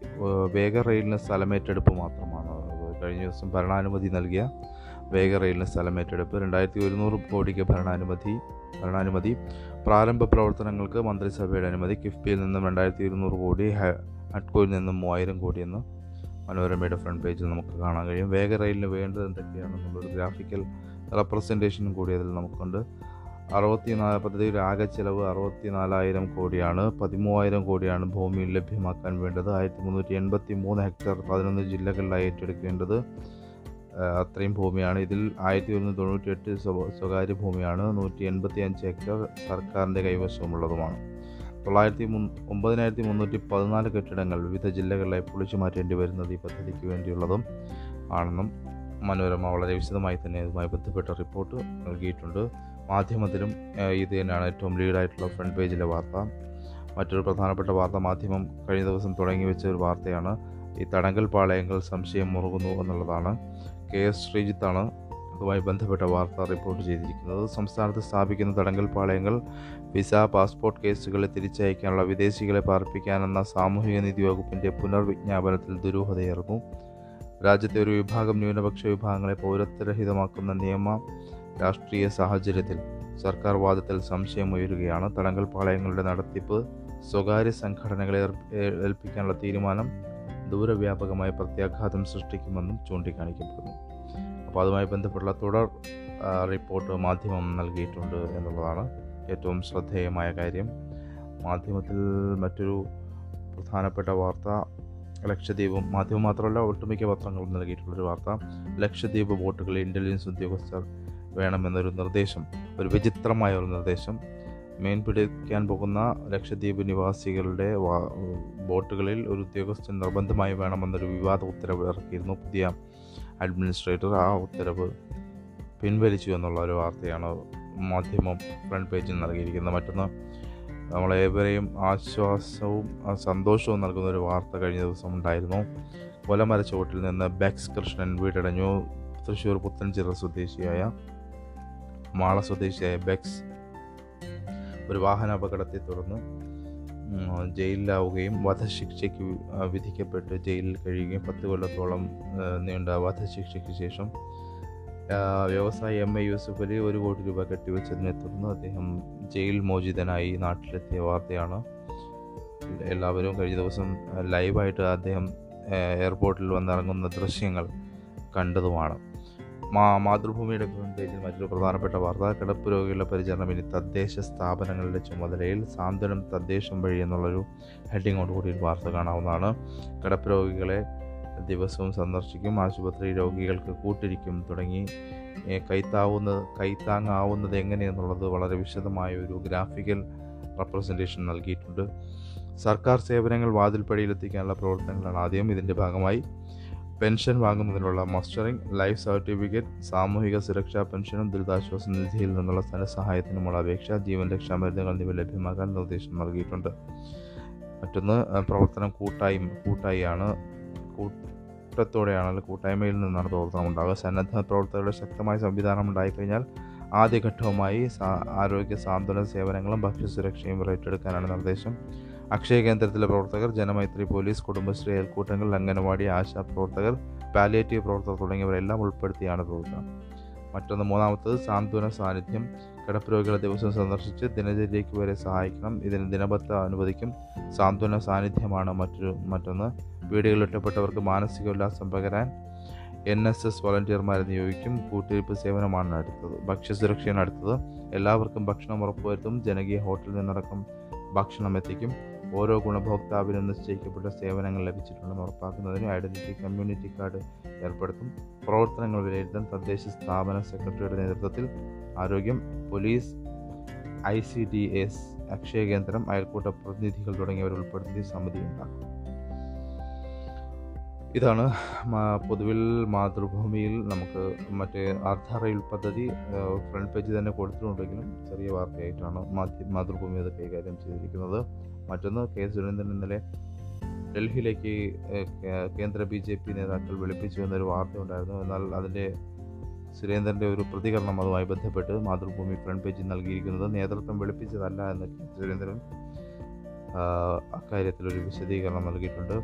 വേഗ റെയിലിന് സ്ഥലമേറ്റെടുപ്പ് മാത്രമാണ്. കഴിഞ്ഞ ദിവസം ഭരണാനുമതി നൽകിയ വേഗ റെയിലിന് സ്ഥലമേറ്റെടുപ്പ് 2100 കോടിക്ക് ഭരണാനുമതി. പ്രാരംഭ പ്രവർത്തനങ്ങൾക്ക് മന്ത്രിസഭയുടെ അനുമതി. കിഫ്ബിയിൽ നിന്നും 2200 കോടി, ഹഡ്കോയിൽ നിന്നും 3000 കോടി എന്ന് മനോരമയുടെ ഫ്രണ്ട് പേജിൽ നമുക്ക് കാണാൻ കഴിയും. വേഗ റെയിലിന് വേണ്ടത് എന്തൊക്കെയാണെന്നുള്ളൊരു ഗ്രാഫിക്കൽ റെപ്രസെൻറ്റേഷനും കൂടി അതിൽ നമുക്കുണ്ട്. പദ്ധതിയുടെ ആകെ ചെലവ് 64,000 കോടിയാണ്. 13,000 കോടിയാണ് ഭൂമിയിൽ ലഭ്യമാക്കാൻ വേണ്ടത്. 1383 ഹെക്ടർ 11 ജില്ലകളിലായി ഏറ്റെടുക്കേണ്ടത് അത്രയും ഭൂമിയാണ്. ഇതിൽ 1198 സ്വകാര്യ ഭൂമിയാണ്. 185 ഹെക്ടർ സർക്കാരിൻ്റെ കൈവശമുള്ളതുമാണ്. 9,314 കെട്ടിടങ്ങൾ വിവിധ ജില്ലകളിലായി പൊളിച്ചു മാറ്റേണ്ടി വരുന്നത് ഈ പദ്ധതിക്ക് വേണ്ടിയുള്ളതും ആണെന്നും മനോരമ വളരെ വിശദമായി തന്നെ ഇതുമായി ബന്ധപ്പെട്ട റിപ്പോർട്ട് നൽകിയിട്ടുണ്ട്. മാധ്യമത്തിലും ഇത് തന്നെയാണ് ഏറ്റവും ലീഡായിട്ടുള്ള ഫ്രണ്ട് പേജിലെ വാർത്ത. മറ്റൊരു പ്രധാനപ്പെട്ട വാർത്ത മാധ്യമം കഴിഞ്ഞ ദിവസം തുടങ്ങി വെച്ച ഒരു വാർത്തയാണ്. ഈ തടങ്കൽ പാളയങ്ങൾ സംശയം മുറുകുന്നു എന്നുള്ളതാണ്. KS ശ്രീജിത്താണ് അതുമായി ബന്ധപ്പെട്ട വാർത്ത റിപ്പോർട്ട് ചെയ്തിരിക്കുന്നത്. സംസ്ഥാനത്ത് സ്ഥാപിക്കുന്ന തടങ്കൽ പാളയങ്ങൾ വിസ, പാസ്പോർട്ട് കേസുകളെ തിരിച്ചയക്കാനുള്ള, വിദേശികളെ പാർപ്പിക്കാനെന്ന സാമൂഹികനീതി വകുപ്പിൻ്റെ പുനർവിജ്ഞാപനത്തിൽ ദുരൂഹതയേറുന്നു. രാജ്യത്തെ ഒരു വിഭാഗം ന്യൂനപക്ഷ വിഭാഗങ്ങളെ പൗരത്വരഹിതമാക്കുന്ന നിയമ രാഷ്ട്രീയ സാഹചര്യത്തിൽ സർക്കാർ വാദത്തിൽ സംശയമുയരുകയാണ്. തടങ്കൽ പാളയങ്ങളുടെ നടത്തിപ്പ് സ്വകാര്യ സംഘടനകളെ ഏൽപ്പിക്കാനുള്ള തീരുമാനം ദൂരവ്യാപകമായ പ്രത്യാഘാതം സൃഷ്ടിക്കുമെന്നും ചൂണ്ടിക്കാണിക്കപ്പെടുന്നു. അപ്പോൾ അതുമായി ബന്ധപ്പെട്ടുള്ള തുടർ റിപ്പോർട്ട് മാധ്യമം നൽകിയിട്ടുണ്ട് എന്നുള്ളതാണ്. ഏറ്റവും ശ്രദ്ധേയമായ കാര്യം. മാധ്യമത്തിൽ മറ്റൊരു പ്രധാനപ്പെട്ട വാർത്ത ലക്ഷദ്വീപും, മാധ്യമം മാത്രമല്ല ഒട്ടുമിക്ക പത്രങ്ങളും നൽകിയിട്ടുള്ളൊരു വാർത്ത, ലക്ഷദ്വീപ് ബോട്ടുകളിൽ ഇൻ്റലിജൻസ് ഉദ്യോഗസ്ഥർ വേണമെന്നൊരു നിർദ്ദേശം, ഒരു വിചിത്രമായ ഒരു നിർദ്ദേശം. മീൻ പിടിക്കാൻ പോകുന്ന ലക്ഷദ്വീപ് നിവാസികളുടെ ബോട്ടുകളിൽ ഒരു ഉദ്യോഗസ്ഥൻ നിർബന്ധമായി വേണമെന്നൊരു വിവാദ ഉത്തരവ് ഇറക്കിയിരുന്നു പുതിയ അഡ്മിനിസ്ട്രേറ്റർ. ആ ഉത്തരവ് പിൻവലിച്ചു എന്നുള്ള ഒരു വാർത്തയാണ് മാധ്യമം ഫ്രണ്ട് പേജിൽ നൽകിയിരിക്കുന്നത്. മറ്റൊന്ന്, നമ്മളേവരെയും ആശ്വാസവും സന്തോഷവും നൽകുന്നൊരു വാർത്ത കഴിഞ്ഞ ദിവസം ഉണ്ടായിരുന്നു. കൊലമരച്ചുവട്ടിൽ നിന്ന് ബെക്സ് കൃഷ്ണൻ വീടടഞ്ഞു. തൃശ്ശൂർ പുത്തൻചിറ മാള സ്വദേശിയായ ബെക്സ് ഒരു വാഹനാപകടത്തെ തുടർന്ന് ജയിലിലാവുകയും വധശിക്ഷയ്ക്ക് വിധിക്കപ്പെട്ട് ജയിലിൽ കഴിയുകയും 10 കൊല്ലത്തോളം നീണ്ട വധശിക്ഷയ്ക്ക് ശേഷം വ്യവസായി MA യൂസഫ് അലി 1 കോടി രൂപ കെട്ടിവെച്ചതിനെ തുടർന്ന് അദ്ദേഹം ജയിൽ മോചിതനായി നാട്ടിലെത്തിയ വാർത്തയാണ്. എല്ലാവരും കഴിഞ്ഞ ദിവസം ലൈവായിട്ട് അദ്ദേഹം എയർപോർട്ടിൽ വന്നിറങ്ങുന്ന ദൃശ്യങ്ങൾ കണ്ടതുമാണ്. മാതൃഭൂമിയുടെ ഫ്രണ്ട് പേജിൽ മറ്റൊരു പ്രധാനപ്പെട്ട വാർത്ത, കിടപ്പ് രോഗികളുടെ പരിചരണം ഇനി തദ്ദേശ സ്ഥാപനങ്ങളുടെ ചുമതലയിൽ, സാന്ത്വനം തദ്ദേശം വഴി എന്നുള്ളൊരു ഹെഡിങ്ങോടുകൂടി ഒരു വാർത്ത കാണാവുന്നതാണ്. കിടപ്പ് രോഗികളെ ദിവസവും സന്ദർശിക്കും, ആശുപത്രി രോഗികൾക്ക് കൂട്ടിരിക്കും തുടങ്ങി കൈത്താങ്ങാവുന്നത് എങ്ങനെയെന്നുള്ളത് വളരെ വിശദമായ ഒരു ഗ്രാഫിക്കൽ റെപ്രസെൻറ്റേഷൻ നൽകിയിട്ടുണ്ട്. സർക്കാർ സേവനങ്ങൾ വാതിൽപ്പടിയിലെത്തിക്കാനുള്ള പ്രവർത്തനങ്ങളാണ് ആദ്യം. ഇതിൻ്റെ ഭാഗമായി പെൻഷൻ വാങ്ങുന്നതിനുള്ള മസ്റ്ററിംഗ്, ലൈഫ് സർട്ടിഫിക്കറ്റ്, സാമൂഹിക സുരക്ഷാ പെൻഷനും ദുരിതാശ്വാസ നിധിയിൽ നിന്നുള്ള ധനസഹായത്തിനുമുള്ള അപേക്ഷ, ജീവൻ രക്ഷാ മരുന്നുകൾ എന്നിവ ലഭ്യമാക്കാൻ നിർദ്ദേശം നൽകിയിട്ടുണ്ട്. മറ്റൊന്ന്, പ്രവർത്തനം കൂട്ടായ്മയിൽ നിന്നാണ് പ്രവർത്തനം ഉണ്ടാകുക. സന്നദ്ധ പ്രവർത്തകരുടെ ശക്തമായ സംവിധാനം ഉണ്ടായിക്കഴിഞ്ഞാൽ ആദ്യഘട്ടവുമായി ആരോഗ്യ സാന്ത്വന സേവനങ്ങളും ഭക്ഷ്യസുരക്ഷയും ഏറ്റെടുക്കാനാണ് നിർദ്ദേശം. അക്ഷയ കേന്ദ്രത്തിലെ പ്രവർത്തകർ, ജനമൈത്രി പോലീസ്, കുടുംബശ്രീ അയൽക്കൂട്ടങ്ങൾ, അംഗനവാടി ആശാ പ്രവർത്തകർ, പാലിയേറ്റീവ് പ്രവർത്തകർ തുടങ്ങിയവരെല്ലാം ഉൾപ്പെടുത്തിയാണ് പ്രവർത്തനം. മറ്റൊന്ന്, മൂന്നാമത്തത് സാന്ത്വന സാന്നിധ്യം. കിടപ്പ് രോഗികളെ ദിവസം സന്ദർശിച്ച് ദിനചര്യയ്ക്ക് വരെ സഹായിക്കണം. ഇതിന് ദിനപത്ര അനുവദിക്കും. സാന്ത്വന സാന്നിധ്യമാണ് മറ്റൊന്ന്. വീടുകളിൽ ഒറ്റപ്പെട്ടവർക്ക് മാനസിക ഉല്ലാസം പകരാൻ NSS വോളണ്ടിയർമാരെ നിയോഗിക്കും. കൂട്ടിരിപ്പ് സേവനമാണ് അടുത്തത്. ഭക്ഷ്യസുരക്ഷയാണ് അടുത്തത്. എല്ലാവർക്കും ഭക്ഷണം ഉറപ്പുവരുത്തും. ജനകീയ ഹോട്ടലിൽ നിന്നടക്കം ഭക്ഷണം എത്തിക്കും. ഓരോ ഗുണഭോക്താവിനും നിശ്ചയിക്കപ്പെട്ട സേവനങ്ങൾ ലഭിച്ചിട്ടുണ്ടെന്ന് ഉറപ്പാക്കുന്നതിന് ഐഡൻറ്റിറ്റി കമ്മ്യൂണിറ്റി കാർഡ് ഏർപ്പെടുത്തും. പ്രവർത്തനങ്ങൾ വിലയിരുത്താൻ തദ്ദേശ സ്ഥാപന സെക്രട്ടറിയുടെ നേതൃത്വത്തിൽ ആരോഗ്യം, പോലീസ്, ICDS, അക്ഷയ കേന്ദ്രം, അയൽക്കൂട്ട പ്രതിനിധികൾ തുടങ്ങിയവർ ഉൾപ്പെടുത്തി സമിതി ഉണ്ടാക്കും. ഇതാണ് പൊതുവിൽ മാതൃഭൂമിയിൽ നമുക്ക് മറ്റേ ആധാർ റെയിൽ പദ്ധതി ഫ്രണ്ട് പേജിൽ തന്നെ കൊടുത്തിട്ടുണ്ടെങ്കിലും ചെറിയ വാർത്തയായിട്ടാണ് മാതൃഭൂമി അത് കൈകാര്യം ചെയ്തിരിക്കുന്നത്. മറ്റൊന്ന്, കെ സുരേന്ദ്രൻ ഇന്നലെ ഡൽഹിയിലേക്ക് കേന്ദ്ര BJP നേതാക്കൾ വിളിപ്പിച്ചു എന്നൊരു വാർത്തയുണ്ടായിരുന്നു. എന്നാൽ അതിൻ്റെ സുരേന്ദ്രൻ്റെ ഒരു പ്രതികരണം അതുമായി ബന്ധപ്പെട്ട് മാതൃഭൂമി ഫ്രണ്ട് പേജിൽ നൽകിയിരിക്കുന്നത് നേതൃത്വം വിളിപ്പിച്ചതല്ല എന്ന് കെ സുരേന്ദ്രൻ അക്കാര്യത്തിലൊരു വിശദീകരണം നൽകിയിട്ടുണ്ട്.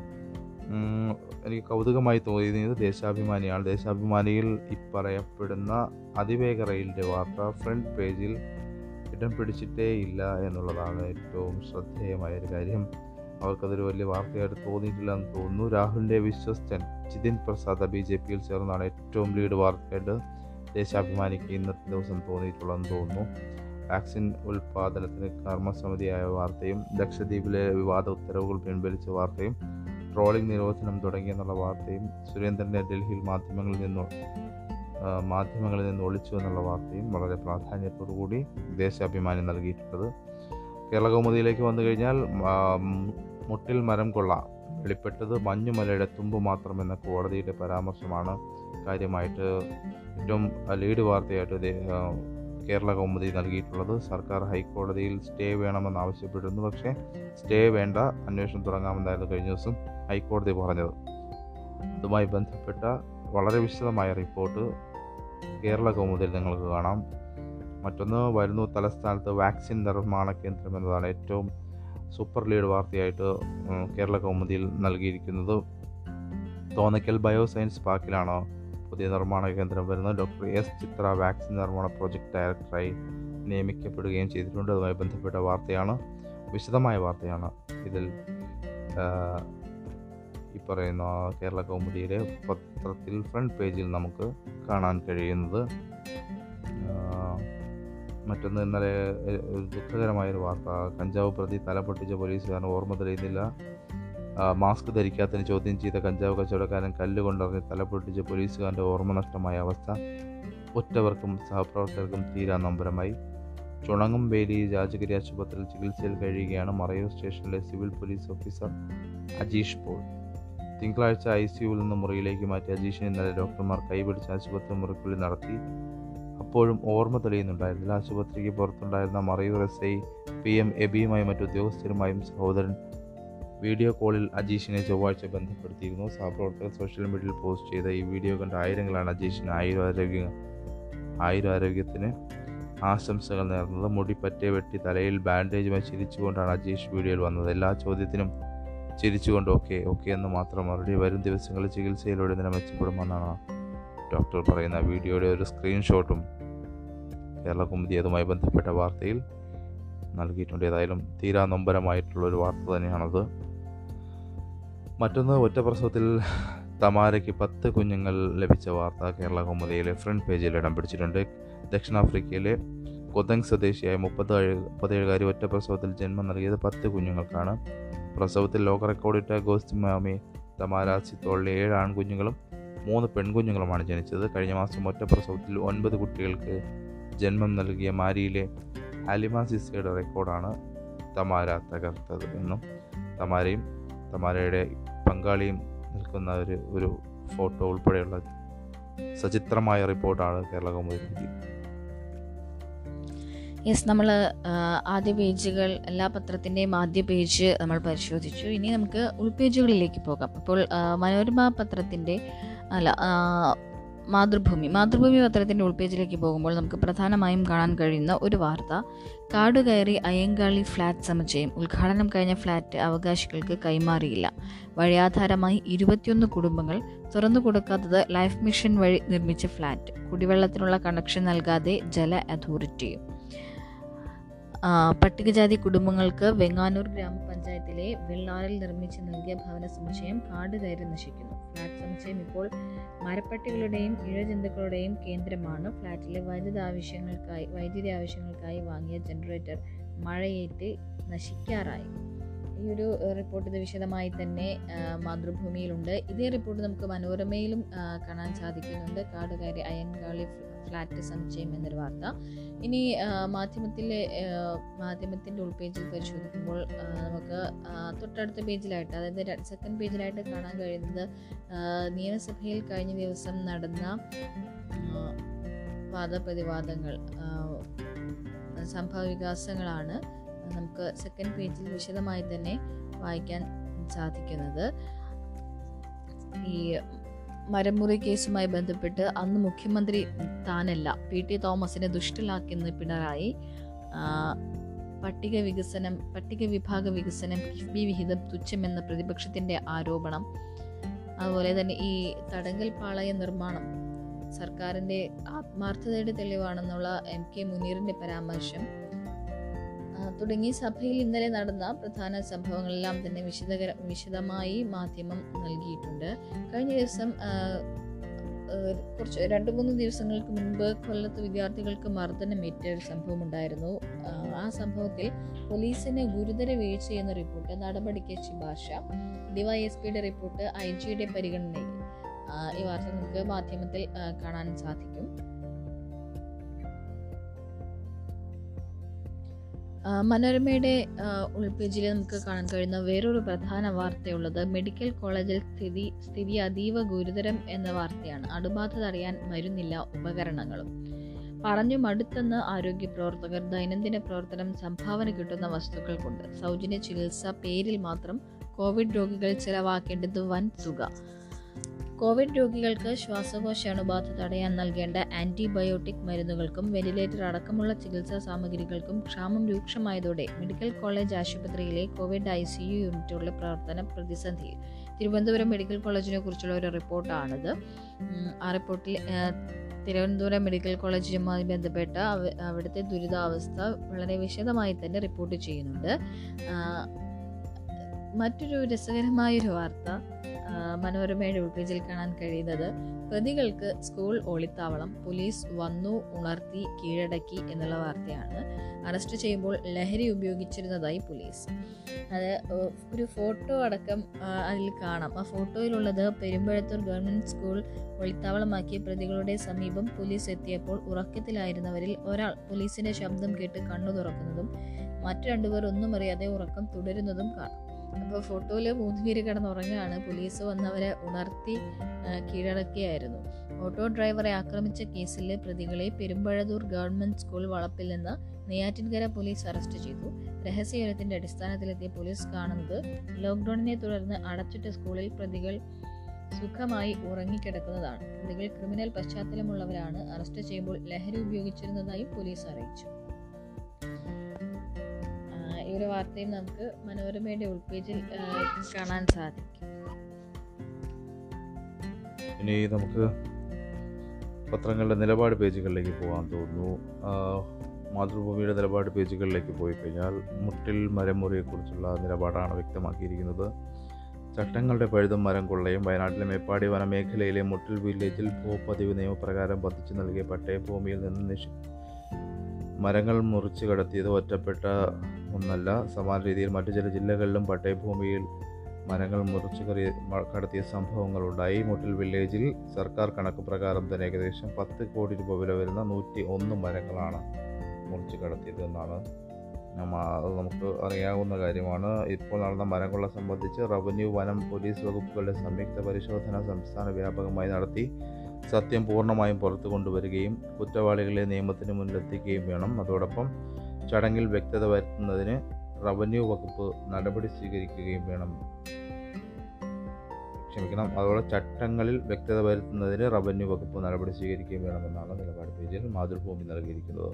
എനിക്ക് കൗതുകമായി തോന്നിയത് ദേശാഭിമാനിയാണ്. ദേശാഭിമാനിയിൽ പറയപ്പെടുന്ന അതിവേഗ റെയിലിൻ്റെ വാർത്ത ഫ്രണ്ട് പേജിൽ ഇടം പിടിച്ചിട്ടേ ഇല്ല എന്നുള്ളതാണ് ഏറ്റവും ശ്രദ്ധേയമായൊരു കാര്യം. അവർക്കതൊരു വലിയ വാർത്തയായിട്ട് തോന്നിയിട്ടില്ല എന്ന് തോന്നുന്നു. രാഹുലിൻ്റെ വിശ്വസ്തൻ ജിതിൻ പ്രസാദ് BJPയിൽ ചേർന്നാണ് ഏറ്റവും ലീഡ് വാർത്തയായിട്ട് ദേശാഭിമാനിക്ക് ഇന്നത്തെ ദിവസം തോന്നിയിട്ടുള്ളതെന്ന് തോന്നുന്നു. വാക്സിൻ ഉൽപ്പാദനത്തിന് കർമ്മസമിതിയായ വാർത്തയും, ലക്ഷദ്വീപിലെ വിവാദ ഉത്തരവുകൾ പിൻവലിച്ച വാർത്തയും, ട്രോളിംഗ് നിരോധനം തുടങ്ങിയെന്നുള്ള വാർത്തയും, സുരേന്ദ്രനെ ഡൽഹിയിൽ മാധ്യമങ്ങളിൽ നിന്ന് ഒളിച്ചു എന്നുള്ള വാർത്തയും വളരെ പ്രാധാന്യത്തോടു കൂടി ദേശാഭിമാനി നൽകിയിട്ടുള്ളത്. കേരള കൗമുദിയിലേക്ക് വന്നു കഴിഞ്ഞാൽ മുട്ടിൽ മരം കൊള്ള വെളിപ്പെട്ടത് മഞ്ഞുമലയുടെ തുമ്പ് മാത്രമെന്ന കോടതിയുടെ പരാമർശമാണ് കാര്യമായിട്ട് ഏറ്റവും ലീഡ് വാർത്തയായിട്ട് കേരള കൗമുദി നൽകിയിട്ടുള്ളത്. സർക്കാർ ഹൈക്കോടതിയിൽ സ്റ്റേ വേണമെന്നാവശ്യപ്പെട്ടിരുന്നു, പക്ഷേ സ്റ്റേ വേണ്ട, അന്വേഷണം തുടങ്ങാമെന്നായിരുന്നു കഴിഞ്ഞ ദിവസം ഹൈക്കോടതി പറഞ്ഞത്. അതുമായി ബന്ധപ്പെട്ട വളരെ വിശദമായ റിപ്പോർട്ട് കേരള കൗമുദിയിൽ നിങ്ങൾക്ക് കാണാം. മറ്റൊന്ന് വരുന്നു, തലസ്ഥാനത്ത് വാക്സിൻ നിർമ്മാണ കേന്ദ്രം എന്നതാണ് ഏറ്റവും സൂപ്പർ ലീഡ് വാർത്തയായിട്ട് കേരള കൗമുദിയിൽ നൽകിയിരിക്കുന്നത്. തോന്നയ്ക്കൽ ബയോസയൻസ് പാർക്കിലാണ് പുതിയ നിർമ്മാണ കേന്ദ്രം വരുന്നത്. ഡോക്ടർ S ചിത്ര വാക്സിൻ നിർമ്മാണ പ്രോജക്റ്റ് ഡയറക്ടറായി നിയമിക്കപ്പെടുകയും ചെയ്തിട്ടുണ്ട്. അതുമായി ബന്ധപ്പെട്ട വാർത്തയാണ്, വിശദമായ വാർത്തയാണ് ഇതിൽ ഈ പറയുന്ന കേരള കൗമുദിയുടെ പത്രത്തിൽ ഫ്രണ്ട് പേജിൽ നമുക്ക് കാണാൻ കഴിയുന്നത്. മറ്റൊന്ന്, ഇന്നലെ ദുഃഖകരമായൊരു വാർത്ത. കഞ്ചാവ് പ്രതി തലപൊട്ടിച്ച പോലീസുകാരന് ഓർമ്മ തെളിയുന്നില്ല. മാസ്ക് ധരിക്കാത്തതിന് ചോദ്യം ചെയ്ത കഞ്ചാവ് കച്ചവടക്കാരൻ കല്ലുകൊണ്ടറിഞ്ഞ് തലപൊട്ടിച്ച പോലീസുകാരൻ്റെ ഓർമ്മ നഷ്ടമായ അവസ്ഥ ഒറ്റവർക്കും സഹപ്രവർത്തകർക്കും തീരാ നമ്പരമായി. ചുണങ്ങുംവേലി രാജഗിരി ആശുപത്രിയിൽ ചികിത്സയിൽ കഴിയുകയാണ് മറയൂർ സ്റ്റേഷനിലെ civil police officer Ajeesh Paul. തിങ്കളാഴ്ച ICUവിൽ നിന്ന് മുറിയിലേക്ക് മാറ്റി അജീഷിനെ ഇന്നലെ ഡോക്ടർമാർ കൈപിടിച്ച് ആശുപത്രി മുറിക്കുള്ളിൽ നടത്തി. അപ്പോഴും ഓർമ്മ തെളിയുന്നുണ്ടായിരുന്നില്ല. ആശുപത്രിക്ക് പുറത്തുണ്ടായിരുന്ന മറയൂർ SI PM എബിയുമായും മറ്റു ഉദ്യോഗസ്ഥരുമായും സഹോദരൻ വീഡിയോ കോളിൽ അജീഷിനെ ചൊവ്വാഴ്ച ബന്ധപ്പെടുത്തിയിരുന്നു. സഹപ്രവർത്തകർ സോഷ്യൽ മീഡിയയിൽ പോസ്റ്റ് ചെയ്ത ഈ വീഡിയോ കണ്ട ആയിരങ്ങളാണ് അജീഷിന് ആയുരാരോഗ്യത്തിന് ആശംസകൾ നേർന്നത്. മുടി പറ്റേ വെട്ടി തലയിൽ ബാൻഡേജുമായി ചിരിച്ചുകൊണ്ടാണ് അജീഷ് വീഡിയോയിൽ വന്നത്. എല്ലാ ചോദ്യത്തിനും ചിരിച്ചുകൊണ്ട് ഓക്കെ ഓക്കെ എന്ന് മാത്രം മറുപടി. വരും ദിവസങ്ങളിൽ ചികിത്സയിലൂടെ നില മെച്ചപ്പെടുമെന്നാണ് ഡോക്ടർ പറയുന്ന വീഡിയോയുടെ ഒരു സ്ക്രീൻഷോട്ടും കേരള കൗമുദി അതുമായി ബന്ധപ്പെട്ട വാർത്തയിൽ നൽകിയിട്ടുണ്ട്. ഏതായാലും തീരാ നൊമ്പരമായിട്ടുള്ളൊരു വാർത്ത തന്നെയാണത്. മറ്റൊന്ന്, ഒറ്റപ്രസവത്തിൽ തമാരയ്ക്ക് 10 കുഞ്ഞുങ്ങൾ ലഭിച്ച വാർത്ത കേരള കൗമുദിയിലെ ഫ്രണ്ട് പേജിൽ ഇടം പിടിച്ചിട്ടുണ്ട്. ദക്ഷിണാഫ്രിക്കയിലെ കൊതങ് സ്വദേശിയായ 37-കാരി ഒറ്റപ്രസവത്തിൽ ജന്മം നൽകിയത് 10 കുഞ്ഞുങ്ങൾക്കാണ്. പ്രസവത്തിൽ ലോക റെക്കോർഡിട്ട ഗോസ്തിമാമി തമാര സിത്തോളിലെ 7 ആൺകുഞ്ഞുങ്ങളും 3 പെൺകുഞ്ഞുങ്ങളുമാണ് ജനിച്ചത്. കഴിഞ്ഞ മാസം ഒറ്റപ്രസവത്തിൽ 9 കുട്ടികൾക്ക് ജന്മം നൽകിയ മാരിയിലെ അലിമ സിസയുടെ റെക്കോർഡാണ് തമാര തകർത്തത് എന്നും തമാരയും തമാരയുടെ പങ്കാളിയും നിൽക്കുന്ന ഒരു ഫോട്ടോ ഉൾപ്പെടെയുള്ള സചിത്രമായ റിപ്പോർട്ടാണ് കേരള കൗമുദി. യെസ്, നമ്മൾ ആദ്യ പേജുകൾ, എല്ലാ പത്രത്തിൻ്റെയും ആദ്യ പേജ് നമ്മൾ പരിശോധിച്ചു. ഇനി നമുക്ക് ഉൾപേജുകളിലേക്ക് പോകാം. അപ്പോൾ മനോരമ പത്രത്തിൻ്റെ മാതൃഭൂമി പത്രത്തിൻ്റെ ഉൾപേജിലേക്ക് പോകുമ്പോൾ നമുക്ക് പ്രധാനമായും കാണാൻ കഴിയുന്ന ഒരു വാർത്ത, കാടുകയറി അയ്യങ്കാളി ഫ്ലാറ്റ് സമുച്ചയം, ഉദ്ഘാടനം കഴിഞ്ഞ ഫ്ലാറ്റ് അവകാശികൾക്ക് കൈമാറിയില്ല. വഴിയാധാരമായി 21 കുടുംബങ്ങൾ തുറന്നു കൊടുക്കാത്തത് ലൈഫ് മിഷൻ വഴി നിർമ്മിച്ച ഫ്ലാറ്റ്, കുടിവെള്ളത്തിനുള്ള കണക്ഷൻ നൽകാതെ ജല അതോറിറ്റിയും. പട്ടികജാതി കുടുംബങ്ങൾക്ക് വെങ്ങാനൂർ ഗ്രാമപഞ്ചായത്തിലെ വെള്ളാറിൽ നിർമ്മിച്ച് നൽകിയ ഭവന സമുച്ചയം കാട് കയറി നശിക്കുന്നു. ഫ്ലാറ്റ് സമുച്ചയം ഇപ്പോൾ മരപ്പട്ടികളുടെയും ഇഴജന്തുക്കളുടെയും കേന്ദ്രമാണ്. ഫ്ലാറ്റിലെ വൈദ്യുതി ആവശ്യങ്ങൾക്കായി വാങ്ങിയ ജനറേറ്റർ മഴയേറ്റ് നശിക്കാറായി. ഈ ഒരു റിപ്പോർട്ട് ഇത് വിശദമായി തന്നെ മാതൃഭൂമിയിലുണ്ട്. ഇതേ റിപ്പോർട്ട് നമുക്ക് മനോരമയിലും കാണാൻ സാധിക്കുന്നുണ്ട്, കാട് കയറി അയ്യങ്കാളി ഫ്ലാറ്റ് സമുച്ചയം എന്നൊരു വാർത്ത. ഇനി മാധ്യമത്തിൻ്റെ ഉൾപേജിൽ പരിശോധിക്കുമ്പോൾ നമുക്ക് തൊട്ടടുത്ത പേജിലായിട്ട്, അതായത് സെക്കൻഡ് പേജിലായിട്ട് കാണാൻ കഴിയുന്നത്, നിയമസഭയിൽ കഴിഞ്ഞ ദിവസം നടന്ന വാദപ്രതിവാദങ്ങൾ, സംഭവ വികാസങ്ങളാണ് നമുക്ക് സെക്കൻഡ് പേജിൽ വിശദമായി തന്നെ വായിക്കാൻ സാധിക്കുന്നത്. ഈ മരമുറി കേസുമായി ബന്ധപ്പെട്ട് അന്ന് മുഖ്യമന്ത്രി താനല്ല, PT തോമസിനെ ദുഷ്ടലാക്കിയെന്ന് പിണറായി. പട്ടിക വിഭാഗ വികസനം കിഫ്ബി വിഹിതം തുച്ഛമെന്ന പ്രതിപക്ഷത്തിൻ്റെ ആരോപണം. അതുപോലെ തന്നെ ഈ തടങ്കൽ പാളയ നിർമ്മാണം സർക്കാരിൻ്റെ ആത്മാർത്ഥതയുടെ തെളിവാണെന്നുള്ള MK മുനീറിൻ്റെ പരാമർശം തുടങ്ങി സഭയിൽ ഇന്നലെ നടന്ന പ്രധാന സംഭവങ്ങളെല്ലാം തന്നെ വിശദമായി മാധ്യമം നൽകിയിട്ടുണ്ട്. കഴിഞ്ഞ ദിവസം കുറച്ച് 2-3 ദിവസങ്ങൾക്ക് മുൻപ് കൊല്ലത്ത് വിദ്യാർത്ഥികൾക്ക് മർദ്ദനമേറ്റ ഒരു സംഭവം ഉണ്ടായിരുന്നു. ആ സംഭവത്തിൽ പോലീസിന് ഗുരുതര വീഴ്ചയെന്ന റിപ്പോർട്ട്, നടപടിക്ക് ശുപാർശ, DYSPയുടെ റിപ്പോർട്ട്, IG യുടെ പരിഗണനയിൽ. ഈ വാർത്ത നമുക്ക് മാധ്യമത്തിൽ കാണാൻ സാധിക്കും. മനോരമയുടെ ഉൾപേജിൽ നമുക്ക് കാണാൻ കഴിയുന്ന വേറൊരു പ്രധാന വാർത്തയുള്ളത്, മെഡിക്കൽ കോളേജിൽ സ്ഥിതി അതീവ ഗുരുതരം എന്ന വാർത്തയാണ്. അണുബാധ തടയാൻ മരുന്നില്ല, ഉപകരണങ്ങളും. പറഞ്ഞു മടുത്തെന്ന് ആരോഗ്യ പ്രവർത്തകർ. ദൈനംദിന പ്രവർത്തനം സംഭാവന കിട്ടുന്ന വസ്തുക്കൾ കൊണ്ട് സൗജന്യ ചികിത്സ പേരിൽ മാത്രം കോവിഡ് രോഗികൾ ചെലവാക്കേണ്ടത് വൻ തുക. കോവിഡ് രോഗികൾക്ക് ശ്വാസകോശ അണുബാധ തടയാൻ നൽകേണ്ട ആൻറ്റിബയോട്ടിക് മരുന്നുകൾക്കും വെന്റിലേറ്റർ അടക്കമുള്ള ചികിത്സാ സാമഗ്രികൾക്കും ക്ഷാമം രൂക്ഷമായതോടെ മെഡിക്കൽ കോളേജ് ആശുപത്രിയിലെ കോവിഡ് ICU യൂണിറ്റുകളുടെ പ്രവർത്തനം പ്രതിസന്ധിയിൽ. തിരുവനന്തപുരം മെഡിക്കൽ കോളേജിനെ കുറിച്ചുള്ള ഒരു റിപ്പോർട്ടാണിത്. ആ റിപ്പോർട്ടിൽ തിരുവനന്തപുരം മെഡിക്കൽ കോളേജുമായി ബന്ധപ്പെട്ട അവിടുത്തെ ദുരിതാവസ്ഥ വളരെ വിശദമായി തന്നെ റിപ്പോർട്ട് ചെയ്യുന്നുണ്ട്. മറ്റൊരു രസകരമായൊരു വാർത്ത, മനോരമയുടെ ഉൾപേജിൽ കാണാൻ കഴിയുന്നത് പ്രതികൾക്ക് സ്കൂൾ ഒളിത്താവളം, പോലീസ് വന്നു ഉണർത്തി കീഴടക്കി എന്നുള്ള വാർത്തയാണ്. അറസ്റ്റ് ചെയ്യുമ്പോൾ ലഹരി ഉപയോഗിച്ചിരുന്നതായി പോലീസ്. അത് ഒരു ഫോട്ടോ അടക്കം അതിൽ കാണാം. ആ ഫോട്ടോയിലുള്ളത് പെരുമ്പഴത്തൂർ ഗവൺമെൻറ് സ്കൂൾ ഒളിത്താവളമാക്കിയ പ്രതികളുടെ സമീപം പോലീസ് എത്തിയപ്പോൾ ഉറക്കത്തിലായിരുന്നവരിൽ ഒരാൾ പോലീസിൻ്റെ ശബ്ദം കേട്ട് കണ്ണു തുറക്കുന്നതും മറ്റു രണ്ടുപേർ ഒന്നും അറിയാതെ ഉറക്കം തുടരുന്നതും കാണാം. അപ്പോൾ ഫോട്ടോയിൽ മൂന്ന് പേര് കിടന്നുറങ്ങുകയാണ്. പോലീസ് വന്നവരെ ഉണർത്തി കീഴടക്കിയായിരുന്നു. ഓട്ടോ ഡ്രൈവറെ ആക്രമിച്ച കേസിലെ പ്രതികളെ പെരുമ്പഴത്തൂർ ഗവൺമെൻറ് സ്കൂൾ വളപ്പിൽ നിന്ന് നെയ്യാറ്റിൻകര പോലീസ് അറസ്റ്റ് ചെയ്തു. രഹസ്യവിവരത്തിൻ്റെ അടിസ്ഥാനത്തിലെത്തിയ പോലീസ് കാണുന്നത് ലോക്ക്ഡൌണിനെ തുടർന്ന് അടച്ചിട്ട സ്കൂളിൽ പ്രതികൾ സുഖമായി ഉറങ്ങിക്കിടക്കുന്നതാണ്. പ്രതികൾ ക്രിമിനൽ പശ്ചാത്തലമുള്ളവരാണ്. അറസ്റ്റ് ചെയ്യുമ്പോൾ ലഹരി ഉപയോഗിച്ചിരുന്നതായി പോലീസ് അറിയിച്ചു. ഈ ഒരു വാർത്തയും നമുക്ക് മനോരമയുടെ ഉൾപേജിൽ കാണാൻ സാധിക്കും. ഇനി നമുക്ക് പത്രങ്ങളുടെ നിലപാട് പേജുകളിലേക്ക് പോകാൻ തോന്നുന്നു. മാതൃഭൂമിയുടെ നിലപാട് പേജുകളിലേക്ക് പോയി കഴിഞ്ഞാൽ മുട്ടിൽ മരമുറിയെക്കുറിച്ചുള്ള നിലപാടാണ് വ്യക്തമാക്കിയിരിക്കുന്നത്. ചട്ടങ്ങളുടെ പഴുതും മരം കൊള്ളയും. വയനാട്ടിലെ മേപ്പാടി വനമേഖലയിലെ മുട്ടിൽ വില്ലേജിൽ ഭൂപതിവ് നിയമപ്രകാരം പതിച്ചു നൽകിയ പട്ടയഭൂമിയിൽ നിന്ന് മരങ്ങൾ മുറിച്ച് കടത്തിയത് ഒറ്റപ്പെട്ട ഒന്നല്ല. സമാന രീതിയിൽ മറ്റു ചില ജില്ലകളിലും പട്ടയഭൂമിയിൽ മരങ്ങൾ മുറിച്ച് കടത്തിയ സംഭവങ്ങളുണ്ടായി. മുട്ടിൽ വില്ലേജിൽ സർക്കാർ കണക്ക് പ്രകാരം തന്നെ ഏകദേശം 10 കോടി രൂപ വില വരുന്ന 101 മരങ്ങളാണ് മുറിച്ച് കടത്തിയത് എന്നാണ് നമുക്ക് അറിയാവുന്ന കാര്യമാണ്. ഇപ്പോൾ നടന്ന മരങ്ങളെ സംബന്ധിച്ച് റവന്യൂ, വനം, പോലീസ് വകുപ്പുകളുടെ സംയുക്ത പരിശോധന സംസ്ഥാന വ്യാപകമായി നടത്തി സത്യം പൂർണ്ണമായും പുറത്തു കൊണ്ടുവരികയും കുറ്റവാളികളെ നിയമത്തിന് മുന്നിലെത്തിക്കുകയും വേണം. അതോടൊപ്പം ചടങ്ങിൽ വ്യക്തത വരുത്തുന്നതിന് റവന്യൂ വകുപ്പ് നടപടി സ്വീകരിക്കുകയും വേണം. അതോടെ ചട്ടങ്ങളിൽ വ്യക്തത വരുത്തുന്നതിന് റവന്യൂ വകുപ്പ് നടപടി സ്വീകരിക്കുകയും വേണമെന്നാണ് നിലപാട് പേജിൽ മാതൃഭൂമി നൽകിയിരിക്കുന്നത്.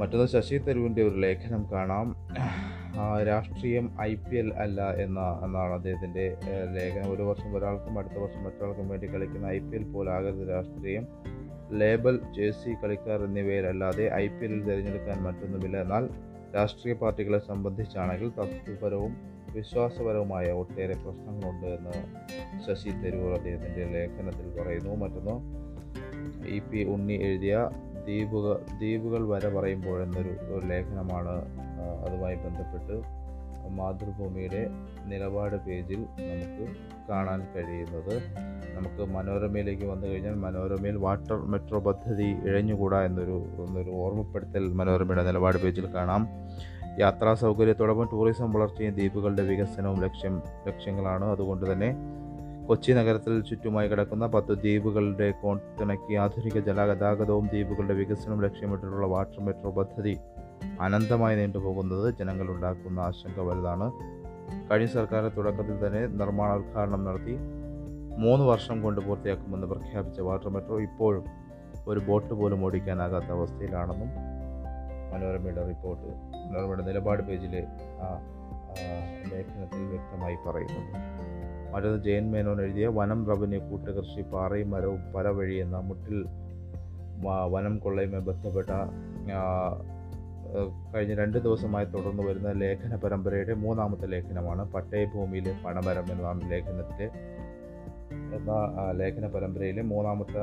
മറ്റൊന്ന് ശശി തരൂരിൻ്റെ ഒരു ലേഖനം കാണാം. രാഷ്ട്രീയം IPL അല്ല എന്നാണ് അദ്ദേഹത്തിൻ്റെ ലേഖനം. ഒരു വർഷം ഒരാൾക്കും അടുത്ത വർഷം മറ്റൊരാൾക്കും വേണ്ടി കളിക്കുന്ന IPL പോലാകരുത് രാഷ്ട്രീയം. ലേബൽ, ജേഴ്സി, കളിക്കാർ എന്നിവയിലല്ലാതെ IPLൽ തിരഞ്ഞെടുക്കാൻ മറ്റൊന്നുമില്ല. എന്നാൽ രാഷ്ട്രീയ പാർട്ടികളെ സംബന്ധിച്ചാണെങ്കിൽ തത്വപരവും വിശ്വാസപരവുമായ ഒട്ടേറെ പ്രശ്നങ്ങളുണ്ട് എന്ന് ശശി തരൂർ അദ്ദേഹത്തിൻ്റെ ലേഖനത്തിൽ പറയുന്നു. മറ്റൊന്ന് E P Unni എഴുതിയ ദ്വീപുകൾ വരെ പറയുമ്പോൾ എന്നൊരു ലേഖനമാണ്. അതുമായി ബന്ധപ്പെട്ട് മാതൃഭൂമിയുടെ നിലപാട് പേജിൽ നമുക്ക് കാണാൻ കഴിയുന്നത്. നമുക്ക് മനോരമയിലേക്ക് വന്നു കഴിഞ്ഞാൽ മനോരമയിൽ വാട്ടർ മെട്രോ പദ്ധതി ഇഴഞ്ഞുകൂടാ എന്നൊരു ഓർമ്മപ്പെടുത്തൽ മനോരമയുടെ നിലപാട് പേജിൽ കാണാം. യാത്രാ സൗകര്യത്തോടൊപ്പം ടൂറിസം വളർച്ചയും ദ്വീപുകളുടെ വികസനവും ലക്ഷ്യങ്ങളാണ്. അതുകൊണ്ട് തന്നെ കൊച്ചി നഗരത്തിൽ ചുറ്റുമായി കിടക്കുന്ന 10 ദ്വീപുകളുടെ കോൺകണക്കി ആധുനിക ജലഗതാഗതവും ദ്വീപുകളുടെ വികസനവും ലക്ഷ്യമിട്ടുള്ള വാട്ടർ മെട്രോ പദ്ധതി അനന്തമായി നീണ്ടുപോകുന്നത് ജനങ്ങളുണ്ടാക്കുന്ന ആശങ്ക വലുതാണ്. കഴിഞ്ഞ സർക്കാർ തുടക്കത്തിൽ തന്നെ നിർമ്മാണോദ്ഘാടനം നടത്തി 3 വർഷം കൊണ്ട് പൂർത്തിയാക്കുമെന്ന് പ്രഖ്യാപിച്ച വാട്ടർ മെട്രോ ഇപ്പോഴും ഒരു ബോട്ട് പോലും ഓടിക്കാനാകാത്ത അവസ്ഥയിലാണെന്നും മനോരമയുടെ നിലപാട് പേജിലെ ആ ലേഖനത്തിൽ വ്യക്തമായി പറയുന്നുണ്ട്. മറ്റൊന്ന് ജയൻ മേനോൻ എഴുതിയ വനം, റവന്യൂ, കൂട്ടുകൃഷി, പാറയും മരവും പല വഴി എന്ന മുട്ടിൽ വനം കൊള്ളയുമായി ബന്ധപ്പെട്ട കഴിഞ്ഞ 2 ദിവസമായി തുടർന്ന് വരുന്ന ലേഖന പരമ്പരയുടെ 3-ാമത്തെ ലേഖനമാണ്. പട്ടയഭൂമിയിലെ പണമരം എന്ന ലേഖന പരമ്പരയിലെ 3-ാമത്തെ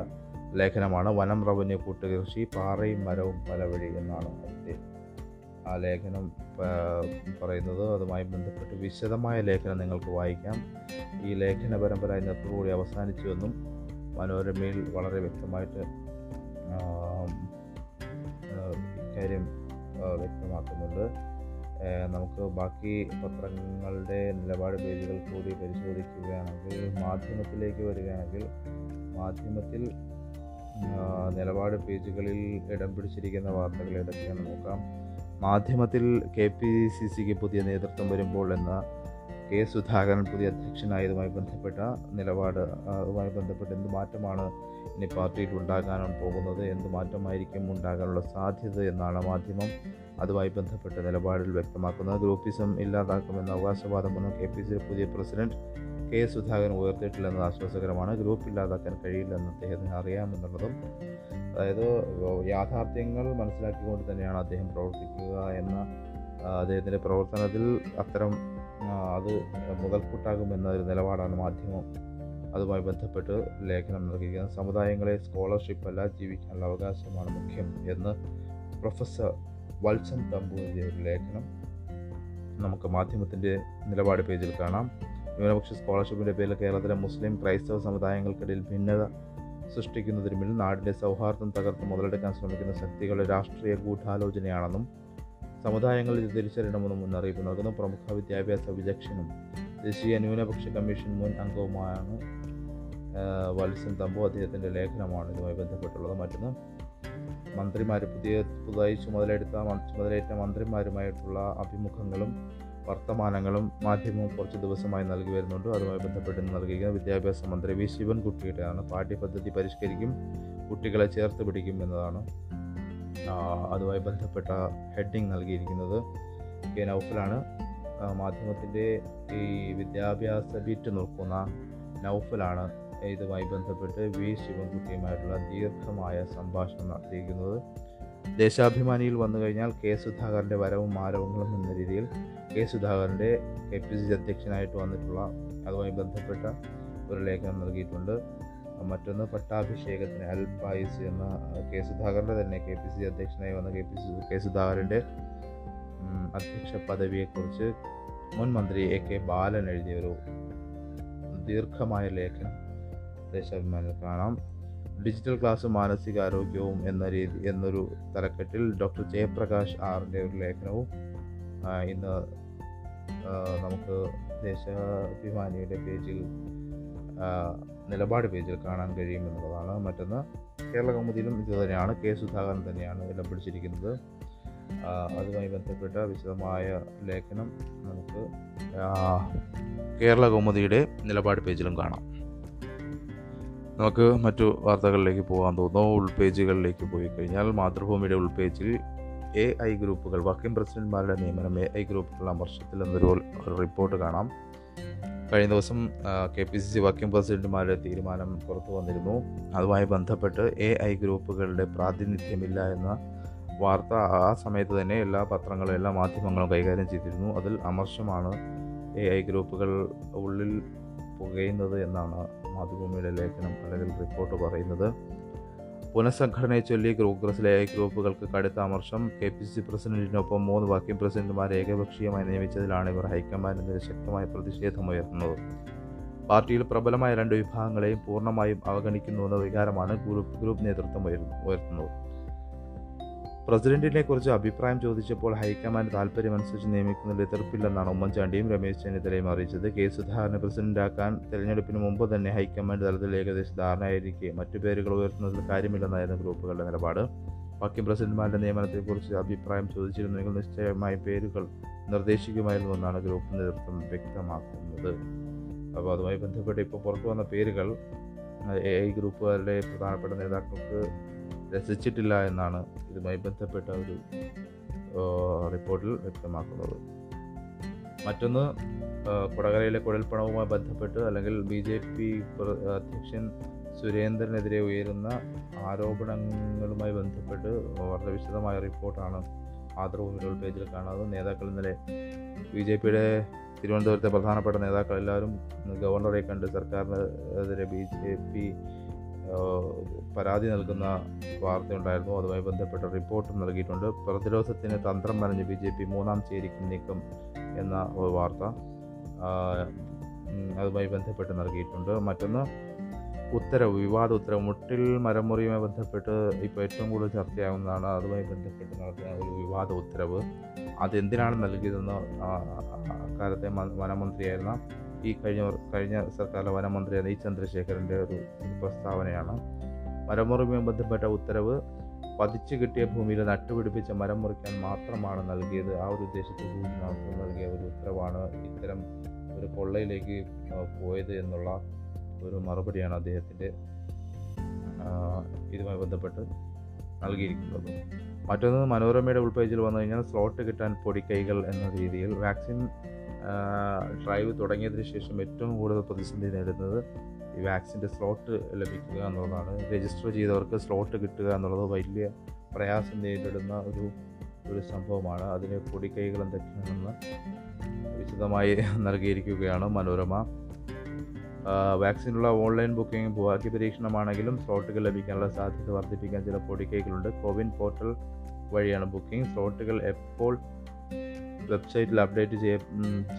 ലേഖനമാണ്. വനം, റവന്യൂ, കൂട്ടുകൃഷി, പാറയും മരവും പല വഴി എന്നാണ് അതിൻ്റെ ആ ലേഖനം പറയുന്നത്. അതുമായി ബന്ധപ്പെട്ട് വിശദമായ ലേഖനം നിങ്ങൾക്ക് വായിക്കാം. ഈ ലേഖന പരമ്പര ഇന്നത്തോടുകൂടി അവസാനിച്ചുവെന്നും മനോരമയിൽ വളരെ വ്യക്തമായിട്ട് ഇക്കാര്യം വ്യക്തമാക്കുന്നുണ്ട്. നമുക്ക് ബാക്കി പത്രങ്ങളുടെ നിലപാട് പേജുകൾ കൂടി പരിശോധിക്കുകയാണെങ്കിൽ മാധ്യമത്തിലേക്ക് വരികയാണെങ്കിൽ മാധ്യമത്തിൽ നിലപാട് പേജുകളിൽ ഇടം പിടിച്ചിരിക്കുന്ന വാർത്തകൾ ഏതൊക്കെയാണ് നോക്കാം. മാധ്യമത്തിൽ KPCCക്ക് പുതിയ നേതൃത്വം വരുമ്പോൾ എന്ന K സുധാകരൻ പുതിയ അധ്യക്ഷനായതുമായി ബന്ധപ്പെട്ട നിലപാട്, അതുമായി ബന്ധപ്പെട്ട് എന്ത് മാറ്റമാണ് ഇനി പാർട്ടിയിൽ ഉണ്ടാകാനും പോകുന്നത്, എന്ത് മാറ്റമായിരിക്കും ഉണ്ടാകാനുള്ള സാധ്യത എന്നാണ് മാധ്യമം അതുമായി ബന്ധപ്പെട്ട നിലപാടിൽ വ്യക്തമാക്കുന്നത്. ഗ്രൂപ്പിസം ഇല്ലാതാക്കുമെന്ന അവകാശവാദമൊന്നും KPCസിയുടെ പുതിയ പ്രസിഡന്റ് K സുധാകരൻ ഉയർത്തിയിട്ടില്ലെന്നത് ആശ്വാസകരമാണ്. ഗ്രൂപ്പ് ഇല്ലാതാക്കാൻ കഴിയില്ലെന്ന് അദ്ദേഹത്തിന് അറിയാമെന്നുള്ളതും, അതായത് യാഥാർത്ഥ്യങ്ങൾ മനസ്സിലാക്കിക്കൊണ്ട് തന്നെയാണ് അദ്ദേഹം പ്രവർത്തിക്കുക എന്ന അദ്ദേഹത്തിൻ്റെ പ്രവർത്തനത്തിൽ അത്തരം അത് മുതൽക്കൂട്ടാകുമെന്നൊരു നിലപാടാണ് മാധ്യമം അതുമായി ബന്ധപ്പെട്ട് ലേഖനം നൽകിയിരിക്കുന്നത്. സമുദായങ്ങളെ സ്കോളർഷിപ്പ് അല്ല, ജീവിക്കാനുള്ള അവകാശമാണ് മുഖ്യം എന്ന് പ്രൊഫസർ വത്സൻ തമ്പുവിൻ്റെ ഒരു ലേഖനം നമുക്ക് മാധ്യമത്തിൻ്റെ നിലപാട് പേജിൽ കാണാം. ന്യൂനപക്ഷ സ്കോളർഷിപ്പിൻ്റെ പേരിൽ കേരളത്തിലെ മുസ്ലിം ക്രൈസ്തവ സമുദായങ്ങൾക്കിടയിൽ ഭിന്നത സൃഷ്ടിക്കുന്നതിന് മുന്നിൽ നാടിൻ്റെ സൗഹാർദ്ദം തകർത്ത് മുതലെടുക്കാൻ ശ്രമിക്കുന്ന ശക്തികളുടെ രാഷ്ട്രീയ ഗൂഢാലോചനയാണെന്നും സമുദായങ്ങളിൽ തിരിച്ചറിയണമെന്നും മുന്നറിയിപ്പ് നൽകുന്നു. പ്രമുഖ വിദ്യാഭ്യാസ വിദഗ്ധനും ദേശീയ ന്യൂനപക്ഷ കമ്മീഷൻ മുൻ അംഗവുമാണ് വത്സൻ തമ്പു. അദ്ദേഹത്തിൻ്റെ ലേഖനമാണ് ഇതുമായി ബന്ധപ്പെട്ടുള്ളത്. മറ്റൊന്ന്, മന്ത്രിമാർ പുതുതായി ചുമതലയേറ്റ മന്ത്രിമാരുമായിട്ടുള്ള അഭിമുഖങ്ങളും വർത്തമാനങ്ങളും മാധ്യമം കുറച്ച് ദിവസമായി നൽകി വരുന്നുണ്ട്. അതുമായി ബന്ധപ്പെട്ട് നൽകിയിരിക്കുന്ന വിദ്യാഭ്യാസ മന്ത്രി വി ശിവൻകുട്ടിയുടെയാണ് പാഠ്യപദ്ധതി പരിഷ്കരിക്കും, കുട്ടികളെ ചേർത്ത് പിടിക്കും എന്നതാണ് അതുമായി ബന്ധപ്പെട്ട ഹെഡിങ് നൽകിയിരിക്കുന്നത്. കെ നൗഫലാണ്. മാധ്യമത്തിൻ്റെ ഈ വിദ്യാഭ്യാസ ബീറ്റ് നോക്കുന്ന നൗഫലാണ് ഇതുമായി ബന്ധപ്പെട്ട് വി ശിവൻകുട്ടിയുമായിട്ടുള്ള ദീർഘമായ സംഭാഷണം നടത്തിയിരിക്കുന്നത്. ദേശാഭിമാനിയിൽ വന്നു കഴിഞ്ഞാൽ കെ സുധാകരൻ്റെ വരവും ആരവങ്ങളും എന്ന രീതിയിൽ കെ സുധാകരൻ്റെ KPCC അധ്യക്ഷനായിട്ട് വന്നിട്ടുള്ള അതുമായി ബന്ധപ്പെട്ട ഒരു ലേഖനം നൽകിയിട്ടുണ്ട്. മറ്റൊന്ന്, പട്ടാഭിഷേകത്തിന് അൽപായുസ് എന്ന കെ സുധാകരൻ്റെ തന്നെ KPCC അധ്യക്ഷനായി വന്ന കെ സുധാകരൻ്റെ അധ്യക്ഷ പദവിയെക്കുറിച്ച് മുൻ മന്ത്രി A K ബാലൻ എഴുതിയ ഒരു ദീർഘമായ ലേഖനം ദേശാഭിമാനിയിൽ കാണാം. ഡിജിറ്റൽ ക്ലാസ്സും മാനസികാരോഗ്യവും എന്നൊരു തലക്കെട്ടിൽ ഡോക്ടർ ജയപ്രകാശ് ആറിൻ്റെ ഒരു ലേഖനവും ഇന്ന് നമുക്ക് ദേശാഭിമാനിയുടെ പേജിൽ നിലപാട് പേജിൽ കാണാൻ കഴിയുമെന്നുള്ളതാണ്. മറ്റൊന്ന്, കേരള കൗമുദിയിലും ഇത് തന്നെയാണ്, കെ സുധാകരൻ തന്നെയാണ് ഇടം പിടിച്ചിരിക്കുന്നത്. അതുമായി ബന്ധപ്പെട്ട വിശദമായ ലേഖനം നമുക്ക് കേരള കൗമുദിയുടെ നിലപാട് പേജിലും കാണാം. നമുക്ക് മറ്റു വാർത്തകളിലേക്ക് പോകാൻ തോന്നുന്നു. ഉൾപേജുകളിലേക്ക് പോയി കഴിഞ്ഞാൽ മാതൃഭൂമിയുടെ ഉൾപേജിൽ AI ഗ്രൂപ്പുകൾ വർക്കിംഗ് പ്രസിഡന്റ്മാരുടെ നിയമനം AI ഗ്രൂപ്പുകളാം വർഷത്തിൽ എന്നൊരു റിപ്പോർട്ട് കാണാം. കഴിഞ്ഞ ദിവസം KPCC വർക്കിംഗ് പ്രസിഡന്റ്മാരുടെ തീരുമാനം പുറത്തു വന്നിരുന്നു. അതുമായി ബന്ധപ്പെട്ട് AI ഗ്രൂപ്പുകളുടെ പ്രാതിനിധ്യമില്ല എന്ന വാർത്ത ആ സമയത്ത് തന്നെ എല്ലാ പത്രങ്ങളും എല്ലാ മാധ്യമങ്ങളും കൈകാര്യം ചെയ്തിരുന്നു. അതിൽ അമർഷമാണ് AI ഗ്രൂപ്പുകൾ ഉള്ളിൽ പുകയുന്നത് എന്നാണ് മാതൃഭൂമിയുടെ ലേഖനം അല്ലെങ്കിൽ റിപ്പോർട്ട് പറയുന്നത്. പുനഃസംഘടനയെ ചൊല്ലി കോൺഗ്രസിലെ AI ഗ്രൂപ്പുകൾക്ക് കടുത്ത അമർഷം. KPCC പ്രസിഡന്റിനൊപ്പം 3 വർക്കിംഗ് പ്രസിഡന്റുമാരെ ഏകപക്ഷീയമായി നിയമിച്ചതിലാണ് ഇവർ ഹൈക്കമാൻഡിനെതിരെ ശക്തമായ പ്രതിഷേധമുയർത്തുന്നത്. പാർട്ടിയിൽ പ്രബലമായ 2 വിഭാഗങ്ങളെയും പൂർണ്ണമായും അവഗണിക്കുന്നുവെന്ന വികാരമാണ് ഗ്രൂപ്പ് നേതൃത്വം ഉയർത്തുന്നത്. പ്രസിഡന്റിനെ കുറിച്ച് അഭിപ്രായം ചോദിച്ചപ്പോൾ ഹൈക്കമാൻഡ് താല്പര്യമനുസരിച്ച് നിയമിക്കുന്നതിൽ എതിർപ്പില്ലെന്നാണ് ഉമ്മൻചാണ്ടിയും രമേശ് ചെന്നിത്തലയും അറിയിച്ചത്. കെ സുധാകരനെ പ്രസിഡന്റാക്കാൻ തെരഞ്ഞെടുപ്പിന് മുമ്പ് തന്നെ ഹൈക്കമാൻഡ് തലത്തിൽ ഏകദേശം ധാരണയായിരിക്കെ മറ്റു പേരുകൾ ഉയർത്തുന്നതിൽ കാര്യമില്ലെന്നായിരുന്നു ഗ്രൂപ്പുകളുടെ നിലപാട്. ബാക്കി പ്രസിഡന്റുമാരുടെ നിയമനത്തെക്കുറിച്ച് അഭിപ്രായം ചോദിച്ചിരുന്നുവെങ്കിൽ നിശ്ചയമായ പേരുകൾ നിർദ്ദേശിക്കുമായിരുന്നുവെന്നാണ് ഗ്രൂപ്പ് നേതൃത്വം വ്യക്തമാക്കുന്നത്. അപ്പോൾ അതുമായി ബന്ധപ്പെട്ട് ഇപ്പോൾ പുറത്തു വന്ന പേരുകൾ AI ഗ്രൂപ്പുകാരുടെ പ്രധാനപ്പെട്ട നേതാക്കൾക്ക് രസിച്ചിട്ടില്ല എന്നാണ് ഇതുമായി ബന്ധപ്പെട്ട ഒരു റിപ്പോർട്ടിൽ വ്യക്തമാക്കുന്നത്. മറ്റൊന്ന്, കൊടകരയിലെ കുഴൽപ്പണവുമായി ബന്ധപ്പെട്ട് അല്ലെങ്കിൽ BJP അധ്യക്ഷൻ സുരേന്ദ്രനെതിരെ ഉയരുന്ന ആരോപണങ്ങളുമായി ബന്ധപ്പെട്ട് വളരെ വിശദമായ റിപ്പോർട്ടാണ് മാതൃഭൂമിയുടെ പേജിൽ കാണുന്നത്. നേതാക്കൾ ഇന്നലെ BJPയുടെ തിരുവനന്തപുരത്തെ പ്രധാനപ്പെട്ട നേതാക്കൾ എല്ലാവരും ഗവർണറെ കണ്ട് സർക്കാരിനെതിരെ BJP പരാതി നൽകുന്ന വാർത്തയുണ്ടായിരുന്നു. അതുമായി ബന്ധപ്പെട്ട റിപ്പോർട്ടും നൽകിയിട്ടുണ്ട്. പ്രതിരോധത്തിന് തന്ത്രം പറഞ്ഞ് BJP 3ാം ചേരിക്കും നീക്കം എന്ന ഒരു വാർത്ത അതുമായി ബന്ധപ്പെട്ട് നൽകിയിട്ടുണ്ട്. മറ്റൊന്ന്, ഉത്തരവ് മുട്ടിൽ മരമുറിയുമായി ബന്ധപ്പെട്ട് ഇപ്പോൾ ഏറ്റവും കൂടുതൽ ചർച്ചയാവുന്നതാണ്. അതുമായി ബന്ധപ്പെട്ട് നടത്തുന്ന ഒരു വിവാദ ഉത്തരവ് അതെന്തിനാണ് നൽകിയതെന്ന് അക്കാലത്തെ വനമന്ത്രിയായിരുന്ന കഴിഞ്ഞ സർക്കാരിലെ വനമന്ത്രിയാണ് E Chandrasekharന്റെ ഒരു പ്രസ്താവനയാണ്. മരമുറിയുമായി ബന്ധപ്പെട്ട ഉത്തരവ് പതിച്ചു കിട്ടിയ ഭൂമിയിൽ നട്ടുപിടിപ്പിച്ച മരം മുറിക്കാൻ മാത്രമാണ് നൽകിയത്. ആ ഒരു ഉദ്ദേശത്തിൽ നൽകിയ ഒരു ഉത്തരവാണ് ഇത്തരം ഒരു കൊള്ളയിലേക്ക് പോയത് എന്നുള്ള ഒരു മറുപടിയാണ് അദ്ദേഹത്തിൻ്റെ ഇതുമായി ബന്ധപ്പെട്ട് നൽകിയിരിക്കുന്നത്. മറ്റൊന്ന്, മനോരമയുടെ ഉൾപേജിൽ വന്നു കഴിഞ്ഞാൽ സ്ലോട്ട് കിട്ടാൻ പൊടിക്കൈകൾ എന്ന രീതിയിൽ വാക്സിൻ ഡ്രൈവ് തുടങ്ങിയതിന് ശേഷം ഏറ്റവും കൂടുതൽ പ്രതിസന്ധി നേരിടുന്നത് ഈ വാക്സിൻ്റെ സ്ലോട്ട് ലഭിക്കുക എന്നുള്ളതാണ്. രജിസ്റ്റർ ചെയ്തവർക്ക് സ്ലോട്ട് കിട്ടുക എന്നുള്ളത് വലിയ പ്രയാസം നേരിടുന്ന ഒരു ഒരു സംഭവമാണ്. അതിന് പൊടിക്കൈകളും ദക്ഷിണമെന്ന് വിശദമായി നൽകിയിരിക്കുകയാണ് മനോരമ. വാക്സിനുള്ള ഓൺലൈൻ ബുക്കിംഗ് ഭൂവാക്യ പരീക്ഷണമാണെങ്കിലും സ്ലോട്ടുകൾ ലഭിക്കാനുള്ള സാധ്യത വർദ്ധിപ്പിക്കാൻ ചില പൊടിക്കൈകളുണ്ട്. കോവിൻ പോർട്ടൽ വഴിയാണ് ബുക്കിംഗ്. സ്ലോട്ടുകൾ എപ്പോൾ വെബ്സൈറ്റിൽ അപ്ഡേറ്റ്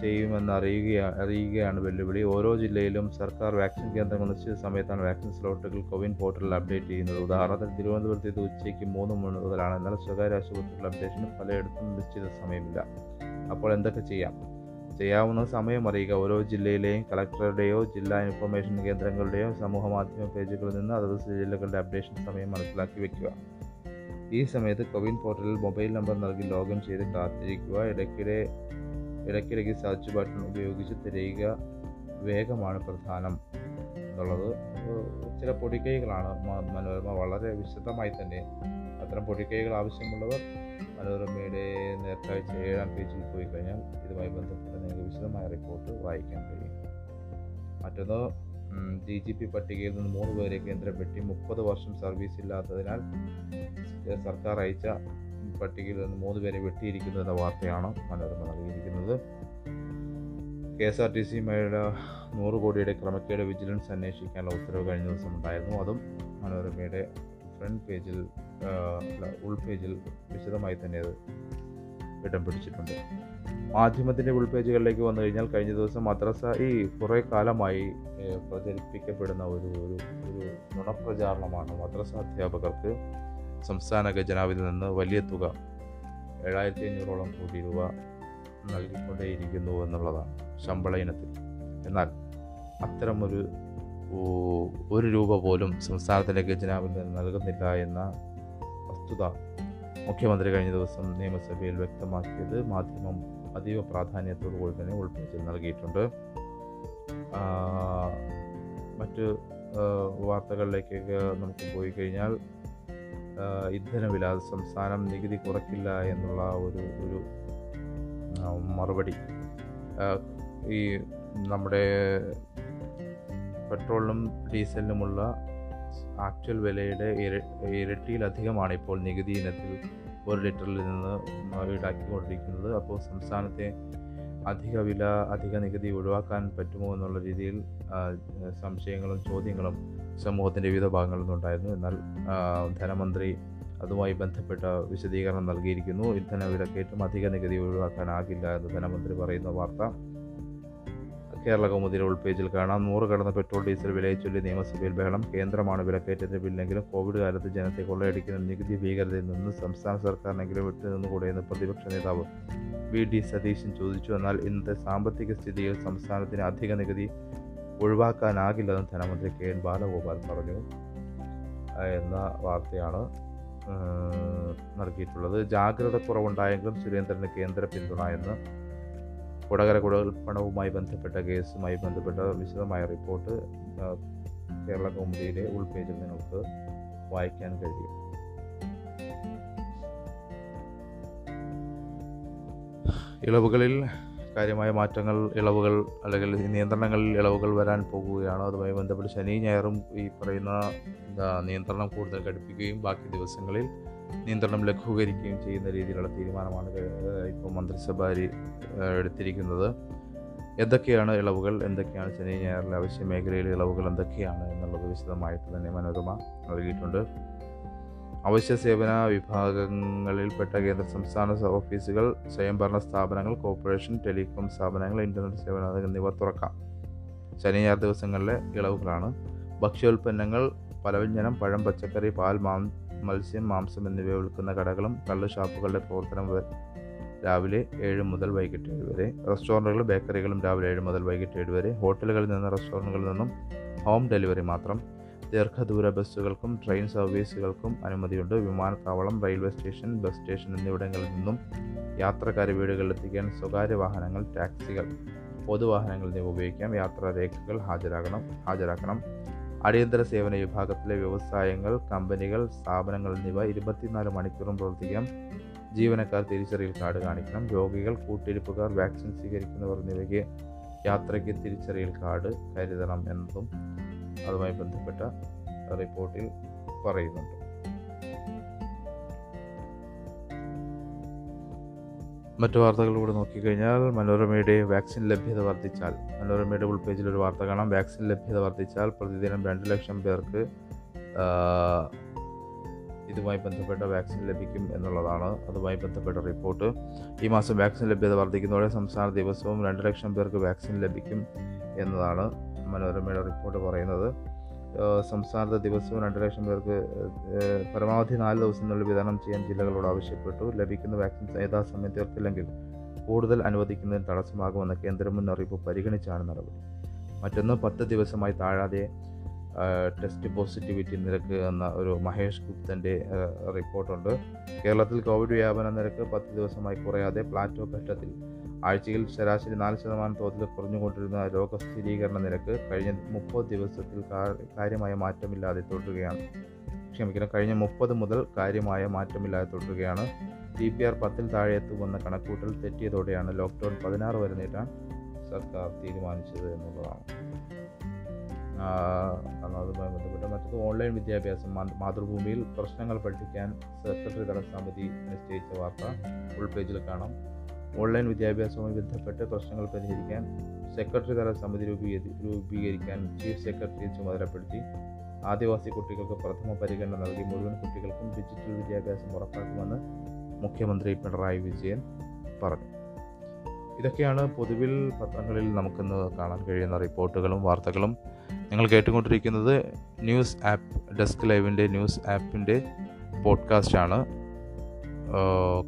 ചെയ്യുമെന്ന് അറിയുകയാണ് വെല്ലുവിളി. ഓരോ ജില്ലയിലും സർക്കാർ വാക്സിൻ കേന്ദ്രങ്ങൾ നിശ്ചിത സമയത്താണ് വാക്സിൻ സ്ലോട്ടുകൾ കോവിൻ പോർട്ടലിൽ അപ്ഡേറ്റ് ചെയ്യുന്നത്. ഉദാഹരണത്തിന് തിരുവനന്തപുരത്ത് ഇത് ഉച്ചയ്ക്ക് 3 മണി മുതലാണ്. എന്നാൽ സ്വകാര്യ ആശുപത്രികളുടെ അപ്ഡേഷന് പലയിടത്തും നിശ്ചിത സമയമില്ല. അപ്പോൾ എന്തൊക്കെ ചെയ്യാവുന്ന സമയം അറിയുക. ഓരോ ജില്ലയിലെയും കളക്ടറുടെയോ ജില്ലാ ഇൻഫർമേഷൻ കേന്ദ്രങ്ങളുടെയോ സമൂഹമാധ്യമ പേജുകളിൽ നിന്ന് അതത് ജില്ലകളുടെ അപ്ഡേഷൻ സമയം മനസ്സിലാക്കി വയ്ക്കുക. ഈ സമയത്ത് കോവിൻ പോർട്ടലിൽ മൊബൈൽ നമ്പർ നൽകി ലോഗിൻ ചെയ്ത് കാത്തിരിക്കുക. ഇടയ്ക്കിടയ്ക്ക് സെർച്ച് ബട്ടൺ ഉപയോഗിച്ച് തിരയുക. വേഗമാണ് പ്രധാനം എന്നുള്ളത് ചില പൊടിക്കൈകളാണ് മനോരമ വളരെ വിശദമായി തന്നെ. അത്തരം പൊടിക്കൈകൾ ആവശ്യമുള്ളവർ മനോരമയുടെ നേർക്കാഴ്ച 7-ാം പേജിൽ പോയി കഴിഞ്ഞാൽ ഇതുമായി ബന്ധപ്പെട്ട് നിങ്ങൾക്ക് വിശദമായ റിപ്പോർട്ട് വായിക്കാൻ കഴിയും. മറ്റൊന്ന്, DGP പട്ടികയിൽ നിന്ന് 3 പേരെ കേന്ദ്രം വെട്ടി. 30 വർഷം സർവീസ് ഇല്ലാത്തതിനാൽ സർക്കാർ അയച്ച പട്ടികയിൽ നിന്ന് 3 പേരെ വെട്ടിയിരിക്കുന്നു എന്ന വാർത്തയാണ് മനോരമ നൽകിയിരിക്കുന്നത്. KSRTCയുടെ 100 കോടിയുടെ ക്രമക്കേട് വിജിലൻസ് അന്വേഷിക്കാനുള്ള ഉത്തരവ് കഴിഞ്ഞ ദിവസം ഉണ്ടായിരുന്നു. അതും മനോരമയുടെ ഫ്രണ്ട് പേജിൽ ഉൾപേജിൽ വിശദമായി തന്നെ അത് ഇടം പിടിച്ചിട്ടുണ്ട്. മാധ്യമത്തിൻ്റെ ഉൾപേജുകളിലേക്ക് വന്നു കഴിഞ്ഞാൽ കഴിഞ്ഞ ദിവസം മദ്രസ ഈ കുറേ കാലമായി പ്രചരിപ്പിക്കപ്പെടുന്ന ഒരു ഒരു ഒരു നുണപ്രചാരണമാണ്. മദ്രസ അധ്യാപകർക്ക് സംസ്ഥാന ഖജനാവിൽ നിന്ന് വലിയ തുക 7,500 കോടി രൂപ നൽകിക്കൊണ്ടേയിരിക്കുന്നു എന്നുള്ളതാണ് ശമ്പള ഇനത്തിൽ. എന്നാൽ അത്തരമൊരു 1 രൂപ പോലും സംസ്ഥാനത്തിൻ്റെ ഖജനാവിൽ നിന്ന് നൽകുന്നില്ല എന്ന വസ്തുത മുഖ്യമന്ത്രി കഴിഞ്ഞ ദിവസം നിയമസഭയിൽ വ്യക്തമാക്കിയത് മാധ്യമം അതീവ പ്രാധാന്യത്തോടുകൂടി തന്നെ ഉൾപ്പെടുത്തി നൽകിയിട്ടുണ്ട്. മറ്റ് വാർത്തകളിലേക്കൊക്കെ നമുക്ക് പോയി കഴിഞ്ഞാൽ ഇന്ധനവില സംസ്ഥാനം നികുതി കുറയ്ക്കില്ല എന്നുള്ള ഒരു ഒരു മറുപടി. ഈ നമ്മുടെ പെട്രോളിനും ഡീസലിനുമുള്ള ആക്ച്വൽ വിലയുടെ ഇരട്ടിയിലധികമാണ് ഇപ്പോൾ നികുതി ഇനത്തിൽ 1 ലിറ്ററിൽ നിന്ന് ഈടാക്കിക്കൊണ്ടിരിക്കുന്നത്. അപ്പോൾ സംസ്ഥാനത്തെ അധിക വില അധിക നികുതി ഒഴിവാക്കാൻ പറ്റുമോ എന്നുള്ള രീതിയിൽ സംശയങ്ങളും ചോദ്യങ്ങളും സമൂഹത്തിൻ്റെ വിവിധ ഭാഗങ്ങളിൽ നിന്നുണ്ടായിരുന്നു. എന്നാൽ ധനമന്ത്രി അതുമായി ബന്ധപ്പെട്ട വിശദീകരണം നൽകിയിരിക്കുന്നു. ഇന്ധനവിലക്കയറ്റം അധിക നികുതി ഒഴിവാക്കാനാകില്ല എന്ന് ധനമന്ത്രി പറയുന്ന വാർത്ത കേരള കൗമുദിയുടെ ഉൾപേജിൽ കാണാം. 100 കടന്ന പെട്രോൾ ഡീസൽ വിലയെ ചൊല്ലി നിയമസഭയിൽ ബഹളം. കേന്ദ്രമാണ് വിലക്കയറ്റത്തിന് പിന്നിലെങ്കിലും കോവിഡ് കാലത്ത് ജനത്തെ കൊള്ളയടിക്കുന്ന നികുതി ഭീകരതയിൽ നിന്ന് സംസ്ഥാന സർക്കാരിനെങ്കിലും വിട്ടുനിന്നുകൂടെയെന്ന് പ്രതിപക്ഷ നേതാവ് VD സതീശൻ ചോദിച്ചു. എന്നാൽ ഇന്നത്തെ സാമ്പത്തിക സ്ഥിതിയിൽ സംസ്ഥാനത്തിന് അധിക നികുതി ഒഴിവാക്കാനാകില്ലെന്ന് ധനമന്ത്രി KN ബാലഗോപാൽ പറഞ്ഞു എന്ന വാർത്തയാണ് നൽകിയിട്ടുള്ളത്. ജാഗ്രത കുറവുണ്ടായെങ്കിലും സുരേന്ദ്രന് കേന്ദ്ര പിന്തുണ എന്ന് കൊടകര കുഴൽപ്പണവുമായി ബന്ധപ്പെട്ട കേസുമായി ബന്ധപ്പെട്ട വിശദമായ റിപ്പോർട്ട് കേരള കൗമുദിയുടെ ഉൾപേജിൽ നിങ്ങൾക്ക് വായിക്കാൻ കഴിയും. ഇളവുകളിൽ കാര്യമായ മാറ്റങ്ങൾ, ഇളവുകൾ അല്ലെങ്കിൽ നിയന്ത്രണങ്ങളിൽ ഇളവുകൾ വരാൻ പോകുകയാണ്. അതുമായി ബന്ധപ്പെട്ട് ശനി ഞായറും ഈ പറയുന്ന നിയന്ത്രണം കൂടുതൽ കടുപ്പിക്കുകയും ബാക്കി ദിവസങ്ങളിൽ നിയന്ത്രണം ലഘൂകരിക്കുകയും ചെയ്യുന്ന രീതിയിലുള്ള തീരുമാനമാണ് ഇപ്പോൾ മന്ത്രിസഭ എടുത്തിരിക്കുന്നത്. എന്തൊക്കെയാണ് ഇളവുകൾ, എന്തൊക്കെയാണ് ശനി ഞായറിലെ അവശ്യ മേഖലയിലെ ഇളവുകൾ എന്തൊക്കെയാണ് എന്നുള്ളത് വിശദമായിട്ട് തന്നെ മനോരമ നൽകിയിട്ടുണ്ട്. അവശ്യ സേവന വിഭാഗങ്ങളിൽപ്പെട്ട കേന്ദ്ര സംസ്ഥാന ഓഫീസുകൾ, സ്വയംഭരണ സ്ഥാപനങ്ങൾ, കോർപ്പറേഷൻ, ടെലികോം സ്ഥാപനങ്ങൾ, ഇൻ്റർനെറ്റ് സേവനങ്ങൾ എന്നിവ തുറക്കാം. ശനി ഞായർ ദിവസങ്ങളിലെ ഇളവുകളാണ്. ഭക്ഷ്യോൽപ്പന്നങ്ങൾ, പലവ്യഞ്ജനം, പഴം, പച്ചക്കറി, പാൽ, മത്സ്യം, മാംസം എന്നിവ വിൽക്കുന്ന കടകളും കള്ള് ഷാപ്പുകളുടെ പ്രവർത്തനം രാവിലെ 7 മുതൽ വൈകിട്ട് 7 വരെ. റെസ്റ്റോറൻറ്റുകളും ബേക്കറികളും രാവിലെ 7 മുതൽ വൈകിട്ട് 7 വരെ. ഹോട്ടലുകളിൽ നിന്നും റെസ്റ്റോറൻറ്റുകളിൽ നിന്നും ഹോം ഡെലിവറി മാത്രം. ദീർഘദൂര ബസ്സുകൾക്കും ട്രെയിൻ സർവീസുകൾക്കും അനുമതിയുണ്ട്. വിമാനത്താവളം, റെയിൽവേ സ്റ്റേഷൻ, ബസ് സ്റ്റേഷൻ എന്നിവിടങ്ങളിൽ നിന്നും യാത്രക്കാരെ വീടുകളിലെത്തിക്കാൻ സ്വകാര്യ വാഹനങ്ങൾ, ടാക്സികൾ, പൊതുവാഹനങ്ങൾ എന്നിവ ഉപയോഗിക്കാം. യാത്രാരേഖകൾ ഹാജരാക്കണം. അടിയന്തര സേവന വിഭാഗത്തിലെ വ്യവസായങ്ങൾ, കമ്പനികൾ, സ്ഥാപനങ്ങൾ എന്നിവ 24 മണിക്കൂറും പ്രവർത്തിക്കാം. ജീവനക്കാർ തിരിച്ചറിയൽ കാർഡ് കാണിക്കണം. രോഗികൾ, കൂട്ടിരിപ്പുകാർ, വാക്സിൻ സ്വീകരിക്കുന്നവർ എന്നിവയ്ക്ക് യാത്രയ്ക്ക് തിരിച്ചറിയൽ കാർഡ് കരുതണം എന്നതും അതുമായി ബന്ധപ്പെട്ട റിപ്പോർട്ടിൽ പറയുന്നുണ്ട്. മറ്റു വാർത്തകളിലൂടെ നോക്കിക്കഴിഞ്ഞാൽ മനോരമയുടെ വാക്സിൻ ലഭ്യത വർദ്ധിച്ചാൽ, മനോരമയുടെ ഉൾപേജിലൊരു വാർത്ത കാണാം. വാക്സിൻ ലഭ്യത വർദ്ധിച്ചാൽ പ്രതിദിനം 2 ലക്ഷം പേർക്ക് ഇതുമായി ബന്ധപ്പെട്ട വാക്സിൻ ലഭിക്കും എന്നുള്ളതാണ് അതുമായി ബന്ധപ്പെട്ട റിപ്പോർട്ട്. ഈ മാസം വാക്സിൻ ലഭ്യത വർദ്ധിക്കുന്നതോടെ സംസ്ഥാന ദിവസവും 2 ലക്ഷം പേർക്ക് വാക്സിൻ ലഭിക്കും എന്നതാണ് മനോരമയുടെ റിപ്പോർട്ട് പറയുന്നത്. സംസ്ഥാനത്തെ ദിവസവും 2 ലക്ഷം പേർക്ക് പരമാവധി 4 ദിവസത്തിനുള്ളിൽ വിതരണം ചെയ്യാൻ ജില്ലകളോട് ആവശ്യപ്പെട്ടു. ലഭിക്കുന്ന വാക്സിൻ യഥാസമയം തീർത്തില്ലെങ്കിൽ കൂടുതൽ അനുവദിക്കുന്നതിന് തടസ്സമാകുമെന്ന കേന്ദ്ര മുന്നറിയിപ്പ് പരിഗണിച്ചാണ് നടപടി. മറ്റൊന്ന്, 10 ദിവസമായി താഴാതെ ടെസ്റ്റ് പോസിറ്റിവിറ്റി നിരക്ക് എന്ന ഒരു മഹേഷ് ഗുപ്തൻ്റെ റിപ്പോർട്ടുണ്ട്. കേരളത്തിൽ കോവിഡ് വ്യാപന നിരക്ക് 10 ദിവസമായി കുറയാതെ പ്ലാറ്റോ ഘട്ടത്തിൽ. ആഴ്ചയിൽ ശരാശരി 4% തോതിൽ കുറഞ്ഞുകൊണ്ടിരുന്ന രോഗസ്ഥിരീകരണ നിരക്ക് കഴിഞ്ഞ 30 ദിവസത്തിൽ കാര്യമായ മാറ്റമില്ലാതെ തുടരുകയാണ്. കഴിഞ്ഞ 30 മുതൽ കാര്യമായ മാറ്റമില്ലാതെ തുടരുകയാണ്. PPR 10 താഴെ എത്തുമെന്ന കണക്കൂട്ടൽ തെറ്റിയതോടെയാണ് ലോക്ക്ഡൗൺ 16 വരെ നീട്ടാൻ സർക്കാർ തീരുമാനിച്ചത് എന്നുള്ളതാണ്. അതുമായി ബന്ധപ്പെട്ട മറ്റൊരു ഓൺലൈൻ വിദ്യാഭ്യാസം. മാതൃഭൂമിയിൽ പ്രശ്നങ്ങൾ പഠിപ്പിക്കാൻ സെക്രട്ടറി തല സമിതി നിശ്ചയിച്ച വാർത്ത ഉൾപേജിൽ കാണാം. ഓൺലൈൻ വിദ്യാഭ്യാസവുമായി ബന്ധപ്പെട്ട് പ്രശ്നങ്ങൾ പരിഹരിക്കാൻ സെക്രട്ടറി തല സമിതി രൂപീകരിക്കാൻ ചീഫ് സെക്രട്ടറിയെ ചുമതലപ്പെടുത്തി. ആദിവാസി കുട്ടികൾക്ക് പ്രഥമ പരിഗണന നൽകി മുഴുവൻ കുട്ടികൾക്കും ഡിജിറ്റൽ വിദ്യാഭ്യാസം ഉറപ്പാക്കുമെന്ന് മുഖ്യമന്ത്രി പിണറായി വിജയൻ പറഞ്ഞു. ഇതൊക്കെയാണ് പൊതുവിൽ പത്രങ്ങളിൽ നമുക്കിന്ന് കാണാൻ കഴിയുന്ന റിപ്പോർട്ടുകളും വാർത്തകളും. നിങ്ങൾ കേട്ടുകൊണ്ടിരിക്കുന്നത് ന്യൂസ് ആപ്പ്, ഡെസ്ക് ലൈവിൻ്റെ ന്യൂസ് ആപ്പിൻ്റെ പോഡ്കാസ്റ്റാണ്.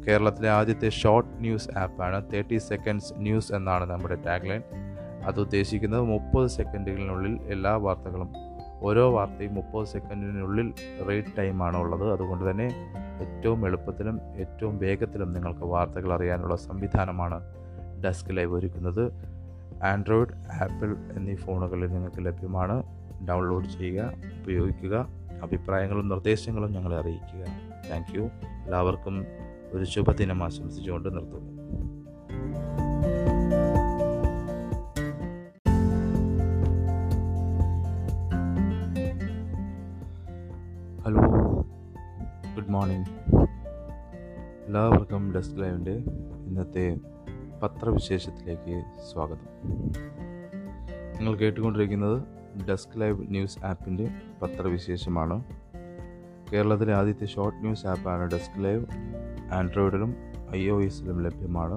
കേരളത്തിലെ ആദ്യത്തെ ഷോർട്ട് ന്യൂസ് ആപ്പാണ്. 30 seconds ന്യൂസ് എന്നാണ് നമ്മുടെ ടാഗ് ലൈൻ. അത് ഉദ്ദേശിക്കുന്നത് 30 സെക്കൻഡുകളിനുള്ളിൽ എല്ലാ വാർത്തകളും, ഓരോ വാർത്തയും 30 സെക്കൻഡിനുള്ളിൽ റീഡ് ടൈമാണ് ഉള്ളത്. അതുകൊണ്ട് തന്നെ ഏറ്റവും എളുപ്പത്തിലും ഏറ്റവും വേഗത്തിലും നിങ്ങൾക്ക് വാർത്തകൾ അറിയാനുള്ള സംവിധാനമാണ് ഡെസ്ക് ലൈവ് ഒരുക്കുന്നത്. ആൻഡ്രോയിഡ്, ആപ്പിൾ എന്നീ ഫോണുകളിൽ നിങ്ങൾക്ക് ലഭ്യമാണ്. ഡൗൺലോഡ് ചെയ്യുക, ഉപയോഗിക്കുക. അഭിപ്രായങ്ങളും നിർദ്ദേശങ്ങളും ഞങ്ങളെ അറിയിക്കുക. Thank you. എല്ലാവർക്കും ഒരു ശുഭദിനം ആശംസിച്ചുകൊണ്ട് നിർത്തുന്നു. ഹലോ, ഗുഡ് മോർണിംഗ് എല്ലാവർക്കും. ഡെസ്ക് ലൈവിൻ്റെ ഇന്നത്തെ പത്രവിശേഷത്തിലേക്ക് സ്വാഗതം. നിങ്ങൾ കേട്ടുകൊണ്ടിരിക്കുന്നത് ഡെസ്ക് ലൈവ് ന്യൂസ് ആപ്പിൻ്റെ പത്രവിശേഷമാണ്. കേരളത്തിലെ ആദ്യത്തെ ഷോർട്ട് ന്യൂസ് ആപ്പാണ് ഡെസ്ക് ലൈവ്. ആൻഡ്രോയിഡിലും iOS-ലും ലഭ്യമാണ്.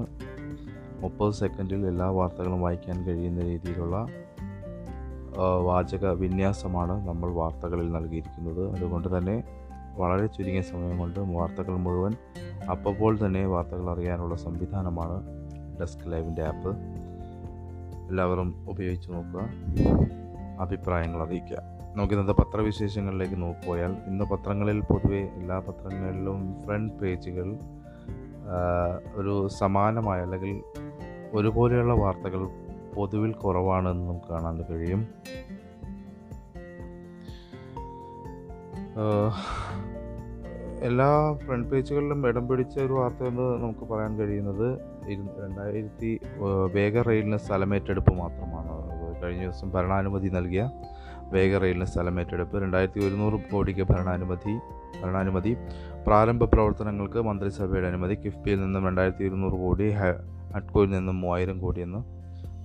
30 സെക്കൻഡിൽ എല്ലാ വാർത്തകളും വായിക്കാൻ കഴിയുന്ന രീതിയിലുള്ള വാചക വിന്യാസമാണ് നമ്മൾ വാർത്തകളിൽ നൽകിയിരിക്കുന്നത്. അതുകൊണ്ട് തന്നെ വളരെ ചുരുങ്ങിയ സമയം കൊണ്ട് വാർത്തകൾ മുഴുവൻ അപ്പോൾ തന്നെ വാർത്തകൾ അറിയാനുള്ള സംവിധാനമാണ് ഡെസ്ക് ലൈവിൻ്റെ ആപ്പ്. എല്ലാവരും ഉപയോഗിച്ച് നോക്കുക, അഭിപ്രായങ്ങൾ അറിയിക്കുക. നമുക്ക് ഇന്നത്തെ പത്രവിശേഷങ്ങളിലേക്ക് നോക്കിപ്പോയാൽ, ഇന്ന് പത്രങ്ങളിൽ പൊതുവെ എല്ലാ പത്രങ്ങളിലും ഫ്രണ്ട് പേജുകൾ ഒരു സമാനമായ അല്ലെങ്കിൽ ഒരുപോലെയുള്ള വാർത്തകൾ പൊതുവിൽ കുറവാണെന്ന് നമുക്ക് കാണാൻ കഴിയും. എല്ലാ ഫ്രണ്ട് പേജുകളിലും ഇടം പിടിച്ച ഒരു വാർത്തയെന്ന് നമുക്ക് പറയാൻ കഴിയുന്നത് 2000 വേഗ റെയിലിന് സ്ഥലമേറ്റെടുപ്പ് മാത്രമാണ്. കഴിഞ്ഞ ദിവസം ഭരണാനുമതി നൽകിയ വേഗ റെയിലിന് സ്ഥലമേറ്റെടുപ്പ് 2100 കോടിക്ക് ഭരണാനുമതി. പ്രാരംഭ പ്രവർത്തനങ്ങൾക്ക് മന്ത്രിസഭയുടെ അനുമതി. കിഫ്ബിയിൽ നിന്നും 2200 കോടി, ഹഡ്കോയിൽ നിന്നും 3000 കോടി എന്ന്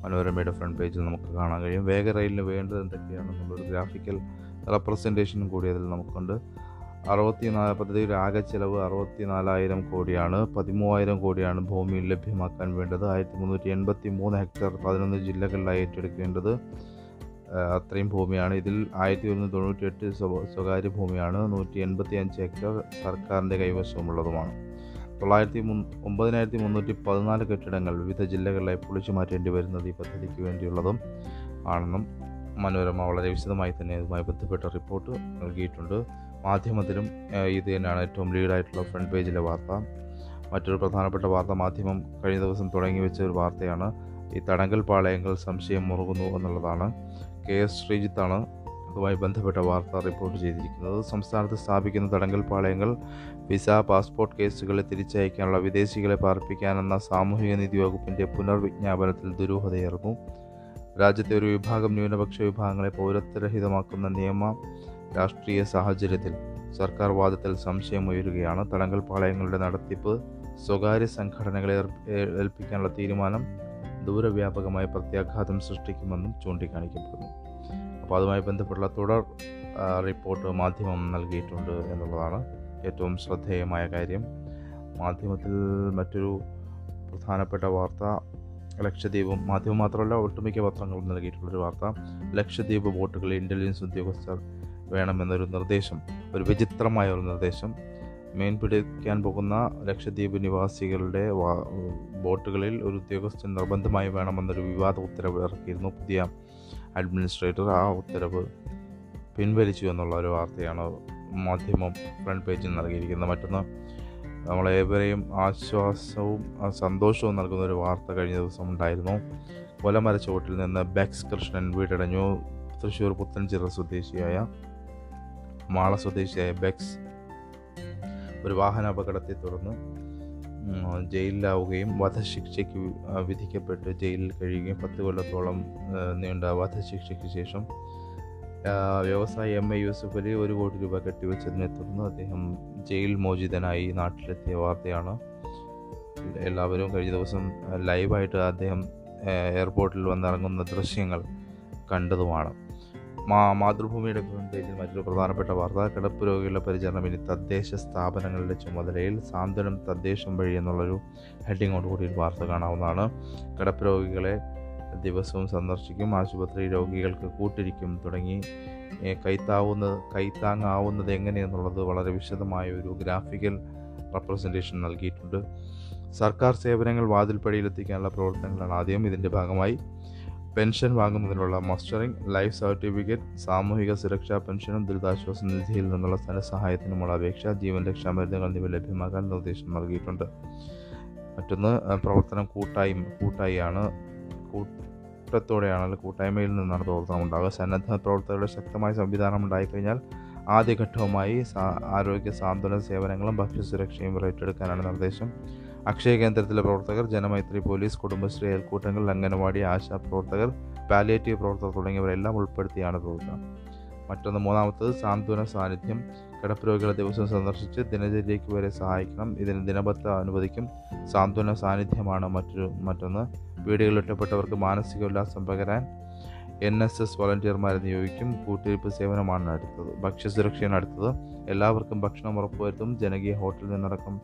മനോരമയുടെ ഫ്രണ്ട് പേജിൽ നമുക്ക് കാണാൻ കഴിയും. വേഗ റെയിലിന് വേണ്ടത് എന്തൊക്കെയാണെന്നുള്ളൊരു ഗ്രാഫിക്കൽ റെപ്രസെൻറ്റേഷനും കൂടി അതിൽ നമുക്കുണ്ട്. 64 പദ്ധതിയുടെ ആകെ ചെലവ് 64,000 കോടിയാണ്. 13,000 കോടിയാണ് ഭൂമിയിൽ ലഭ്യമാക്കാൻ വേണ്ടത്. 1383 ഹെക്ടർ 11 ജില്ലകളിലായി ഏറ്റെടുക്കേണ്ടത് അത്രയും ഭൂമിയാണ്. ഇതിൽ 1198 സ്വകാര്യ ഭൂമിയാണ്. 185 ഹെക്ടർ സർക്കാരിൻ്റെ കൈവശമുള്ളതുമാണ്. 9,314 കെട്ടിടങ്ങൾ വിവിധ ജില്ലകളിലായി പൊളിച്ചു മാറ്റേണ്ടി വരുന്നത് ഈ പദ്ധതിക്ക് വേണ്ടിയുള്ളതും ആണെന്നും മനോരമ വളരെ വിശദമായി തന്നെ ഇതുമായി ബന്ധപ്പെട്ട റിപ്പോർട്ട് നൽകിയിട്ടുണ്ട്. മാധ്യമത്തിലും ഇത് തന്നെയാണ് ഏറ്റവും ലീഡായിട്ടുള്ള ഫ്രണ്ട് പേജിലെ വാർത്ത. മറ്റൊരു പ്രധാനപ്പെട്ട വാർത്ത മാധ്യമം കഴിഞ്ഞ ദിവസം തുടങ്ങി വെച്ച ഒരു വാർത്തയാണ്. ഈ തടങ്കൽ പാളയങ്ങൾ സംശയം മുറുകുന്നു എന്നുള്ളതാണ്. KS ശ്രീജിത്താണ് അതുമായി ബന്ധപ്പെട്ട വാർത്ത റിപ്പോർട്ട് ചെയ്തിരിക്കുന്നത്. സംസ്ഥാനത്ത് സ്ഥാപിക്കുന്ന തടങ്കൽ പാളയങ്ങൾ വിസ, പാസ്പോർട്ട് കേസുകളെ തിരിച്ചയക്കാനുള്ള, വിദേശികളെ പാർപ്പിക്കാനെന്ന സാമൂഹിക നീതി വകുപ്പിൻ്റെ പുനർവിജ്ഞാപനത്തിൽ ദുരൂഹതയേറുന്നു. രാജ്യത്തെ ഒരു വിഭാഗം ന്യൂനപക്ഷ വിഭാഗങ്ങളെ പൗരത്വരഹിതമാക്കുന്ന രാഷ്ട്രീയ സാഹചര്യത്തിൽ സർക്കാർ വാദത്തിൽ സംശയം ഉയരുകയാണ്. തടങ്കൽ പാളയങ്ങളുടെ നടത്തിപ്പ് സ്വകാര്യ സംഘടനകളെ ഏൽപ്പിക്കാനുള്ള തീരുമാനം ദൂരവ്യാപകമായ പ്രത്യാഘാതം സൃഷ്ടിക്കുമെന്നും ചൂണ്ടിക്കാണിക്കപ്പെടുന്നു. അപ്പോൾ അതുമായി ബന്ധപ്പെട്ടുള്ള തുടർ റിപ്പോർട്ട് മാധ്യമം നൽകിയിട്ടുണ്ട് എന്നുള്ളതാണ് ഏറ്റവും ശ്രദ്ധേയമായ കാര്യം. മാധ്യമത്തിൽ മറ്റൊരു പ്രധാനപ്പെട്ട വാർത്ത ലക്ഷദ്വീപും, മാധ്യമം മാത്രമല്ല ഒട്ടുമിക്ക പത്രങ്ങളും നൽകിയിട്ടുള്ളൊരു വാർത്ത, ലക്ഷദ്വീപ് ബോട്ടുകളിൽ ഇൻ്റലിജൻസ് ഉദ്യോഗസ്ഥർ വേണമെന്നൊരു നിർദ്ദേശം, ഒരു വിചിത്രമായ ഒരു നിർദ്ദേശം. മീൻ പിടിക്കാൻ പോകുന്ന ലക്ഷദ്വീപ് നിവാസികളുടെ ബോട്ടുകളിൽ ഒരു ഉദ്യോഗസ്ഥൻ നിർബന്ധമായി വേണമെന്നൊരു വിവാദ ഉത്തരവ് ഇറക്കിയിരുന്നു. പുതിയ അഡ്മിനിസ്ട്രേറ്റർ ആ ഉത്തരവ് പിൻവലിച്ചു എന്നുള്ള ഒരു വാർത്തയാണ് മാധ്യമം ഫ്രണ്ട് പേജിൽ നൽകിയിരിക്കുന്നത്. മറ്റൊന്ന്, നമ്മളേവരെയും ആശ്വാസവും സന്തോഷവും നൽകുന്ന ഒരു വാർത്ത കഴിഞ്ഞ ദിവസം ഉണ്ടായിരുന്നു. കൊലമരച്ചുവട്ടിൽ നിന്ന് ബെക്സ് കൃഷ്ണൻ വീടടഞ്ഞു. തൃശ്ശൂർ പുത്തൻചിറ സ്വദേശിയായ മാള സ്വദേശിയായ ബെക്സ് ഒരു വാഹനാപകടത്തെ തുടർന്ന് ജയിലിലാവുകയും വധശിക്ഷയ്ക്ക് വിധിക്കപ്പെട്ട് ജയിലിൽ കഴിയുകയും 10 കൊല്ലത്തോളം നീണ്ട വധശിക്ഷയ്ക്ക് ശേഷം വ്യവസായി MA യൂസഫലി 1 കോടി രൂപ കെട്ടിവെച്ചതിനെ തുടർന്ന് അദ്ദേഹം ജയിൽ മോചിതനായി നാട്ടിലെത്തിയ വാർത്തയാണ്. എല്ലാവരും കഴിഞ്ഞ ദിവസം ലൈവായിട്ട് അദ്ദേഹം എയർപോർട്ടിൽ വന്നിറങ്ങുന്ന ദൃശ്യങ്ങൾ കണ്ടതുമാണ്. മാതൃഭൂമിയുടെ ഫ്രണ്ട് പേജിൽ മറ്റൊരു പ്രധാനപ്പെട്ട വാർത്ത, കിടപ്പ് രോഗികളുടെ പരിചരണം ഇനി തദ്ദേശ സ്ഥാപനങ്ങളുടെ ചുമതലയിൽ, സാന്ത്വനം തദ്ദേശം വഴി എന്നുള്ളൊരു ഹെഡിങ്ങോടുകൂടി ഒരു വാർത്ത കാണാവുന്നതാണ്. കിടപ്പ് രോഗികളെ ദിവസവും സന്ദർശിക്കും, ആശുപത്രി രോഗികൾക്ക് കൂട്ടിരിക്കും തുടങ്ങി കൈത്താങ്ങാവുന്നത് എങ്ങനെയെന്നുള്ളത് വളരെ വിശദമായ ഒരു ഗ്രാഫിക്കൽ റെപ്രസെൻറ്റേഷൻ നൽകിയിട്ടുണ്ട്. സർക്കാർ സേവനങ്ങൾ വാതിൽപ്പടിയിലെത്തിക്കാനുള്ള പ്രവർത്തനങ്ങളാണ് ആദ്യം. ഇതിൻ്റെ ഭാഗമായി പെൻഷൻ വാങ്ങുന്നതിനുള്ള മസ്റ്ററിംഗ്, ലൈഫ് സർട്ടിഫിക്കറ്റ്, സാമൂഹിക സുരക്ഷാ പെൻഷനും ദുരിതാശ്വാസ നിധിയിൽ നിന്നുള്ള ധനസഹായത്തിനുമുള്ള അപേക്ഷ, ജീവൻ രക്ഷാ മരുന്നുകൾ എന്നിവ ലഭ്യമാക്കാൻ നിർദ്ദേശം നൽകിയിട്ടുണ്ട്. മറ്റൊന്ന്, പ്രവർത്തനം കൂട്ടായ്മയിൽ നിന്നാണ് പ്രവർത്തനം ഉണ്ടാകുക. സന്നദ്ധ പ്രവർത്തകരുടെ ശക്തമായ സംവിധാനം ഉണ്ടായിക്കഴിഞ്ഞാൽ ആദ്യഘട്ടവുമായി ആരോഗ്യ സാന്ത്വന സേവനങ്ങളും ഭക്ഷ്യസുരക്ഷയും ഏറ്റെടുക്കാനാണ് നിർദ്ദേശം. അക്ഷയ കേന്ദ്രത്തിലെ പ്രവർത്തകർ, ജനമൈത്രി പോലീസ്, കുടുംബശ്രീ അയൽക്കൂട്ടങ്ങൾ, അംഗനവാടി ആശാ പ്രവർത്തകർ, പാലിയേറ്റീവ് പ്രവർത്തകർ തുടങ്ങിയവരെല്ലാം ഉൾപ്പെടുത്തിയാണ് പ്രവർത്തനം. മറ്റൊന്ന്, മൂന്നാമത്തത് സാന്ത്വന സാന്നിധ്യം, കിടപ്പ് രോഗികളെ ദിവസം സന്ദർശിച്ച് ദിനചര്യയ്ക്ക് വരെ സഹായിക്കണം, ഇതിന് ദിനപത്ര അനുവദിക്കും. സാന്ത്വന സാന്നിധ്യമാണ് മറ്റൊന്ന്. വീടുകളിൽ ഒറ്റപ്പെട്ടവർക്ക് മാനസിക ഉല്ലാസം പകരാൻ NSS വോളണ്ടിയർമാരെ നിയോഗിക്കും. കൂട്ടിരിപ്പ് സേവനമാണ് അടുത്തത്. ഭക്ഷ്യസുരക്ഷയാണ് അടുത്തത്. എല്ലാവർക്കും ഭക്ഷണം ഉറപ്പുവരുത്തും, ജനകീയ ഹോട്ടലിൽ നിന്നടക്കം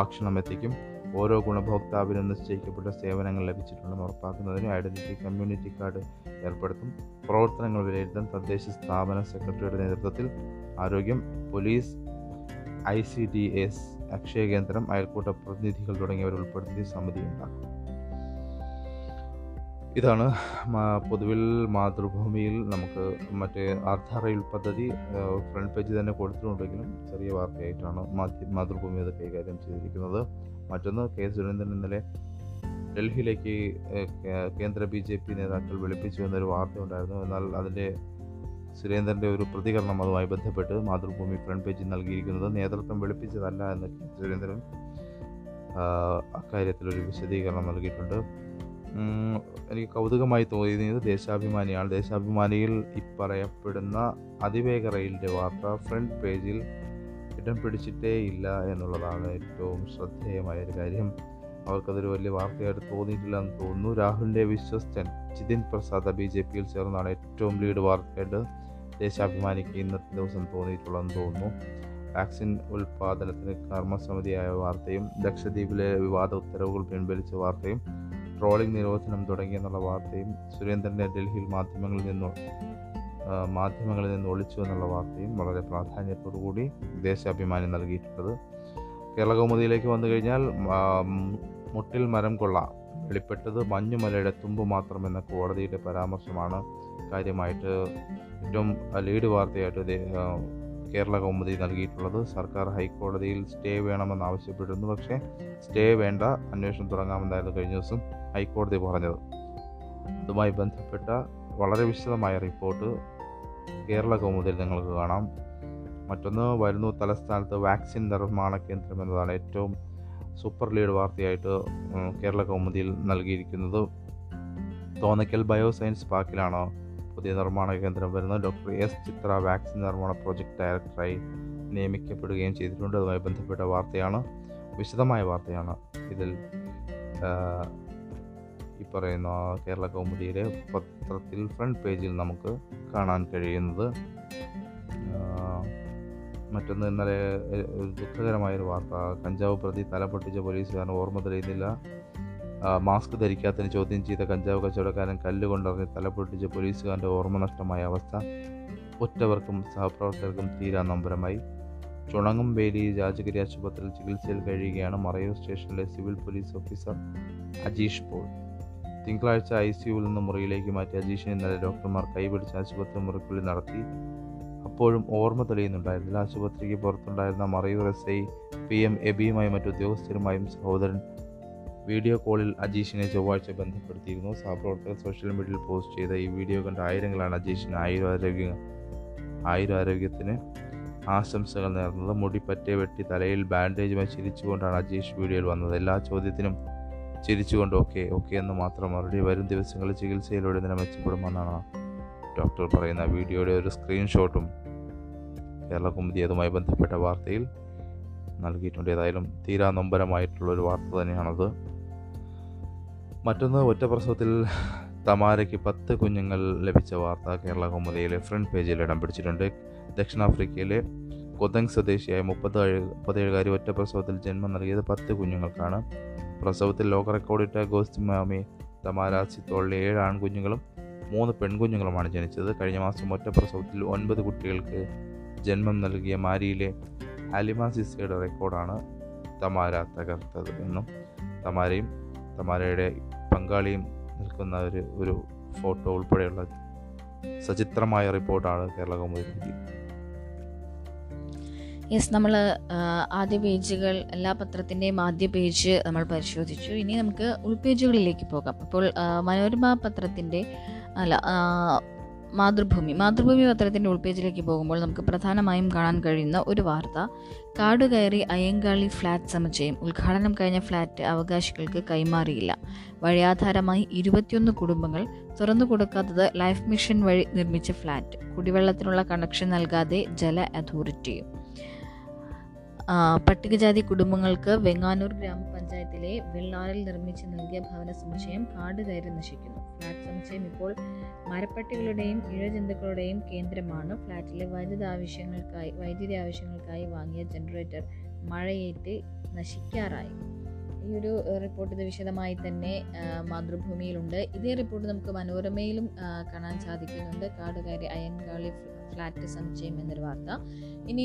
ഭക്ഷണം എത്തിക്കും. ഓരോ ഗുണഭോക്താവിനും നിശ്ചയിക്കപ്പെട്ട സേവനങ്ങൾ ലഭിച്ചിട്ടുണ്ടെന്ന് ഉറപ്പാക്കുന്നതിന് ഐഡൻറ്റിറ്റി കമ്മ്യൂണിറ്റി കാർഡ് ഏർപ്പെടുത്തും. പ്രവർത്തനങ്ങൾ വിലയിരുത്താൻ തദ്ദേശ സ്ഥാപന സെക്രട്ടറിയുടെ നേതൃത്വത്തിൽ ആരോഗ്യം, പോലീസ്, ICDS, അക്ഷയ കേന്ദ്രം, അയൽക്കൂട്ട പ്രതിനിധികൾ തുടങ്ങിയവരുൾപ്പെടുത്തിയ സമിതി ഉണ്ടാക്കും. ഇതാണ് പൊതുവിൽ മാതൃഭൂമിയിൽ നമുക്ക് മറ്റേ അർദ്ധറയിൽ പദ്ധതി ഫ്രണ്ട് പേജിൽ തന്നെ കൊടുത്തിട്ടുണ്ടെങ്കിലും ചെറിയ വാർത്തയായിട്ടാണ് മാതൃഭൂമി അത് കൈകാര്യം ചെയ്തിരിക്കുന്നത്. മറ്റൊന്ന്, കെ സുരേന്ദ്രൻ ഇന്നലെ ഡൽഹിയിലേക്ക് കേന്ദ്ര BJP നേതാക്കൾ വിളിപ്പിച്ചു എന്നൊരു വാർത്തയുണ്ടായിരുന്നു. എന്നാൽ അതിൻ്റെ സുരേന്ദ്രൻ്റെ ഒരു പ്രതികരണം അതുമായി ബന്ധപ്പെട്ട് മാതൃഭൂമി ഫ്രണ്ട് പേജിൽ നൽകിയിരിക്കുന്നത് നേതൃത്വം വിളിപ്പിച്ചതല്ല എന്ന് കെ സുരേന്ദ്രൻ അക്കാര്യത്തിലൊരു വിശദീകരണം നൽകിയിട്ടുണ്ട്. എനിക്ക് കൗതുകമായി തോന്നിയത് ദേശാഭിമാനിയാണ്. ദേശാഭിമാനിയിൽ ഇപ്പറയപ്പെടുന്ന അതിവേഗ റെയിലിൻ്റെ വാർത്ത ഫ്രണ്ട് പേജിൽ ഇടം പിടിച്ചിട്ടേ ഇല്ല എന്നുള്ളതാണ് ഏറ്റവും ശ്രദ്ധേയമായൊരു കാര്യം. അവർക്കതൊരു വലിയ വാർത്തയായിട്ട് തോന്നിയിട്ടില്ല എന്ന് തോന്നുന്നു. രാഹുലിൻ്റെ വിശ്വസ്തൻ ജിതിൻ പ്രസാദ് BJPയിൽ ചേർന്നാണ് ഏറ്റവും ലീഡ് വാർത്തയായിട്ട് ദേശാഭിമാനിക്ക് ഇന്നത്തെ ദിവസം തോന്നിയിട്ടുള്ളതെന്ന് തോന്നുന്നു. വാക്സിൻ ഉൽപ്പാദനത്തിന് കർമ്മസമിതിയായ വാർത്തയും ലക്ഷദ്വീപിലെ വിവാദ ഉത്തരവുകൾ പിൻവലിച്ച വാർത്തയും ട്രോളിംഗ് നിരോധനം തുടങ്ങിയെന്നുള്ള വാർത്തയും സുരേന്ദ്രൻ്റെ ഡൽഹിയിൽ മാധ്യമങ്ങളിൽ നിന്ന് ഒളിച്ചു എന്നുള്ള വാർത്തയും വളരെ പ്രാധാന്യത്തോടുകൂടി ദേശാഭിമാനി നൽകിയിട്ടുള്ളത്. കേരള കൗമുദിയിലേക്ക് വന്നു കഴിഞ്ഞാൽ മുട്ടിൽ മരം കൊള്ള വെളിപ്പെട്ടത് മഞ്ഞുമലയുടെ തുമ്പ് മാത്രമെന്ന കോടതിയുടെ പരാമർശമാണ് കാര്യമായിട്ട് ഏറ്റവും ലീഡ് വാർത്തയായിട്ട് കേരള കൗമുദി നൽകിയിട്ടുള്ളത്. സർക്കാർ ഹൈക്കോടതിയിൽ സ്റ്റേ വേണമെന്നാവശ്യപ്പെട്ടിരുന്നു, പക്ഷേ സ്റ്റേ വേണ്ട, അന്വേഷണം തുടങ്ങാമെന്നായിരുന്നു കഴിഞ്ഞ ദിവസം ഹൈക്കോടതി പറഞ്ഞത്. അതുമായി ബന്ധപ്പെട്ട വളരെ വിശദമായ റിപ്പോർട്ട് കേരള കൗമുദിയിൽ നിങ്ങൾക്ക് കാണാം. മറ്റൊന്ന് വരുന്നു, തലസ്ഥാനത്ത് വാക്സിൻ നിർമ്മാണ കേന്ദ്രം എന്നതാണ് ഏറ്റവും സൂപ്പർ ലീഡ് വാർത്തയായിട്ട് കേരള കൗമുദിയിൽ നൽകിയിരിക്കുന്നത്. തോന്നയ്ക്കൽ ബയോസയൻസ് പാർക്കിലാണ് പുതിയ നിർമ്മാണ കേന്ദ്രം വരുന്നത്. ഡോക്ടർ S ചിത്ര വാക്സിൻ നിർമ്മാണ പ്രോജക്റ്റ് ഡയറക്ടറായി നിയമിക്കപ്പെടുകയും ചെയ്തിട്ടുണ്ട്. അതുമായി ബന്ധപ്പെട്ട വാർത്തയാണ്. വിശദമായ വാർത്തയാണ് ഇതിൽ ഈ പറയുന്ന കേരള കൗമുദിയുടെ പത്രത്തിൽ ഫ്രണ്ട് പേജിൽ നമുക്ക് കാണാൻ കഴിയുന്നത്. മറ്റൊന്ന്, ഇന്നലെ ദുഃഖകരമായൊരു വാർത്ത. കഞ്ചാവ് പ്രതി തലപൊട്ടിച്ച പോലീസുകാരൻ ഓർമ്മ തെളിയുന്നില്ല. മാസ്ക് ധരിക്കാത്തതിന് ചോദ്യം ചെയ്ത കഞ്ചാവ് കച്ചവടക്കാരൻ കല്ലുകൊണ്ടറിഞ്ഞ് തലപൊട്ടിച്ച പോലീസുകാരൻ്റെ ഓർമ്മ നഷ്ടമായ അവസ്ഥ ഒറ്റവർക്കും സഹപ്രവർത്തകർക്കും തീരാ നമ്പരമായി. ചുണങ്ങുംവേലി രാജഗിരി ആശുപത്രിയിൽ ചികിത്സയിൽ കഴിയുകയാണ് മറയൂർ സ്റ്റേഷനിലെ civil police officer Ajeesh Paul. തിങ്കളാഴ്ച ICUവിൽ നിന്ന് മുറിയിലേക്ക് മാറ്റി അജീഷിനെ ഇന്നലെ ഡോക്ടർമാർ കൈപിടിച്ച് ആശുപത്രി മുറിക്കുള്ളിൽ നടത്തി. അപ്പോഴും ഓർമ്മ തെളിയുന്നുണ്ടായിരുന്നില്ല. ആശുപത്രിക്ക് പുറത്തുണ്ടായിരുന്ന മറയൂർ SI PM എബിയുമായും മറ്റു ഉദ്യോഗസ്ഥരുമായും സഹോദരൻ വീഡിയോ കോളിൽ അജീഷിനെ ചൊവ്വാഴ്ച ബന്ധപ്പെടുത്തിയിരുന്നു. സഹപ്രവർത്തകർ സോഷ്യൽ മീഡിയയിൽ പോസ്റ്റ് ചെയ്ത ഈ വീഡിയോ കണ്ട് ആയിരങ്ങളാണ് അജീഷിന് ആയുരാരോഗ്യത്തിന് ആശംസകൾ നേർന്നത്. മുടി പറ്റേ വെട്ടി തലയിൽ ബാൻഡേജുമായി ചിരിച്ചുകൊണ്ടാണ് അജീഷ് വീഡിയോയിൽ വന്നത്. എല്ലാ ചോദ്യത്തിനും ചിരിച്ചുകൊണ്ട് ഓക്കെ എന്ന് മാത്രം മറുപടി. വരും ദിവസങ്ങളിൽ ചികിത്സയിലൂടെ നില മെച്ചപ്പെടുമെന്നാണ് ഡോക്ടർ പറയുന്ന വീഡിയോയുടെ ഒരു സ്ക്രീൻഷോട്ടും കേരള കൗമുദി അതുമായി ബന്ധപ്പെട്ട വാർത്തയിൽ നൽകിയിട്ടുണ്ട്. ഏതായാലും തീരാ നൊമ്പരമായിട്ടുള്ളൊരു വാർത്ത തന്നെയാണത്. മറ്റൊന്ന്, ഒറ്റപ്രസവത്തിൽ തമാരയ്ക്ക് 10 കുഞ്ഞുങ്ങൾ ലഭിച്ച വാർത്ത കേരള കൗമുദിയിലെ ഫ്രണ്ട് പേജിൽ ഇടം പിടിച്ചിട്ടുണ്ട്. ദക്ഷിണാഫ്രിക്കയിലെ കൊതങ് സ്വദേശിയായ 37-കാരി ഒറ്റപ്രസവത്തിൽ ജന്മം നൽകിയത് 10 കുഞ്ഞുങ്ങൾക്കാണ്. പ്രസവത്തിൽ ലോക റെക്കോർഡിട്ട ഗോസ്തിമാമി തമാര സിത്തോളിലെ 7 ആൺകുഞ്ഞുങ്ങളും 3 പെൺകുഞ്ഞുങ്ങളുമാണ് ജനിച്ചത്. കഴിഞ്ഞ മാസം ഒറ്റപ്രസവത്തിൽ 9 കുട്ടികൾക്ക് ജന്മം നൽകിയ മാരിയിലെ അലിമ സിസയുടെ റെക്കോർഡാണ് തമാര തകർത്തത് എന്നും തമാരയും തമാരയുടെ പങ്കാളിയും നിൽക്കുന്ന ഒരു ഫോട്ടോ ഉൾപ്പെടെയുള്ള സചിത്രമായ റിപ്പോർട്ടാണ് കേരള കൗമുദി. യെസ്, നമ്മൾ ആദ്യ പേജുകൾ, എല്ലാ പത്രത്തിൻ്റെയും ആദ്യ പേജ് നമ്മൾ പരിശോധിച്ചു. ഇനി നമുക്ക് ഉൾപേജുകളിലേക്ക് പോകാം. അപ്പോൾ മനോരമ പത്രത്തിൻ്റെ മാതൃഭൂമി പത്രത്തിൻ്റെ ഉൾപേജിലേക്ക് പോകുമ്പോൾ നമുക്ക് പ്രധാനമായും കാണാൻ കഴിയുന്ന ഒരു വാർത്ത, കാടുകയറി അയ്യങ്കാളി ഫ്ലാറ്റ് സമുച്ചയം. ഉദ്ഘാടനം കഴിഞ്ഞ ഫ്ലാറ്റ് അവകാശികൾക്ക് കൈമാറിയില്ല. വഴിയാധാരമായി 21 കുടുംബങ്ങൾ തുറന്നു കൊടുക്കാത്തത് ലൈഫ് മിഷൻ വഴി നിർമ്മിച്ച ഫ്ലാറ്റ്. കുടിവെള്ളത്തിനുള്ള കണക്ഷൻ നൽകാതെ ജല അതോറിറ്റിയും. പട്ടികജാതി കുടുംബങ്ങൾക്ക് വെങ്ങാനൂർ ഗ്രാമപഞ്ചായത്തിലെ വെള്ളാറിൽ നിർമ്മിച്ച് നൽകിയ ഭവന സമുച്ചയം കാട് കയറി നശിക്കുന്നു. ഫ്ലാറ്റ് സമുച്ചയം ഇപ്പോൾ മരപ്പട്ടികളുടെയും ഇഴജന്തുക്കളുടെയും കേന്ദ്രമാണ്. ഫ്ലാറ്റിലെ വൈദ്യുതി ആവശ്യങ്ങൾക്കായി വാങ്ങിയ ജനറേറ്റർ മഴയേറ്റ് നശിക്കാറായി. ഈ ഒരു റിപ്പോർട്ട് ഇത് വിശദമായി തന്നെ മാതൃഭൂമിയിലുണ്ട്. ഇതേ റിപ്പോർട്ട് നമുക്ക് മനോരമയിലും കാണാൻ സാധിക്കുന്നുണ്ട്. കാട് കയറി അയ്യങ്കാളി ഫ്ലാറ്റ് സമുച്ചയം എന്നൊരു വാർത്ത. ഇനി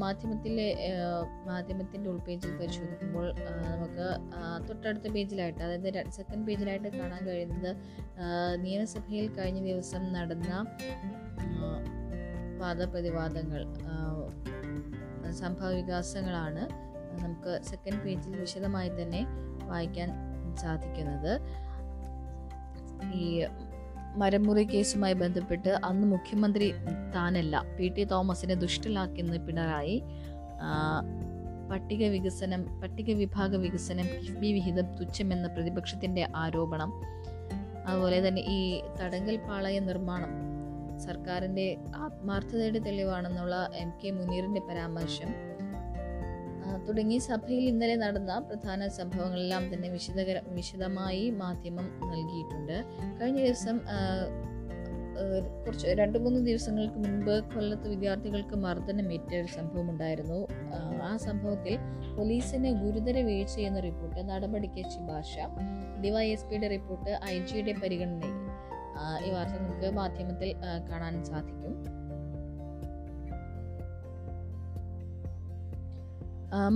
മാധ്യമത്തിൻ്റെ ഉൾപേജിൽ പരിശോധിക്കുമ്പോൾ നമുക്ക് തൊട്ടടുത്ത പേജിലായിട്ട്, അതായത് സെക്കൻഡ് പേജിലായിട്ട് കാണാൻ കഴിയുന്നത് നിയമസഭയിൽ കഴിഞ്ഞ ദിവസം നടന്ന വാദപ്രതിവാദങ്ങൾ, സംഭവ വികാസങ്ങളാണ് നമുക്ക് സെക്കൻഡ് പേജിൽ വിശദമായി തന്നെ വായിക്കാൻ സാധിക്കുന്നത്. ഈ മരമുറി കേസുമായി ബന്ധപ്പെട്ട് അന്ന് മുഖ്യമന്ത്രി താനല്ല, PT തോമസിനെ ദുഷ്ടലാക്കിയെന്ന് പിണറായി. പട്ടിക വിഭാഗ വികസനം കിഫ്ബി വിഹിതം തുച്ഛമെന്ന പ്രതിപക്ഷത്തിൻ്റെ ആരോപണം. അതുപോലെ തന്നെ ഈ തടങ്കൽ പാളയ നിർമ്മാണം സർക്കാരിൻ്റെ ആത്മാർത്ഥതയുടെ തെളിവാണെന്നുള്ള MK മുനീറിൻ്റെ പരാമർശം തുടങ്ങി സഭയിൽ ഇന്നലെ നടന്ന പ്രധാന സംഭവങ്ങളെല്ലാം തന്നെ വിശദമായി മാധ്യമം നൽകിയിട്ടുണ്ട്. കഴിഞ്ഞ ദിവസം 2-3 ദിവസങ്ങൾക്ക് മുൻപ് കൊല്ലത്ത് വിദ്യാർത്ഥികൾക്ക് മർദ്ദനമേറ്റ ഒരു സംഭവം ഉണ്ടായിരുന്നു. ആ സംഭവത്തിൽ പോലീസിന് ഗുരുതര വീഴ്ചയെന്ന റിപ്പോർട്ട്, നടപടിക്ക് ശുപാർശ, DYSPയുടെ റിപ്പോർട്ട്, IG യുടെ പരിഗണനയിൽ. ഈ വാർത്ത നമുക്ക് മാധ്യമത്തിൽ കാണാൻ സാധിക്കും.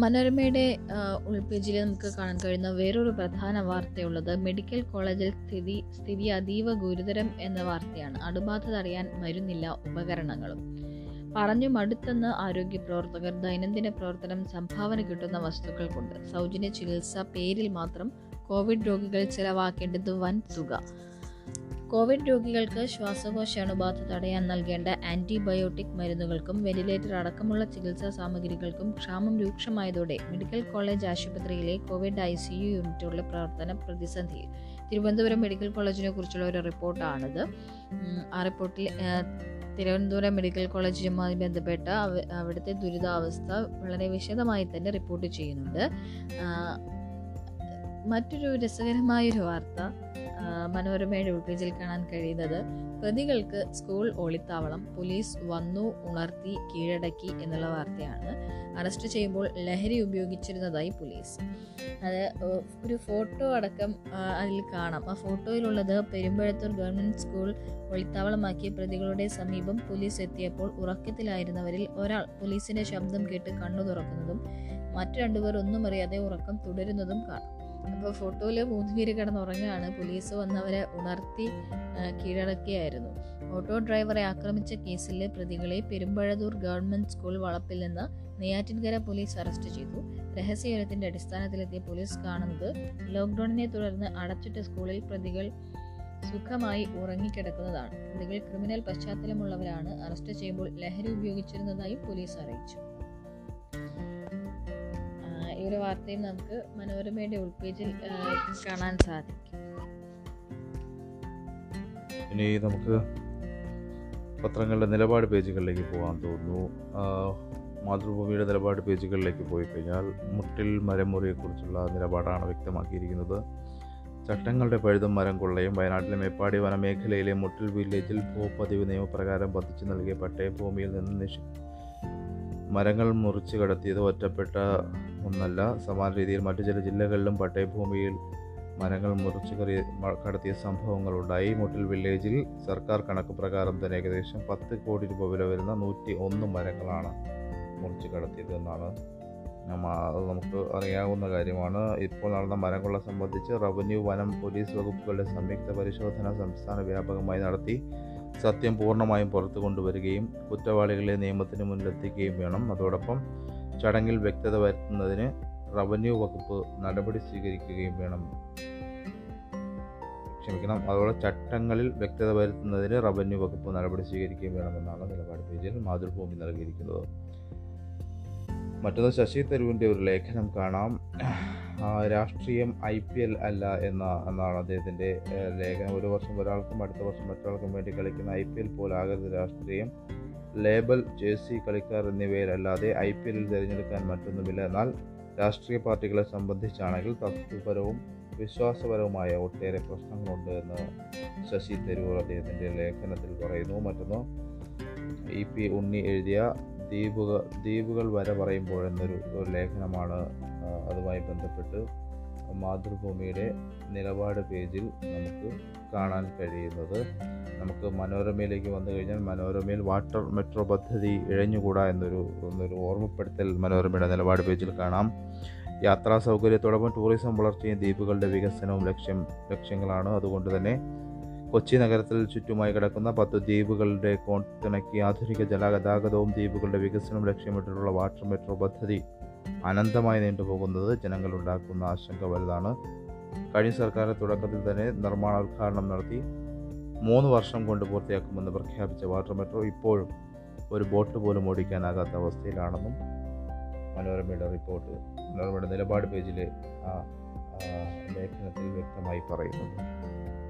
മനോരമയുടെ ഉൾപേജിൽ നമുക്ക് കാണാൻ കഴിയുന്ന വേറൊരു പ്രധാന വാർത്തയുള്ളത് മെഡിക്കൽ കോളേജിൽ സ്ഥിതി അതീവ ഗുരുതരം എന്ന വാർത്തയാണ്. അണുബാധ തടയാൻ മരുന്നില്ല, ഉപകരണങ്ങളും. പറഞ്ഞു മടുത്തെന്ന് ആരോഗ്യ പ്രവർത്തകർ. ദൈനംദിന പ്രവർത്തനം സംഭാവന കിട്ടുന്ന വസ്തുക്കൾ കൊണ്ട് സൗജന്യ ചികിത്സ പേരിൽ മാത്രം കോവിഡ് രോഗികൾ ചെലവാക്കേണ്ടത് വൻ തുക. കോവിഡ് രോഗികൾക്ക് ശ്വാസകോശ അണുബാധ തടയാൻ നൽകേണ്ട ആൻറ്റിബയോട്ടിക് മരുന്നുകൾക്കും വെന്റിലേറ്റർ അടക്കമുള്ള ചികിത്സാ സാമഗ്രികൾക്കും ക്ഷാമം രൂക്ഷമായതോടെ മെഡിക്കൽ കോളേജ് ആശുപത്രിയിലെ കോവിഡ് ICU യൂണിറ്റുകളുടെ പ്രവർത്തനം പ്രതിസന്ധിയിൽ. തിരുവനന്തപുരം മെഡിക്കൽ കോളേജിനെ കുറിച്ചുള്ള ഒരു റിപ്പോർട്ടാണിത്. ആ റിപ്പോർട്ടിൽ തിരുവനന്തപുരം മെഡിക്കൽ കോളേജുമായി ബന്ധപ്പെട്ട അവിടുത്തെ ദുരിതാവസ്ഥ വളരെ വിശദമായി തന്നെ റിപ്പോർട്ട് ചെയ്യുന്നുണ്ട്. മറ്റൊരു രസകരമായൊരു വാർത്ത മനോരമയുടെ ഉൾപേജിൽ കാണാൻ കഴിയുന്നത് പ്രതികൾക്ക് സ്കൂൾ ഒളിത്താവളം പോലീസ് വന്നു ഉണർത്തി കീഴടക്കി എന്നുള്ള വാർത്തയാണ്. അറസ്റ്റ് ചെയ്യുമ്പോൾ ലഹരി ഉപയോഗിച്ചിരുന്നതായി പോലീസ്. അത് ഒരു ഫോട്ടോ അടക്കം അതിൽ കാണാം. ആ ഫോട്ടോയിലുള്ളത് പെരുമ്പഴത്തൂർ ഗവൺമെൻറ് സ്കൂൾ ഒളിത്താവളമാക്കിയ പ്രതികളുടെ സമീപം പോലീസ് എത്തിയപ്പോൾ ഉറക്കത്തിലായിരുന്നവരിൽ ഒരാൾ പോലീസിൻ്റെ ശബ്ദം കേട്ട് കണ്ണു തുറക്കുന്നതും മറ്റു രണ്ടുപേർ ഒന്നും അറിയാതെ ഉറക്കം തുടരുന്നതും കാണാം. അപ്പോൾ ഫോട്ടോയിൽ മൂന്ന് പേര് കിടന്നുറങ്ങുകയാണ്. പോലീസ് വന്നവരെ ഉണർത്തി കീഴടക്കിയായിരുന്നു. ഓട്ടോ ഡ്രൈവറെ ആക്രമിച്ച കേസിലെ പ്രതികളെ പെരുമ്പഴത്തൂർ ഗവൺമെൻറ് സ്കൂൾ വളപ്പിൽ നിന്ന് നെയ്യാറ്റിൻകര പോലീസ് അറസ്റ്റ് ചെയ്തു. രഹസ്യവിവരത്തിൻ്റെ അടിസ്ഥാനത്തിലെത്തിയ പോലീസ് കാണുന്നത് ലോക്ക്ഡൌണിനെ തുടർന്ന് അടച്ചിട്ട സ്കൂളിൽ പ്രതികൾ സുഖമായി ഉറങ്ങിക്കിടക്കുന്നതാണ്. പ്രതികൾ ക്രിമിനൽ പശ്ചാത്തലമുള്ളവരാണ്. അറസ്റ്റ് ചെയ്യുമ്പോൾ ലഹരി ഉപയോഗിച്ചിരുന്നതായി പോലീസ് അറിയിച്ചു. ഈ ഒരു വാർത്തയും നമുക്ക് മനോരമയുടെ ഉൾപേജിൽ കാണാൻ സാധിക്കും. ഇനി നമുക്ക് പത്രങ്ങളുടെ നിലപാട് പേജുകളിലേക്ക് പോകാൻ തോന്നുന്നു. മാതൃഭൂമിയുടെ നിലപാട് പേജുകളിലേക്ക് പോയി കഴിഞ്ഞാൽ മുട്ടിൽ മരമുറിയെക്കുറിച്ചുള്ള നിലപാടാണ് വ്യക്തമാക്കിയിരിക്കുന്നത്. ചട്ടങ്ങളുടെ പഴുതും മരം കൊള്ളയും. വയനാട്ടിലെ മേപ്പാടി വനമേഖലയിലെ മുട്ടിൽ വില്ലേജിൽ ഭൂപതിവ് നിയമപ്രകാരം പതിച്ചു നൽകിയ പട്ടയഭൂമിയിൽ നിന്ന് മരങ്ങൾ മുറിച്ച് കടത്തിയത് ഒറ്റപ്പെട്ട ഒന്നല്ല. സമാന രീതിയിൽ മറ്റു ചില ജില്ലകളിലും പട്ടയഭൂമിയിൽ മരങ്ങൾ മുറിച്ച് കടത്തിയ സംഭവങ്ങളുണ്ടായി. മുട്ടിൽ വില്ലേജിൽ സർക്കാർ കണക്ക് പ്രകാരം തന്നെ ഏകദേശം 10 കോടി രൂപ വില വരുന്ന 101 മരങ്ങളാണ് മുറിച്ച് കടത്തിയത് എന്നാണ് നമുക്ക് അറിയാവുന്ന കാര്യമാണ്. ഇപ്പോൾ നടന്ന മരങ്ങളെ സംബന്ധിച്ച് റവന്യൂ, വനം, പോലീസ് വകുപ്പുകളുടെ സംയുക്ത പരിശോധന സംസ്ഥാന വ്യാപകമായി നടത്തി സത്യം പൂർണ്ണമായും പുറത്തു കൊണ്ടുവരികയും കുറ്റവാളികളെ നിയമത്തിന് മുന്നിലെത്തിക്കുകയും വേണം. അതോടൊപ്പം ചടങ്ങിൽ വ്യക്തത വരുത്തുന്നതിന് റവന്യൂ വകുപ്പ് നടപടി സ്വീകരിക്കുകയും വേണം. അതോടെ ചട്ടങ്ങളിൽ വ്യക്തത വരുത്തുന്നതിന് റവന്യൂ വകുപ്പ് നടപടി സ്വീകരിക്കുകയും വേണമെന്നാണ് നിലപാട് പേജിൽ മാതൃഭൂമി നൽകിയിരിക്കുന്നത്. മറ്റൊന്ന് ശശി തരൂരിൻ്റെ ഒരു ലേഖനം കാണാം. രാഷ്ട്രീയം IPL അല്ല എന്നാണ് അദ്ദേഹത്തിൻ്റെ ലേഖനം. ഒരു വർഷം ഒരാൾക്കും അടുത്ത വർഷം മറ്റൊരാൾക്കും വേണ്ടി കളിക്കുന്ന IPL പോലാകരുത് രാഷ്ട്രീയം. ലേബൽ, ജേഴ്സി, കളിക്കാർ എന്നിവയിലല്ലാതെ IPLൽ തിരഞ്ഞെടുക്കാൻ മറ്റൊന്നുമില്ല. എന്നാൽ രാഷ്ട്രീയ പാർട്ടികളെ സംബന്ധിച്ചാണെങ്കിൽ തത്വപരവും വിശ്വാസപരവുമായ ഒട്ടേറെ പ്രശ്നങ്ങളുണ്ട് എന്ന് ശശി തരൂർ അദ്ദേഹത്തിൻ്റെ ലേഖനത്തിൽ പറയുന്നു. മറ്റൊന്ന് E P Unni എഴുതിയ ദ്വീപുകൾ വരെ പറയുമ്പോൾ എന്നൊരു ലേഖനമാണ്. അതുമായി ബന്ധപ്പെട്ട് മാതൃഭൂമിയുടെ നിലപാട് പേജിൽ നമുക്ക് കാണാൻ കഴിയുന്നത്. നമുക്ക് മനോരമയിലേക്ക് വന്നു കഴിഞ്ഞാൽ മനോരമയിൽ വാട്ടർ മെട്രോ പദ്ധതി ഇഴഞ്ഞുകൂടാ എന്നൊരു ഓർമ്മപ്പെടുത്തൽ മനോരമയുടെ നിലപാട് പേജിൽ കാണാം. യാത്രാ സൗകര്യത്തോടൊപ്പം ടൂറിസം വളർച്ചയും ദ്വീപുകളുടെ വികസനവും ലക്ഷ്യങ്ങളാണ്. അതുകൊണ്ട് തന്നെ കൊച്ചി നഗരത്തിൽ ചുറ്റുമായി കിടക്കുന്ന 10 ദ്വീപുകളുടെ കോൺതിണക്കി ആധുനിക ജലഗതാഗതവും ദ്വീപുകളുടെ വികസനവും ലക്ഷ്യമിട്ടുള്ള വാട്ടർ മെട്രോ പദ്ധതി അനന്തമായി നീണ്ടുപോകുന്നത് ജനങ്ങളുണ്ടാക്കുന്ന ആശങ്ക വലുതാണ്. കഴിഞ്ഞ സർക്കാർ തുടക്കത്തിൽ തന്നെ നിർമ്മാണോദ്ഘാടനം നടത്തി 3 വർഷം കൊണ്ട് പൂർത്തിയാക്കുമെന്ന് പ്രഖ്യാപിച്ച വാട്ടർ മെട്രോ ഇപ്പോഴും ഒരു ബോട്ട് പോലും ഓടിക്കാനാകാത്ത അവസ്ഥയിലാണെന്നും മനോരമയുടെ നിലപാട് പേജിലെ ആ ലേഖനത്തിൽ വ്യക്തമായി പറയുന്നുണ്ട്.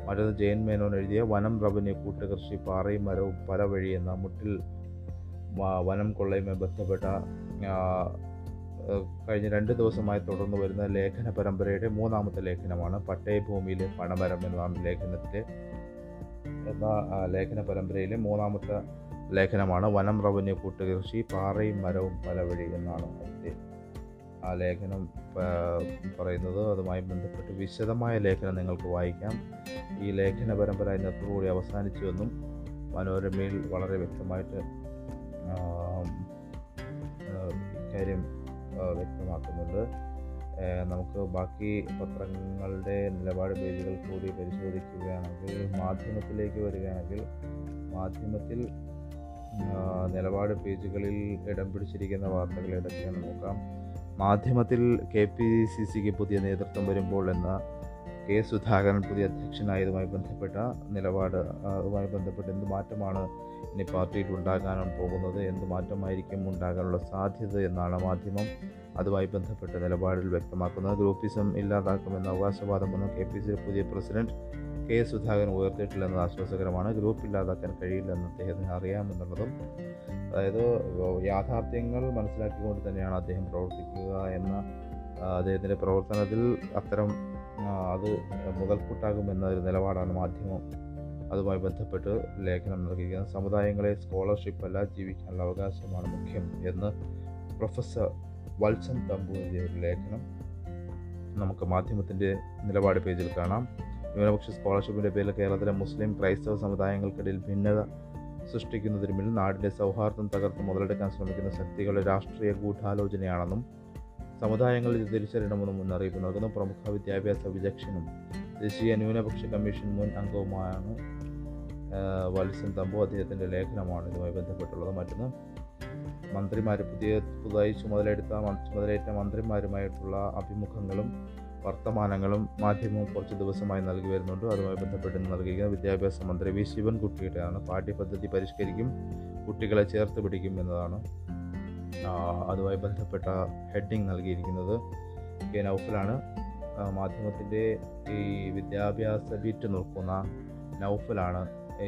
മറ്റൊന്ന് ജയൻ മേനോൻ എഴുതിയ വനം, റവന്യൂ, കൂട്ടുകൃഷി, പാറയും മരവും പല വഴി എന്ന മുട്ടിൽ വനം കൊള്ളയുമായി ബന്ധപ്പെട്ട കഴിഞ്ഞ 2 ദിവസമായി തുടർന്നു വരുന്ന ലേഖന പരമ്പരയുടെ 3-ാമത്തെ ലേഖനമാണ്. പട്ടയഭൂമിയിലെ പണമരം എന്ന ലേഖന പരമ്പരയിലെ 3-ാമത്തെ ലേഖനമാണ്. വനം, റവന്യൂ, കൂട്ടുകൃഷി, പാറയും മരവും പല വഴി എന്നാണ് അതിൻ്റെ ആ ലേഖനം പറയുന്നത്. അതുമായി ബന്ധപ്പെട്ട് വിശദമായ ലേഖനം നിങ്ങൾക്ക് വായിക്കാം. ഈ ലേഖന പരമ്പര ഇന്നത്തോടുകൂടി അവസാനിച്ചുവെന്നും മനോരമയിൽ വളരെ വ്യക്തമായിട്ട് ഇക്കാര്യം വ്യക്തമാക്കുന്നുണ്ട്. നമുക്ക് ബാക്കി പത്രങ്ങളുടെ നിലപാട് പേജുകൾ കൂടി പരിശോധിക്കുകയാണെങ്കിൽ മാധ്യമത്തിലേക്ക് വരികയാണെങ്കിൽ മാധ്യമത്തിൽ നിലപാട് പേജുകളിൽ ഇടം പിടിച്ചിരിക്കുന്ന വാർത്തകൾ ഏതൊക്കെയാണ് നോക്കാം. മാധ്യമത്തിൽ KPCCക്ക് പുതിയ നേതൃത്വം വരുമ്പോൾ എന്ന K സുധാകരൻ പുതിയ അധ്യക്ഷനായതുമായി ബന്ധപ്പെട്ട നിലപാട്, അതുമായി ബന്ധപ്പെട്ട് എന്ത് മാറ്റമാണ് ഇനി പാർട്ടിയിൽ ഉണ്ടാകാനും പോകുന്നത്, എന്ത് മാറ്റമായിരിക്കും ഉണ്ടാകാനുള്ള സാധ്യത എന്നാണ് മാധ്യമം അതുമായി ബന്ധപ്പെട്ട നിലപാടിൽ വ്യക്തമാക്കുന്നത്. ഗ്രൂപ്പിസം ഇല്ലാതാക്കുമെന്ന അവകാശവാദമൊന്നും KPCC പുതിയ പ്രസിഡന്റ് കെ സുധാകരൻ ഉയർത്തിയിട്ടില്ലെന്നത് ആശ്വാസകരമാണ്. ഗ്രൂപ്പ് ഇല്ലാതാക്കാൻ കഴിയില്ലെന്ന് അദ്ദേഹത്തിന് അറിയാമെന്നുള്ളതും, അതായത് യാഥാർത്ഥ്യങ്ങൾ മനസ്സിലാക്കിക്കൊണ്ട് തന്നെയാണ് അദ്ദേഹം പ്രവർത്തിക്കുക എന്ന അദ്ദേഹത്തിൻ്റെ പ്രവർത്തനത്തിൽ അത്തരം അത് മുതൽക്കൂട്ടാകുമെന്നൊരു നിലപാടാണ് മാധ്യമം അതുമായി ബന്ധപ്പെട്ട് ലേഖനം നൽകിയിരിക്കുന്നത്. സമുദായങ്ങളെ സ്കോളർഷിപ്പല്ല, ജീവിക്കാനുള്ള അവകാശമാണ് മുഖ്യം എന്ന് പ്രൊഫസർ വത്സൻ തമ്പുവിൻ്റെ ഒരു ലേഖനം നമുക്ക് മാധ്യമത്തിൻ്റെ നിലപാട് പേജിൽ കാണാം. ന്യൂനപക്ഷ സ്കോളർഷിപ്പിൻ്റെ പേരിൽ കേരളത്തിലെ മുസ്ലിം ക്രൈസ്തവ സമുദായങ്ങൾക്കിടയിൽ ഭിന്നത സൃഷ്ടിക്കുന്നതിന് മുന്നിൽ നാടിൻ്റെ സൗഹാർദ്ദം തകർത്ത് മുതലെടുക്കാൻ ശ്രമിക്കുന്ന ശക്തികളുടെ രാഷ്ട്രീയ ഗൂഢാലോചനയാണെന്നും സമുദായങ്ങളിൽ തിരിച്ചറിയണമെന്നും മുന്നറിയിപ്പ് നൽകുന്നു. പ്രമുഖ വിദ്യാഭ്യാസ വിദഗ്ധനും ദേശീയ ന്യൂനപക്ഷ കമ്മീഷൻ മുൻ അംഗവുമാണ് വത്സൻ തമ്പു. അദ്ദേഹത്തിൻ്റെ ലേഖനമാണ് ഇതുമായി ബന്ധപ്പെട്ടുള്ളത്. മറ്റൊന്ന്, മന്ത്രിമാർ പുതുതായി ചുമതലയേറ്റ മന്ത്രിമാരുമായിട്ടുള്ള അഭിമുഖങ്ങളും വർത്തമാനങ്ങളും മാധ്യമവും കുറച്ച് ദിവസമായി നൽകി വരുന്നുണ്ട്. അതുമായി ബന്ധപ്പെട്ട് നൽകിയിരിക്കുന്ന വിദ്യാഭ്യാസ മന്ത്രി വി ശിവൻകുട്ടിയുടെയാണ് പാഠ്യപദ്ധതി പരിഷ്കരിക്കും, കുട്ടികളെ ചേർത്ത് പിടിക്കും എന്നതാണ് അതുമായി ബന്ധപ്പെട്ട ഹെഡിങ് നൽകിയിരിക്കുന്നത്. കെ നൗഫലാണ്. മാധ്യമത്തിൻ്റെ ഈ വിദ്യാഭ്യാസ ബീറ്റ് നോക്കുന്ന നൗഫലാണ്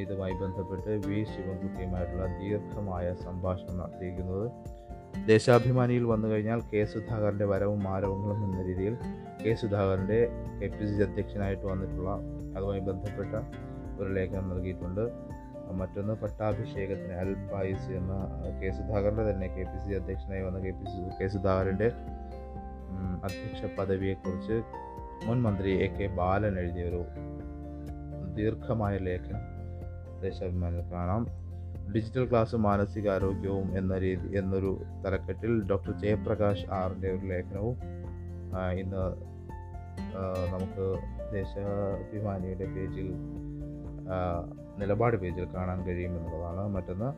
ഇതുമായി ബന്ധപ്പെട്ട് വി ശിവൻകുട്ടിയുമായിട്ടുള്ള ദീർഘമായ സംഭാഷണം നടത്തിയിരിക്കുന്നത്. ദേശാഭിമാനിയിൽ വന്നു കഴിഞ്ഞാൽ കെ സുധാകരൻ്റെ വരവും ആരവങ്ങളും എന്ന രീതിയിൽ കെ സുധാകരൻ്റെ KPCC അധ്യക്ഷനായിട്ട് വന്നിട്ടുള്ള അതുമായി ബന്ധപ്പെട്ട ഒരു ലേഖനം നൽകിയിട്ടുണ്ട്. മറ്റൊന്ന്, പട്ടാഭിഷേകത്തിന് അൽപായുസ് എന്ന കെ സുധാകരൻ്റെ തന്നെ KPCC അധ്യക്ഷനായി വന്ന കെ സുധാകരൻ്റെ അധ്യക്ഷ പദവിയെക്കുറിച്ച് മുൻ മന്ത്രി A K ബാലൻ എഴുതിയ ഒരു ദീർഘമായ ലേഖനം ദേശാഭിമാനിയിൽ കാണാം. ഡിജിറ്റൽ ക്ലാസ് മാനസികാരോഗ്യവും എന്നൊരു തലക്കെട്ടിൽ ഡോക്ടർ ജയപ്രകാശ് ആറിൻ്റെ ഒരു ലേഖനവും ഇന്ന് നമുക്ക് ദേശാഭിമാനിയുടെ പേജിൽ നിലപാട് പേജിൽ കാണാൻ കഴിയുമെന്നുള്ളതാണ്. മറ്റൊന്ന്,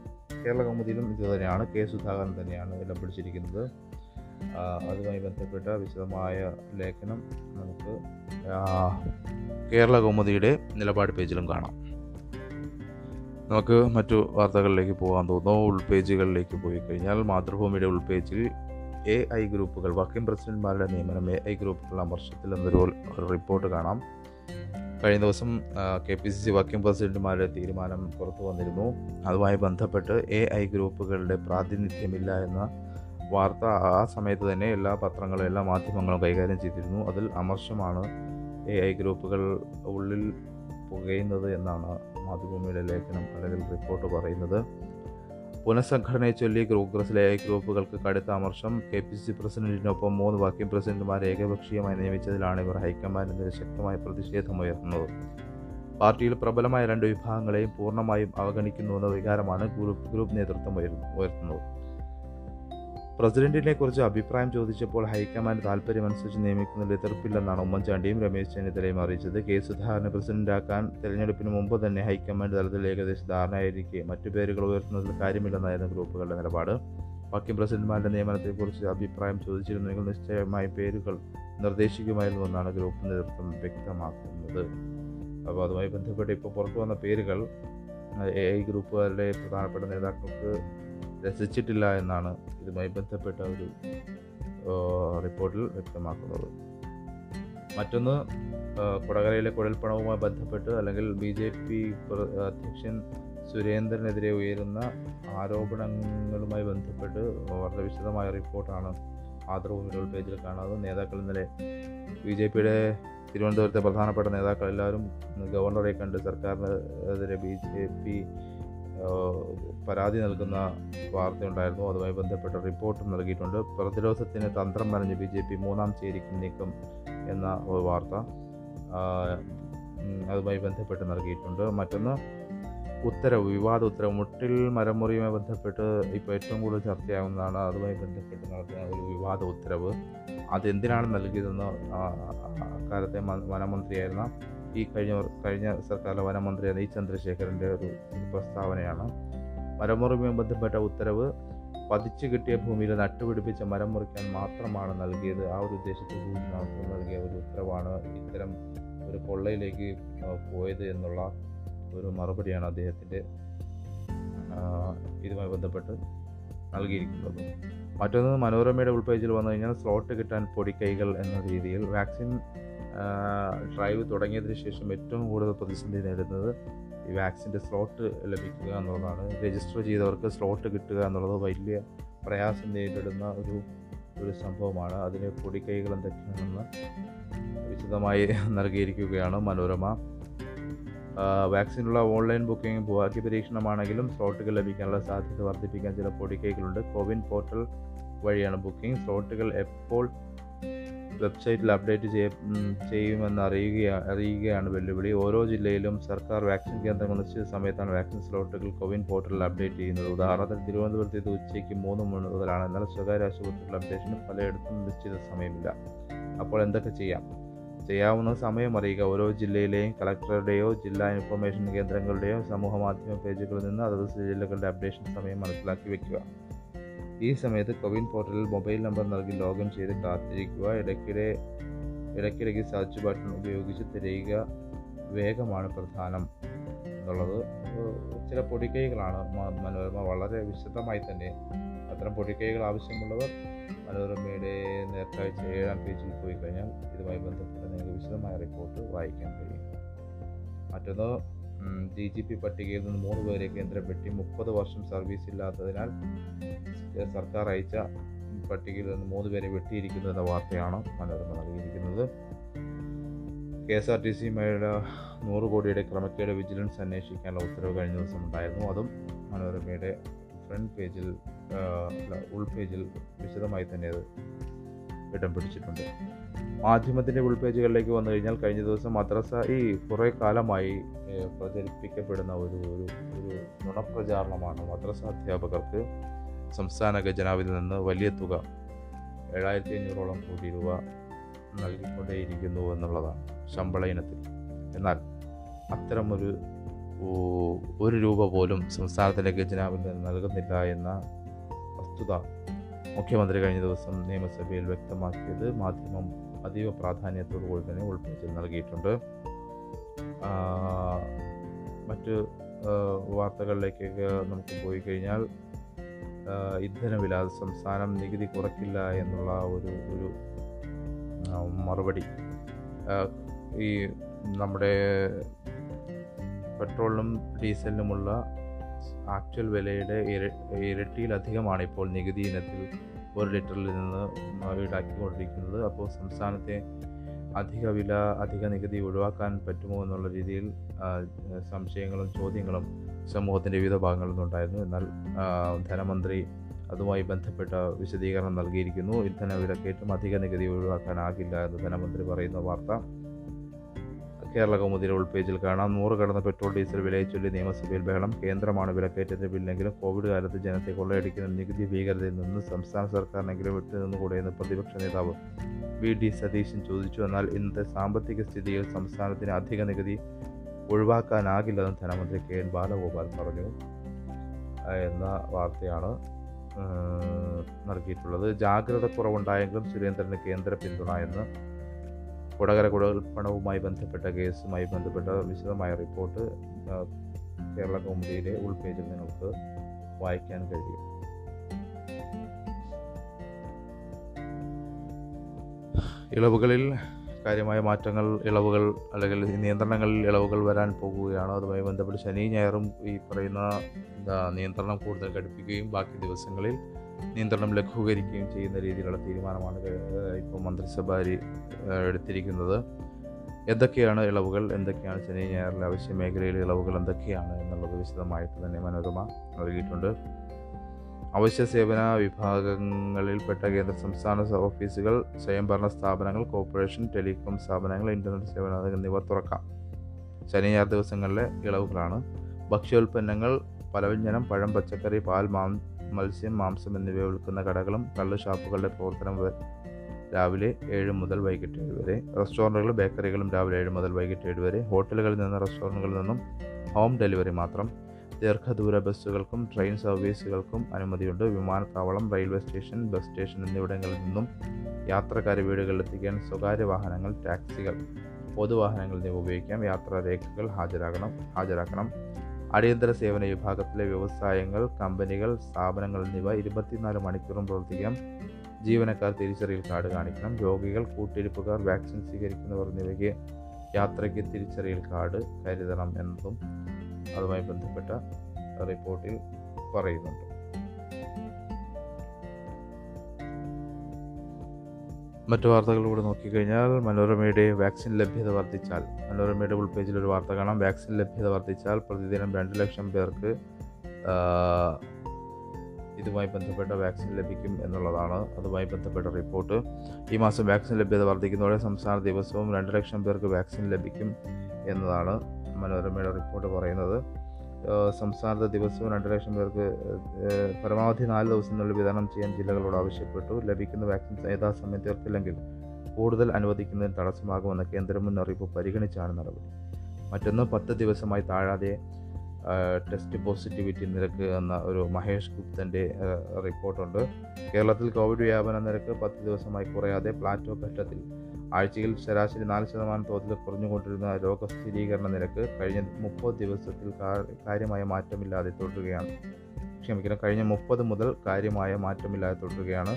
കേരള കൗമുദിയിലും ഇത് തന്നെയാണ്, കെ സുധാകരൻ തന്നെയാണ് ഇടം പിടിച്ചിരിക്കുന്നത്. അതുമായി ബന്ധപ്പെട്ട വിശദമായ ലേഖനം നമുക്ക് കേരള കൗമുദിയുടെ നിലപാട് പേജിലും കാണാം. നമുക്ക് മറ്റു വാർത്തകളിലേക്ക് പോകാൻ തോന്നുന്നു. ഉൾപേജുകളിലേക്ക് പോയി കഴിഞ്ഞാൽ മാതൃഭൂമിയുടെ ഉൾപേജിൽ AI ഗ്രൂപ്പുകൾ, വർക്കിംഗ് പ്രസിഡന്റ്മാരുടെ നിയമനം AI ഗ്രൂപ്പുകളാം വർഷത്തിൽ എന്നൊരു റിപ്പോർട്ട് കാണാം. കഴിഞ്ഞ ദിവസം KPCC വർക്കിംഗ് പ്രസിഡന്റ്മാരുടെ തീരുമാനം പുറത്തു വന്നിരുന്നു. അതുമായി ബന്ധപ്പെട്ട് AI ഗ്രൂപ്പുകളുടെ പ്രാതിനിധ്യമില്ല എന്ന വാർത്ത ആ സമയത്ത് തന്നെ എല്ലാ പത്രങ്ങളും എല്ലാ മാധ്യമങ്ങളും കൈകാര്യം ചെയ്തിരുന്നു. അതിൽ അമർഷമാണ് AI ഗ്രൂപ്പുകൾ ഉള്ളിൽ പുകയുന്നത് എന്നാണ് മാതൃഭൂമിയുടെ ലേഖനം അല്ലെങ്കിൽ റിപ്പോർട്ട് പറയുന്നത്. പുനഃസംഘടനയെ ചൊല്ലി കോൺഗ്രസിലെ AI ഗ്രൂപ്പുകൾക്ക് കടുത്ത അമർഷം. KPCC പ്രസിഡന്റിനൊപ്പം 3 വർക്കിംഗ് പ്രസിഡന്റുമാരെ ഏകപക്ഷീയമായി നിയമിച്ചതിലാണ് ഇവർ ഹൈക്കമാൻഡിനെതിരെ ശക്തമായ പ്രതിഷേധമുയർത്തുന്നത്. പാർട്ടിയിൽ പ്രബലമായ 2 വിഭാഗങ്ങളെയും പൂർണ്ണമായും അവഗണിക്കുന്നുവെന്ന വികാരമാണ് ഗ്രൂപ്പ് നേതൃത്വം ഉയർത്തുന്നത്. പ്രസിഡന്റിനെ കുറിച്ച് അഭിപ്രായം ചോദിച്ചപ്പോൾ ഹൈക്കമാൻഡ് താൽപ്പര്യമനുസരിച്ച് നിയമിക്കുന്നതിൽ എതിർപ്പില്ലെന്നാണ് ഉമ്മൻചാണ്ടിയും രമേശ് ചെന്നിത്തലയും അറിയിച്ചത്. കെ സുധാകരനെ പ്രസിഡന്റാക്കാൻ തെരഞ്ഞെടുപ്പിന് മുമ്പ് തന്നെ ഹൈക്കമാൻഡ് തലത്തിൽ ഏകദേശ ധാരണയായിരിക്കെ മറ്റു പേരുകൾ ഉയർത്തുന്നതിൽ കാര്യമില്ലെന്നായിരുന്നു ഗ്രൂപ്പുകളുടെ നിലപാട്. വർക്കിംഗ് പ്രസിഡന്റുമാരുടെ നിയമനത്തെക്കുറിച്ച് അഭിപ്രായം ചോദിച്ചിരുന്നെങ്കിൽ നിശ്ചയമായ പേരുകൾ നിർദ്ദേശിക്കുമായിരുന്നുവെന്നാണ് ഗ്രൂപ്പ് നേതൃത്വം വ്യക്തമാക്കുന്നത്. അപ്പോൾ അതുമായി ബന്ധപ്പെട്ട് ഇപ്പോൾ പുറത്തു വന്ന പേരുകൾ AI ഗ്രൂപ്പുകാരുടെ പ്രധാനപ്പെട്ട നേതാക്കൾക്ക് രസിച്ചിട്ടില്ല എന്നാണ് ഇതുമായി ബന്ധപ്പെട്ട ഒരു റിപ്പോർട്ടിൽ വ്യക്തമാക്കുന്നത്. മറ്റൊന്ന്, കൊടകരയിലെ കുഴൽപ്പണവുമായി ബന്ധപ്പെട്ട് അല്ലെങ്കിൽ BJP അധ്യക്ഷൻ സുരേന്ദ്രനെതിരെ ഉയരുന്ന ആരോപണങ്ങളുമായി ബന്ധപ്പെട്ട് വളരെ വിശദമായ റിപ്പോർട്ടാണ് മാതൃഭൂമിയുടെ പേജിൽ കാണാതെ. നേതാക്കൾ ഇന്നലെ BJPയുടെ തിരുവനന്തപുരത്തെ പ്രധാനപ്പെട്ട നേതാക്കൾ എല്ലാവരും ഗവർണറെ കണ്ട് സർക്കാരിനെതിരെ BJP പരാതി നൽകുന്ന വാർത്തയുണ്ടായിരുന്നു. അതുമായി ബന്ധപ്പെട്ട റിപ്പോർട്ടും നൽകിയിട്ടുണ്ട്. പ്രതിരോധത്തിന് തന്ത്രം പറഞ്ഞ് BJP 3ാം ചേരിക്ക് നീക്കം എന്ന വാർത്ത അതുമായി ബന്ധപ്പെട്ട് നൽകിയിട്ടുണ്ട്. മറ്റൊന്ന്, ഉത്തരവ്, വിവാദ ഉത്തരവ്, മുട്ടിൽ മരമുറിയുമായി ബന്ധപ്പെട്ട് ഇപ്പോൾ ഏറ്റവും കൂടുതൽ ചർച്ചയാകുന്നതാണ്. അതുമായി ബന്ധപ്പെട്ട് നടത്തുന്ന ഒരു വിവാദ ഉത്തരവ് അതെന്തിനാണ് നൽകിയതെന്ന് അക്കാലത്തെ വനമന്ത്രിയായിരുന്ന കഴിഞ്ഞ സർക്കാരിലെ വനമന്ത്രിയാണ് E ചന്ദ്രശേഖരൻ്റെ ഒരു പ്രസ്താവനയാണ്. മരമുറിയുമായി ബന്ധപ്പെട്ട ഉത്തരവ് പതിച്ചു കിട്ടിയ ഭൂമിയിൽ നട്ടുപിടിപ്പിച്ച മരം മുറിക്കാൻ മാത്രമാണ് നൽകിയത്. ആ ഒരു ഉദ്ദേശത്തിൽ നൽകിയ ഒരു ഉത്തരവാണ് ഇത്തരം ഒരു കൊള്ളയിലേക്ക് പോയത് എന്നുള്ള ഒരു മറുപടിയാണ് അദ്ദേഹത്തിൻ്റെ ഇതുമായി ബന്ധപ്പെട്ട് നൽകിയിരിക്കുന്നത്. മറ്റൊന്ന്, മനോരമയുടെ ഉൾപേജിൽ വന്നു കഴിഞ്ഞാൽ സ്ലോട്ട് കിട്ടാൻ പൊടിക്കൈകൾ എന്ന രീതിയിൽ വാക്സിൻ ഡ്രൈവ് തുടങ്ങിയതിന് ശേഷം ഏറ്റവും കൂടുതൽ പ്രതിസന്ധി നേരിടുന്നത് ഈ വാക്സിൻ്റെ സ്ലോട്ട് ലഭിക്കുക എന്നുള്ളതാണ്. രജിസ്റ്റർ ചെയ്തവർക്ക് സ്ലോട്ട് കിട്ടുക എന്നുള്ളത് വലിയ പ്രയാസം നേരിടുന്ന ഒരു സംഭവമാണ്. അതിന് പൊടിക്കൈകൾ എന്തൊക്കെയാണെന്ന് വിശദമായി നൽകിയിരിക്കുകയാണ് മനോരമ. വാക്സിനുള്ള ഓൺലൈൻ ബുക്കിംഗ് ബാക്കി പരീക്ഷണമാണെങ്കിലും സ്ലോട്ടുകൾ ലഭിക്കാനുള്ള സാധ്യത വർദ്ധിപ്പിക്കാൻ ചില പൊടിക്കൈകളുണ്ട്. കോവിൻ പോർട്ടൽ വഴിയാണ് ബുക്കിംഗ്. സ്ലോട്ടുകൾ എപ്പോൾ വെബ്സൈറ്റിൽ അപ്ഡേറ്റ് ചെയ്യുമെന്ന് അറിയുകയാണ് വെല്ലുവിളി. ഓരോ ജില്ലയിലും സർക്കാർ വാക്സിൻ കേന്ദ്രങ്ങൾ നിശ്ചിത സമയത്താണ് വാക്സിൻ സ്ലോട്ടുകൾ കോവിൻ പോർട്ടലിൽ അപ്ഡേറ്റ് ചെയ്യുന്നത്. ഉദാഹരണത്തിന് തിരുവനന്തപുരത്ത് ഇത് ഉച്ചയ്ക്ക് 3 മണി മുതലാണ്. എന്നാൽ സ്വകാര്യ ആശുപത്രികളുടെ അപ്ഡേഷന് പലയിടത്തും നിശ്ചിത സമയമില്ല. അപ്പോൾ എന്തൊക്കെ ചെയ്യാവുന്ന സമയം അറിയുക. ഓരോ ജില്ലയിലെയും കളക്ടറുടെയോ ജില്ലാ ഇൻഫർമേഷൻ കേന്ദ്രങ്ങളുടെയോ സമൂഹമാധ്യമ പേജുകളിൽ നിന്ന് അതത് ജില്ലകളുടെ അപ്ഡേഷൻ സമയം മനസ്സിലാക്കി വയ്ക്കുക. ഈ സമയത്ത് കോവിൻ പോർട്ടലിൽ മൊബൈൽ നമ്പർ നൽകി ലോഗിൻ ചെയ്ത് കാത്തിരിക്കുക. ഇടയ്ക്കിടയ്ക്ക് സെർച്ച് ബട്ടൺ ഉപയോഗിച്ച് തിരയുക. വേഗമാണ് പ്രധാനം എന്നുള്ളത് ചില പൊടിക്കൈകളാണ്. മനോരമ വളരെ വിശദമായി തന്നെ അത്തരം പൊടിക്കൈകൾ ആവശ്യമുള്ളവർ മനോരമയുടെ നേർക്കാഴ്ച 7-ാം പേജിൽ പോയി കഴിഞ്ഞാൽ ഇതുമായി ബന്ധപ്പെട്ട് നിങ്ങൾക്ക് വിശദമായ റിപ്പോർട്ട് വായിക്കാൻ കഴിയും. മറ്റൊന്ന്, DGP പട്ടികയിൽ നിന്ന് 3 പേരെ കേന്ദ്രം വെട്ടി. 30 വർഷം സർവീസ് ഇല്ലാത്തതിനാൽ സർക്കാർ അയച്ച പട്ടികയിൽ നിന്ന് 3 പേരെ വെട്ടിയിരിക്കുന്നു എന്ന വാർത്തയാണ് മനോരമ നൽകിയിരിക്കുന്നത്. KSRTCയുടെ 100 കോടിയുടെ ക്രമക്കേട് വിജിലൻസ് അന്വേഷിക്കാനുള്ള ഉത്തരവ് കഴിഞ്ഞ ദിവസം ഉണ്ടായിരുന്നു. അതും മനോരമയുടെ ഫ്രണ്ട് പേജിൽ ഉൾപേജിൽ വിശദമായി തന്നെ അത് ഇടം പിടിച്ചിട്ടുണ്ട്. മാധ്യമത്തിൻ്റെ ഉൾപേജുകളിലേക്ക് വന്നു കഴിഞ്ഞാൽ കഴിഞ്ഞ ദിവസം മദ്രസ കുറേ കാലമായി പ്രചരിപ്പിക്കപ്പെടുന്ന ഒരു നുണപ്രചാരണമാണ്. മദ്രസ അധ്യാപകർക്ക് സംസ്ഥാന ഖജനാവിൽ നിന്ന് വലിയ തുക 7,500 കോടി രൂപ നൽകിക്കൊണ്ടേയിരിക്കുന്നു എന്നുള്ളതാണ് ശമ്പള ഇനത്തിൽ. എന്നാൽ അത്തരമൊരു 1 രൂപ പോലും സംസ്ഥാനത്തിൻ്റെ ഖജനാവിൽ നിന്ന് നൽകുന്നില്ല എന്ന വസ്തുത മുഖ്യമന്ത്രി കഴിഞ്ഞ ദിവസം നിയമസഭയിൽ വ്യക്തമാക്കിയത് മാധ്യമം അതീവ പ്രാധാന്യത്തോടുകൂടി തന്നെ ഉൾപ്പെടുത്തി നൽകിയിട്ടുണ്ട്. മറ്റ് വാർത്തകളിലേക്കൊക്കെ നമുക്ക് പോയി കഴിഞ്ഞാൽ ഇന്ധനവില, സംസ്ഥാനം നികുതി കുറയ്ക്കില്ല എന്നുള്ള ഒരു മറുപടി. ഈ നമ്മുടെ പെട്രോളിനും ഡീസലിനുമുള്ള ആക്ച്വൽ വിലയുടെ ഇരട്ടിയിലധികമാണ് ഇപ്പോൾ നികുതി ഇനത്തിൽ 1 ലിറ്ററിൽ നിന്ന് ഈടാക്കിക്കൊണ്ടിരിക്കുന്നത്. അപ്പോൾ സംസ്ഥാനത്തെ അധിക നികുതി ഒഴിവാക്കാൻ പറ്റുമോ എന്നുള്ള രീതിയിൽ സംശയങ്ങളും ചോദ്യങ്ങളും സമൂഹത്തിൻ്റെ വിവിധ ഭാഗങ്ങളിൽ നിന്നുണ്ടായിരുന്നു. എന്നാൽ ധനമന്ത്രി അതുമായി ബന്ധപ്പെട്ട വിശദീകരണം നൽകിയിരിക്കുന്നു. ഇന്ധനവിലക്കേറ്റം അധിക നികുതി ഒഴിവാക്കാനാകില്ല എന്ന് ധനമന്ത്രി പറയുന്ന വാർത്ത കേരള കൗമുദിയുടെ ഉൾപേജിൽ കാണാം. 100 കടന്ന പെട്രോൾ ഡീസൽ വിലയിച്ചൊല്ലി നിയമസഭയിൽ ബഹളം. കേന്ദ്രമാണ് വിലക്കയറ്റത്തിന് ബില്ലെങ്കിലും കോവിഡ് കാലത്ത് ജനത്തെ കൊള്ളയടിക്കുന്ന നികുതി ഭീകരതയിൽ നിന്ന് സംസ്ഥാന സർക്കാരിനെങ്കിലും വിട്ടുനിന്നുകൂടെയെന്ന് പ്രതിപക്ഷ നേതാവ് VD സതീശൻ ചോദിച്ചു. എന്നാൽ ഇന്നത്തെ സാമ്പത്തിക സ്ഥിതിയിൽ സംസ്ഥാനത്തിന് അധിക നികുതി ഒഴിവാക്കാനാകില്ലെന്ന് ധനമന്ത്രി KN ബാലഗോപാൽ പറഞ്ഞു എന്ന വാർത്തയാണ് നൽകിയിട്ടുള്ളത്. ജാഗ്രത കുറവുണ്ടായെങ്കിലും സുരേന്ദ്രന് കേന്ദ്ര പിന്തുണ എന്ന് കൊടകര കുഴൽപ്പണവുമായി ബന്ധപ്പെട്ട കേസുമായി ബന്ധപ്പെട്ട വിശദമായ റിപ്പോർട്ട് കേരള കൗമുദിയുടെ ഉൾപേജിൽ നിങ്ങൾക്ക് വായിക്കാൻ കഴിയും. ഇളവുകളിൽ കാര്യമായ മാറ്റങ്ങൾ, ഇളവുകൾ അല്ലെങ്കിൽ നിയന്ത്രണങ്ങളിൽ ഇളവുകൾ വരാൻ പോകുകയാണ്. അതുമായി ബന്ധപ്പെട്ട് ശനി ഞായറും ഈ പറയുന്ന നിയന്ത്രണം കൂടുതൽ കടുപ്പിക്കുകയും ബാക്കി ദിവസങ്ങളിൽ നിയന്ത്രണം ലഘൂകരിക്കുകയും ചെയ്യുന്ന രീതിയിലുള്ള തീരുമാനമാണ് ഇപ്പോൾ മന്ത്രിസഭ എടുത്തിരിക്കുന്നത്. എന്തൊക്കെയാണ് ഇളവുകൾ, എന്തൊക്കെയാണ് ശനി ഞായറിലെ അവശ്യ മേഖലയിലെ ഇളവുകൾ എന്തൊക്കെയാണ് എന്നുള്ളത് വിശദമായിട്ട് തന്നെ മനോരമ നൽകിയിട്ടുണ്ട്. അവശ്യ സേവന വിഭാഗങ്ങളിൽപ്പെട്ട കേന്ദ്ര സംസ്ഥാന ഓഫീസുകൾ, സ്വയംഭരണ സ്ഥാപനങ്ങൾ, കോർപ്പറേഷൻ, ടെലികോം സ്ഥാപനങ്ങൾ, ഇൻ്റർനെറ്റ് സേവനങ്ങൾ എന്നിവ തുറക്കാം. ശനി ഞായർ ദിവസങ്ങളിലെ ഇളവുകളാണ്. ഭക്ഷ്യോൽപ്പന്നങ്ങൾ, പലവ്യഞ്ജനം, പഴം, പച്ചക്കറി, പാൽ, മത്സ്യം, മാംസം എന്നിവ വിൽക്കുന്ന കടകളും കള്ള് ഷാപ്പുകളുടെ പ്രവർത്തനം രാവിലെ 7 മുതൽ വൈകിട്ട് 7 വരെ. റെസ്റ്റോറൻറ്റുകളും ബേക്കറികളും രാവിലെ 7 മുതൽ വൈകിട്ട് 7 വരെ. ഹോട്ടലുകളിൽ നിന്നും റെസ്റ്റോറൻറ്റുകളിൽ നിന്നും ഹോം ഡെലിവറി മാത്രം. ദീർഘദൂര ബസ്സുകൾക്കും ട്രെയിൻ സർവീസുകൾക്കും അനുമതിയുണ്ട്. വിമാനത്താവളം, റെയിൽവേ സ്റ്റേഷൻ, ബസ് സ്റ്റേഷൻ എന്നിവിടങ്ങളിൽ നിന്നും യാത്രക്കാരെ വീടുകളിലെത്തിക്കാൻ സ്വകാര്യ വാഹനങ്ങൾ, ടാക്സികൾ, പൊതുവാഹനങ്ങൾ എന്നിവ ഉപയോഗിക്കാം. യാത്രാരേഖകൾ ഹാജരാക്കണം. അടിയന്തര സേവന വിഭാഗത്തിലെ വ്യവസായങ്ങൾ, കമ്പനികൾ, സ്ഥാപനങ്ങൾ എന്നിവ 24 മണിക്കൂറും പ്രവർത്തിക്കാം. ജീവനക്കാർ തിരിച്ചറിയൽ കാർഡ് കാണിക്കണം. രോഗികൾ, കൂട്ടിരിപ്പുകാർ, വാക്സിൻ സ്വീകരിക്കുന്നവർ എന്നിവയ്ക്ക് യാത്രയ്ക്ക് തിരിച്ചറിയൽ കാർഡ് കരുതണം എന്നതും അതുമായി ബന്ധപ്പെട്ട റിപ്പോർട്ടിൽ പറയുന്നുണ്ട്. മറ്റു വാർത്തകളിലൂടെ നോക്കിക്കഴിഞ്ഞാൽ മനോരമയുടെ വാക്സിൻ ലഭ്യത വർദ്ധിച്ചാൽ, മനോരമയുടെ ഉൾപേജിൽ ഒരു വാർത്ത കാണാം. വാക്സിൻ ലഭ്യത വർദ്ധിച്ചാൽ പ്രതിദിനം 2 ലക്ഷം പേർക്ക് ഇതുമായി ബന്ധപ്പെട്ട വാക്സിൻ ലഭിക്കും എന്നുള്ളതാണ് അതുമായി ബന്ധപ്പെട്ട റിപ്പോർട്ട്. ഈ മാസം വാക്സിൻ ലഭ്യത വർദ്ധിക്കുന്നതോടെ സംസ്ഥാന ദിവസവും 2 ലക്ഷം പേർക്ക് വാക്സിൻ ലഭിക്കും എന്നതാണ് മനോരമയുടെ റിപ്പോർട്ട് പറയുന്നത്. സംസ്ഥാനത്ത് ദിവസവും 2 ലക്ഷം പേർക്ക് പരമാവധി 4 ദിവസത്തിനുള്ളിൽ വിതരണം ചെയ്യാൻ ജില്ലകളോട് ആവശ്യപ്പെട്ടു. ലഭിക്കുന്ന വാക്സിൻ യഥാസമയം തീർത്തില്ലെങ്കിൽ കൂടുതൽ അനുവദിക്കുന്നതിന് തടസ്സമാകുമെന്ന കേന്ദ്ര മുന്നറിയിപ്പ് പരിഗണിച്ചാണ് നടപടി. മറ്റൊന്ന്, 10 ദിവസമായി താഴാതെ ടെസ്റ്റ് പോസിറ്റിവിറ്റി നിരക്ക് എന്ന ഒരു മഹേഷ് ഗുപ്തൻ്റെ റിപ്പോർട്ടുണ്ട്. കേരളത്തിൽ കോവിഡ് വ്യാപന നിരക്ക് 10 ദിവസമായി കുറയാതെ പ്ലാറ്റോ ഘട്ടത്തിൽ. ആഴ്ചയിൽ ശരാശരി 4% തോതിൽ കുറഞ്ഞുകൊണ്ടിരുന്ന രോഗസ്ഥിരീകരണ നിരക്ക് കഴിഞ്ഞ 30 ദിവസത്തിൽ കാര്യമായ മാറ്റമില്ലാതെ തുടരുകയാണ്. കഴിഞ്ഞ 30 മുതൽ കാര്യമായ മാറ്റമില്ലാതെ തുടരുകയാണ്.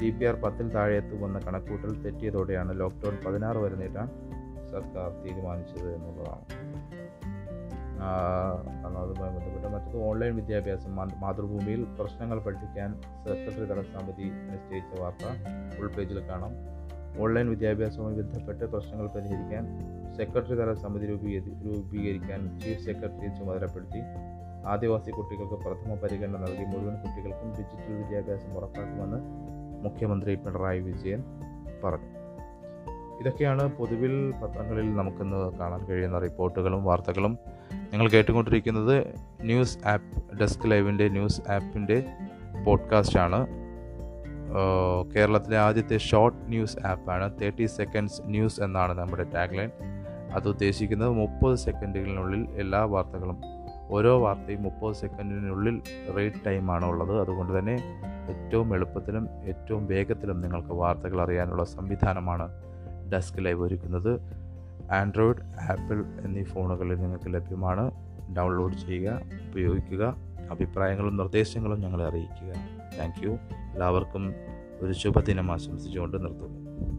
TPR 10-ൽ താഴെ എത്തുമെന്ന കണക്കൂട്ടൽ തെറ്റിയതോടെയാണ് ലോക്ക്ഡൗൺ 16 വരെ നീട്ടാൻ സർക്കാർ തീരുമാനിച്ചത് എന്നുള്ളതാണ്. അതുമായി ബന്ധപ്പെട്ട് മറ്റൊരു ഓൺലൈൻ വിദ്യാഭ്യാസം. മാതൃഭൂമിയിൽ പ്രശ്നങ്ങൾ പഠിപ്പിക്കാൻ സെക്രട്ടറി തല സമിതി നിശ്ചയിച്ച വാർത്ത ഉൾപേജിൽ കാണാം. ഓൺലൈൻ വിദ്യാഭ്യാസവുമായി ബന്ധപ്പെട്ട് പ്രശ്നങ്ങൾ പരിഹരിക്കാൻ സെക്രട്ടറി തല സമിതി രൂപീകരിക്കാൻ ചീഫ് സെക്രട്ടറിയെ ചുമതലപ്പെടുത്തി. ആദിവാസി കുട്ടികൾക്ക് പ്രഥമ പരിഗണന നൽകി മുഴുവൻ കുട്ടികൾക്കും ഡിജിറ്റൽ വിദ്യാഭ്യാസം ഉറപ്പാക്കുമെന്ന് മുഖ്യമന്ത്രി പിണറായി വിജയൻ പറഞ്ഞു. ഇതൊക്കെയാണ് പൊതുവിൽ പത്രങ്ങളിൽ നമുക്കിന്ന് കാണാൻ കഴിയുന്ന റിപ്പോർട്ടുകളും വാർത്തകളും. നിങ്ങൾ കേട്ടുകൊണ്ടിരിക്കുന്നത് ന്യൂസ് ആപ്പ്, ഡെസ്ക് ലൈവിൻ്റെ ന്യൂസ് ആപ്പിൻ്റെ പോഡ്കാസ്റ്റാണ്. കേരളത്തിലെ ആദ്യത്തെ ഷോർട്ട് ന്യൂസ് ആപ്പാണ്. 30 സെക്കൻഡ്സ് ന്യൂസ് എന്നാണ് നമ്മുടെ ടാഗ് ലൈൻ. അത് ഉദ്ദേശിക്കുന്നത് 30 സെക്കൻഡുകളിനുള്ളിൽ എല്ലാ വാർത്തകളും, ഓരോ വാർത്തയും 30 സെക്കൻഡിനുള്ളിൽ റീഡ് ടൈമാണ് ഉള്ളത്. അതുകൊണ്ട് തന്നെ ഏറ്റവും എളുപ്പത്തിലും ഏറ്റവും വേഗത്തിലും നിങ്ങൾക്ക് വാർത്തകൾ അറിയാനുള്ള സംവിധാനമാണ് ഡെസ്ക് ലൈവ് ഒരുക്കുന്നത്. ആൻഡ്രോയിഡ്, ആപ്പിൾ എന്നീ ഫോണുകളിൽ നിങ്ങൾക്ക് ലഭ്യമാണ്. ഡൗൺലോഡ് ചെയ്യുക, ഉപയോഗിക്കുക. അഭിപ്രായങ്ങളും നിർദ്ദേശങ്ങളും ഞങ്ങളെ അറിയിക്കുക. Thank you. എല്ലാവർക്കും ഒരു ശുഭദിനം ആശംസിച്ചുകൊണ്ട് നിർത്തുന്നു.